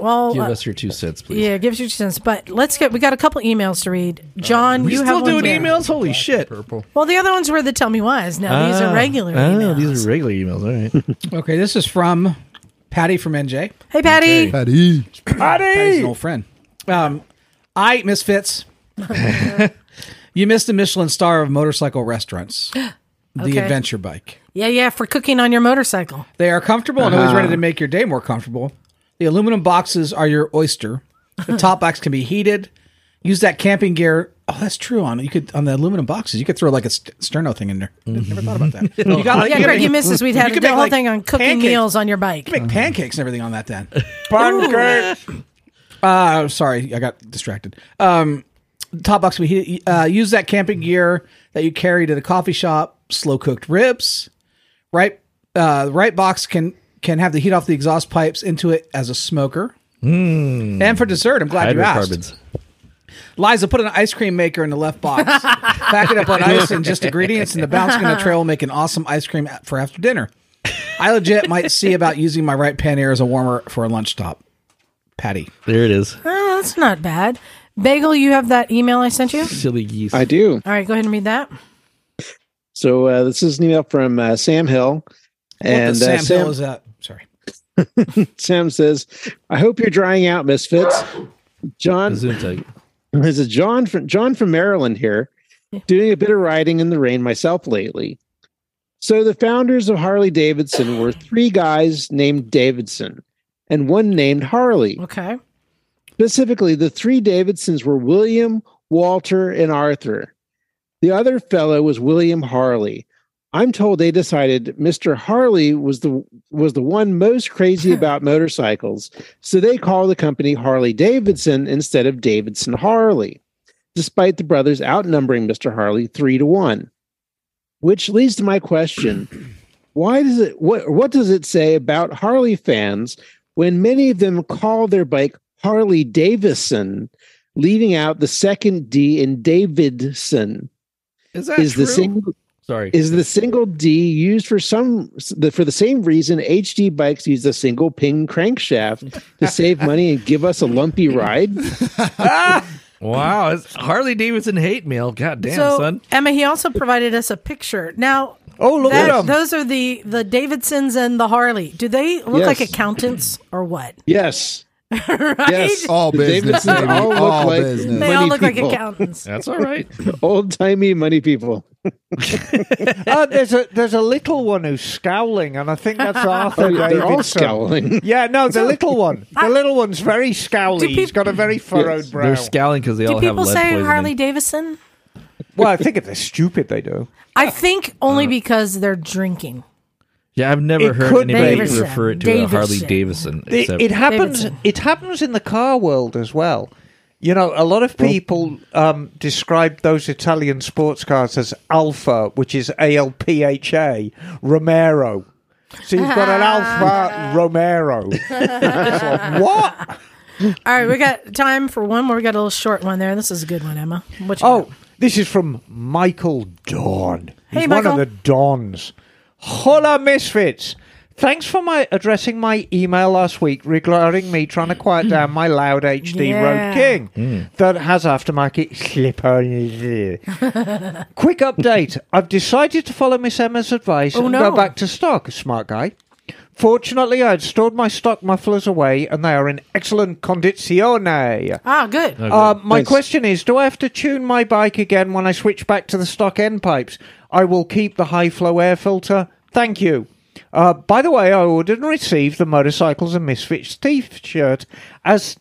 Well, give us your 2 cents, please. Yeah, give us your 2 cents. But we got a couple emails to read. John, you have one. We still doing emails? Holy shit. Purple. Well, the other ones were the tell me whys. Now these are regular emails. These are regular emails. All right. Okay, this is from Patty from NJ. Hey, Patty. Okay. Patty's an old friend. I misfits. You missed a Michelin star of motorcycle restaurants. The adventure bike. Yeah, for cooking on your motorcycle. They are comfortable and always ready to make your day more comfortable. The aluminum boxes are your oyster. The top box can be heated. Use that camping gear Oh, that's true. On the aluminum boxes, you could throw like a sterno thing in there. Mm-hmm. Never thought about that. You got, yeah, Greg, you missed this. We'd had the whole thing on cooking pancakes. Meals on your bike. You could make pancakes and everything on that then. Pardon, Kurt. Sorry, I got distracted. Top box, we use that camping gear that you carry to the coffee shop. Slow cooked ribs, right? The right box can have the heat off the exhaust pipes into it as a smoker. Mm. And for dessert, I'm glad you asked. Liza, put an ice cream maker in the left box. Pack it up on ice and just ingredients, and the bounce on the trail will make an awesome ice cream for after dinner. I legit might see about using my right pannier as a warmer for a lunch top. Patty. There it is. Oh, that's not bad. Bagel, you have that email I sent you? Silly geese. I do. All right, go ahead and read that. So this is an email from Sam Hill. And Sam Hill is that? Sorry. Sam says, I hope you're drying out, Misfits. John. This is John from Maryland here, doing a bit of riding in the rain myself lately. So the founders of Harley-Davidson were three guys named Davidson and one named Harley. Okay. Specifically, the three Davidsons were William, Walter, and Arthur. The other fellow was William Harley. I'm told they decided Mr. Harley was the one most crazy about motorcycles, so they called the company Harley-Davidson instead of Davidson-Harley, despite the brothers outnumbering Mr. Harley 3-1. Which leads to my question, what does it say about Harley fans when many of them call their bike Harley-Davidson, leaving out the second D in Davidson? Is that true? Is the single D used for the same reason HD bikes use a single pin crankshaft to save money and give us a lumpy ride? Wow, it's Harley-Davidson hate mail. God damn, son. Emma, he also provided us a picture. Now, look at them. Those are the Davidsons and the Harley. Do they look like accountants or what? Yes. Right? Yes, all business. They all look like business. They all look like accountants. That's all right. Old timey money people. There's a little one who's scowling, and I think that's Arthur. They're all scowling. Yeah, no, the little one. The little one's very scowly. He's got a very furrowed brow. They're scowling because they all have lead poisoning. Do people say Harley Davidson? Well, I think if they're stupid, they do. I think only because they're drinking. Yeah, I've never heard anybody refer it to a Harley Davidson. It happens in the car world as well. You know, a lot of people describe those Italian sports cars as Alfa, which is ALPHA, Romero. So you've got an Alfa Romero. It's like, what? All right, we got time for one more. We got a little short one there. This is a good one, Emma. This is from Michael Dawn. He's Michael. One of the Dons. Hola, Misfits. Thanks for addressing my email last week regarding me trying to quiet down my loud HD Road King that has aftermarket slip-on. Quick update. I've decided to follow Miss Emma's advice and go back to stock. Smart guy. Fortunately, I had stored my stock mufflers away, and they are in excellent condizione. Ah, good. Okay. My question is, do I have to tune my bike again when I switch back to the stock end pipes? I will keep the high-flow air filter. Thank you. By the way, I ordered and received the Motorcycles and Misfits T-shirt as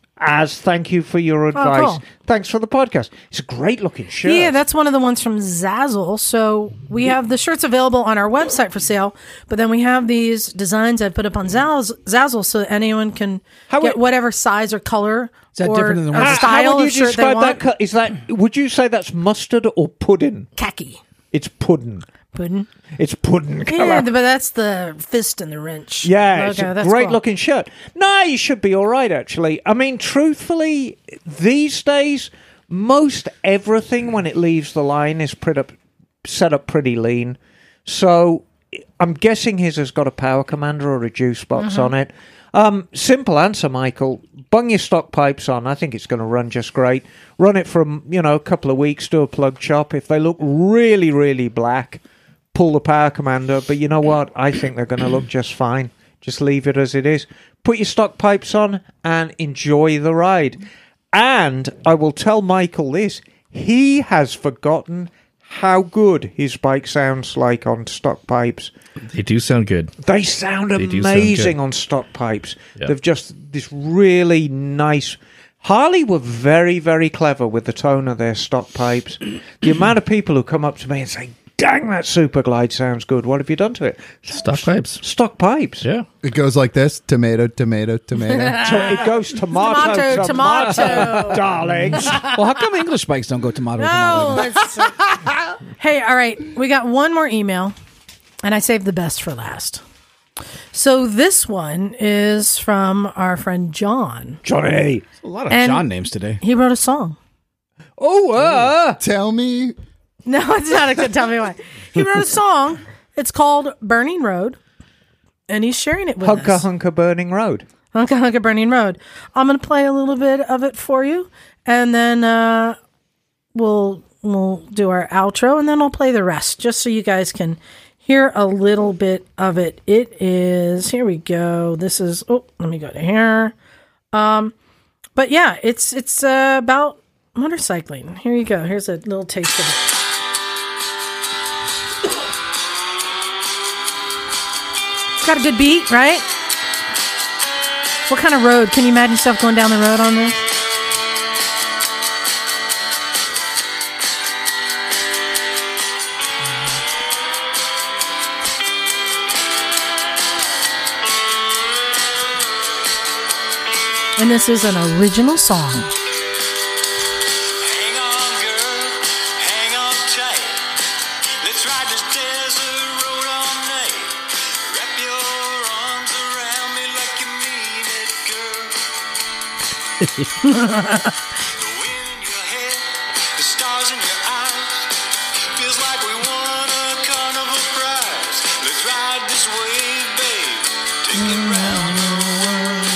thank you for your advice. Oh, cool. Thanks for the podcast. It's a great-looking shirt. Yeah, that's one of the ones from Zazzle. So we have the shirts available on our website for sale, but then we have these designs I put up on Zazzle so that anyone can get whatever size or color or style of shirt they want. Would you say that's mustard or pudding? Khaki. It's pudding. Pudding? It's pudding color. Yeah, but that's the fist and the wrench. Yeah, it's a great-looking shirt. No, you should be all right, actually. I mean, truthfully, these days, most everything when it leaves the line is set up pretty lean. So I'm guessing his has got a power commander or a juice box on it. Simple answer, Michael. Bung your stock pipes on. I think it's going to run just great. Run it for, a couple of weeks, do a plug chop. If they look really, really black, pull the power commander, but you know what? I think they're going to look just fine. Just leave it as it is. Put your stock pipes on and enjoy the ride. And I will tell Michael this. He has forgotten how good his bike sounds like on stock pipes. They do sound good. They sound amazing on stock pipes. Yep. They've just this really nice Harley were very, very clever with the tone of their stock pipes. The amount of people who come up to me and say, dang, that Super Glide sounds good. What have you done to it? Stock pipes. Stock pipes. Yeah. It goes like this. Tomato, tomato, tomato. It goes tomato, tomato, tomato. Tomato. Darlings. Well, how come English bikes don't go tomato, no, tomato? Hey, all right. We got one more email, and I saved the best for last. So this one is from our friend John. Johnny. There's a lot of John names today. He wrote a song. Oh, tell me. No, it's not a good tell me why. He wrote a song. It's called Burning Road, and he's sharing it with us. Hunka Hunka Burning Road. Hunka Hunka Burning Road. I'm going to play a little bit of it for you, and then we'll do our outro, and then I'll play the rest, just so you guys can hear a little bit of it. It is, here we go. This is, oh, let me go to here. But yeah, it's about motorcycling. Here you go. Here's a little taste of it. Got a good beat, right? What kind of road? Can you imagine yourself going down the road on this? And this is an original song. The wind in your head, the stars in your eyes, feels like we won a carnival prize. Let's ride this wave, babe, take it round the world.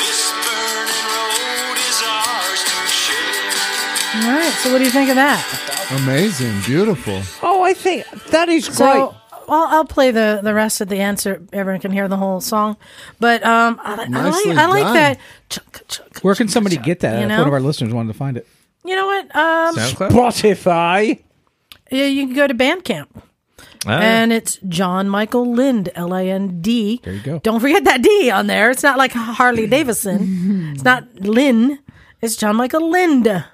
This burning road is ours to share. All right, so what do you think of that? Amazing, beautiful. Oh, I think that is great. So, I'll play the rest at the end so everyone can hear the whole song. But I like that. Where can somebody get that? You know? If one of our listeners wanted to find it. You know what? Spotify. Yeah, you can go to Bandcamp. Oh. And it's John Michael Lind, L-A-N-D. There you go. Don't forget that D on there. It's not like Harley-Davidson. It's not Lynn. It's John Michael Lind. I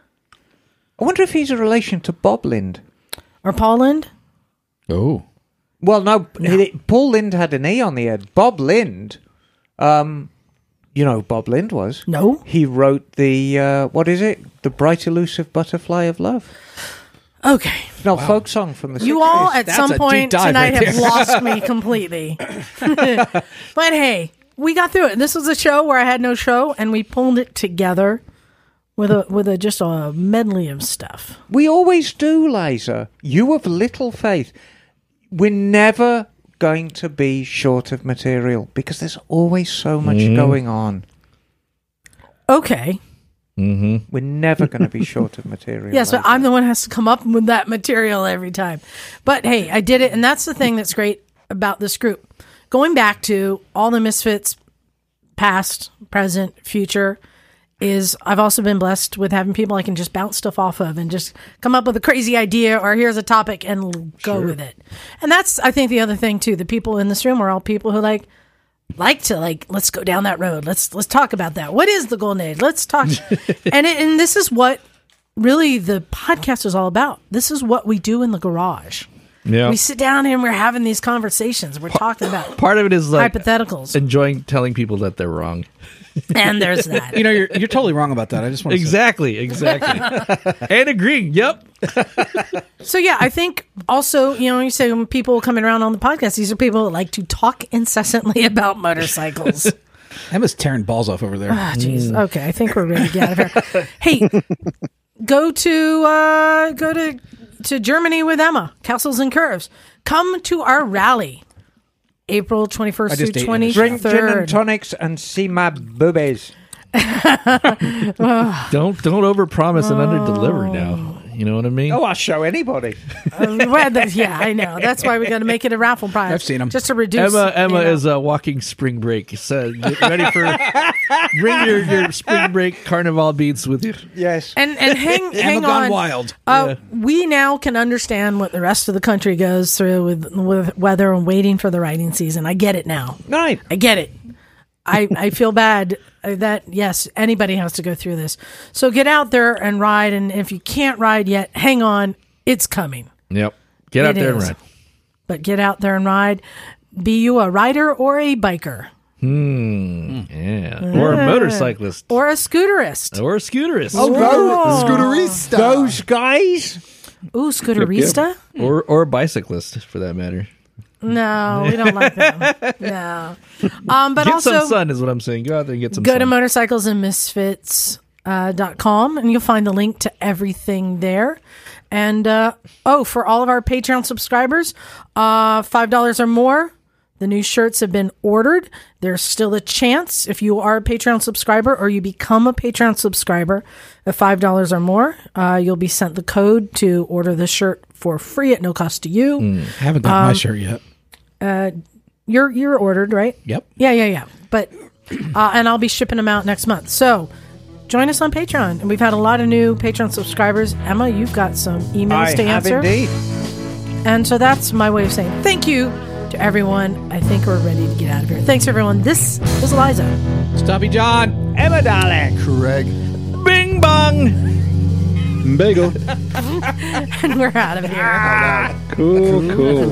wonder if he's a relation to Bob Lind. Or Paul Lind. Oh. Well, no. Paul Lind had an E on the end. Bob Lind, you know who Bob Lind was. No. He wrote the, what is it? The Bright Elusive Butterfly of Love. Okay. No, wow. Folk song from the 60s. You all at That's some point tonight right have lost me completely. But hey, we got through it. This was a show where I had no show, and we pulled it together with just a medley of stuff. We always do, Liza. You have little faith. We're never going to be short of material because there's always so much going on. Okay. Mm-hmm. We're never going to be short of material. Yeah, so I'm the one who has to come up with that material every time. But hey, I did it, and that's the thing that's great about this group. Going back to all the misfits, past, present, future, is I've also been blessed with having people I can just bounce stuff off of and just come up with a crazy idea or here's a topic and go with it. And that's, I think, the other thing too. The people in this room are all people who like to let's go down that road. Let's talk about that. What is the golden age? Let's talk. and this is what really the podcast is all about. This is what we do in the garage. Yeah. We sit down and we're having these conversations. We're talking about part of it is like hypotheticals, enjoying telling people that they're wrong. And there's that. You know, you're totally wrong about that. I just want to exactly. And agreeing. Yep. So yeah, I think also, you know, you say when people coming around on the podcast, these are people that like to talk incessantly about motorcycles. Emma's tearing balls off over there. Ah, oh, jeez. Okay, I think we're ready to get out of here. Hey, go to Germany with Emma, Castles and Curves. Come to our rally, April 21st through 23rd. Drink gin and tonics and see my boobies. Don't overpromise and underdeliver now. You know what I mean? Oh, I'll show anybody. Yeah, I know. That's why we got to make it a raffle prize. I've seen them. Just to reduce. Emma is walking spring break. So get ready for bring your spring break carnival beads with you. Yes. And hang Emma on. Gone wild. We now can understand what the rest of the country goes through with weather and waiting for the riding season. I get it now. Right. I get it. I feel bad that, yes, anybody has to go through this. So get out there and ride. And if you can't ride yet, hang on. It's coming. Yep. Get out there and ride. But get out there and ride. Be you a rider or a biker? Yeah. Or a motorcyclist. Or a scooterist. Oh, scooterista. Those guys. Ooh, scooterista. Yep. Or a bicyclist, for that matter. No, we don't like them. No. But get also, some sun is what I'm saying. Go out there and get some sun. Go to motorcyclesandmisfits.com, and you'll find the link to everything there. And, for all of our Patreon subscribers, $5 or more, the new shirts have been ordered. There's still a chance if you are a Patreon subscriber or you become a Patreon subscriber at $5 or more, you'll be sent the code to order the shirt for free at no cost to you. I haven't got my shirt yet. You're ordered, right? Yep. Yeah. But, and I'll be shipping them out next month. So join us on Patreon. And we've had a lot of new Patreon subscribers. Emma, you've got some emails to answer. I have indeed. And so that's my way of saying thank you to everyone. I think we're ready to get out of here. Thanks, everyone. This is Eliza. Stubby John. Emma Dalek. Craig. Bing bong. Bagel. And we're out of here. Cool.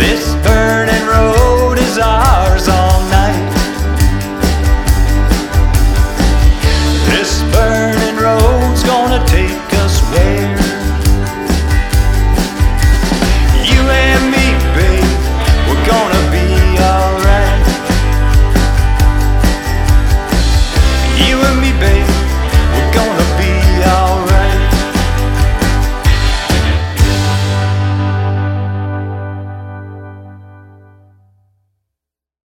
This burning road is ours.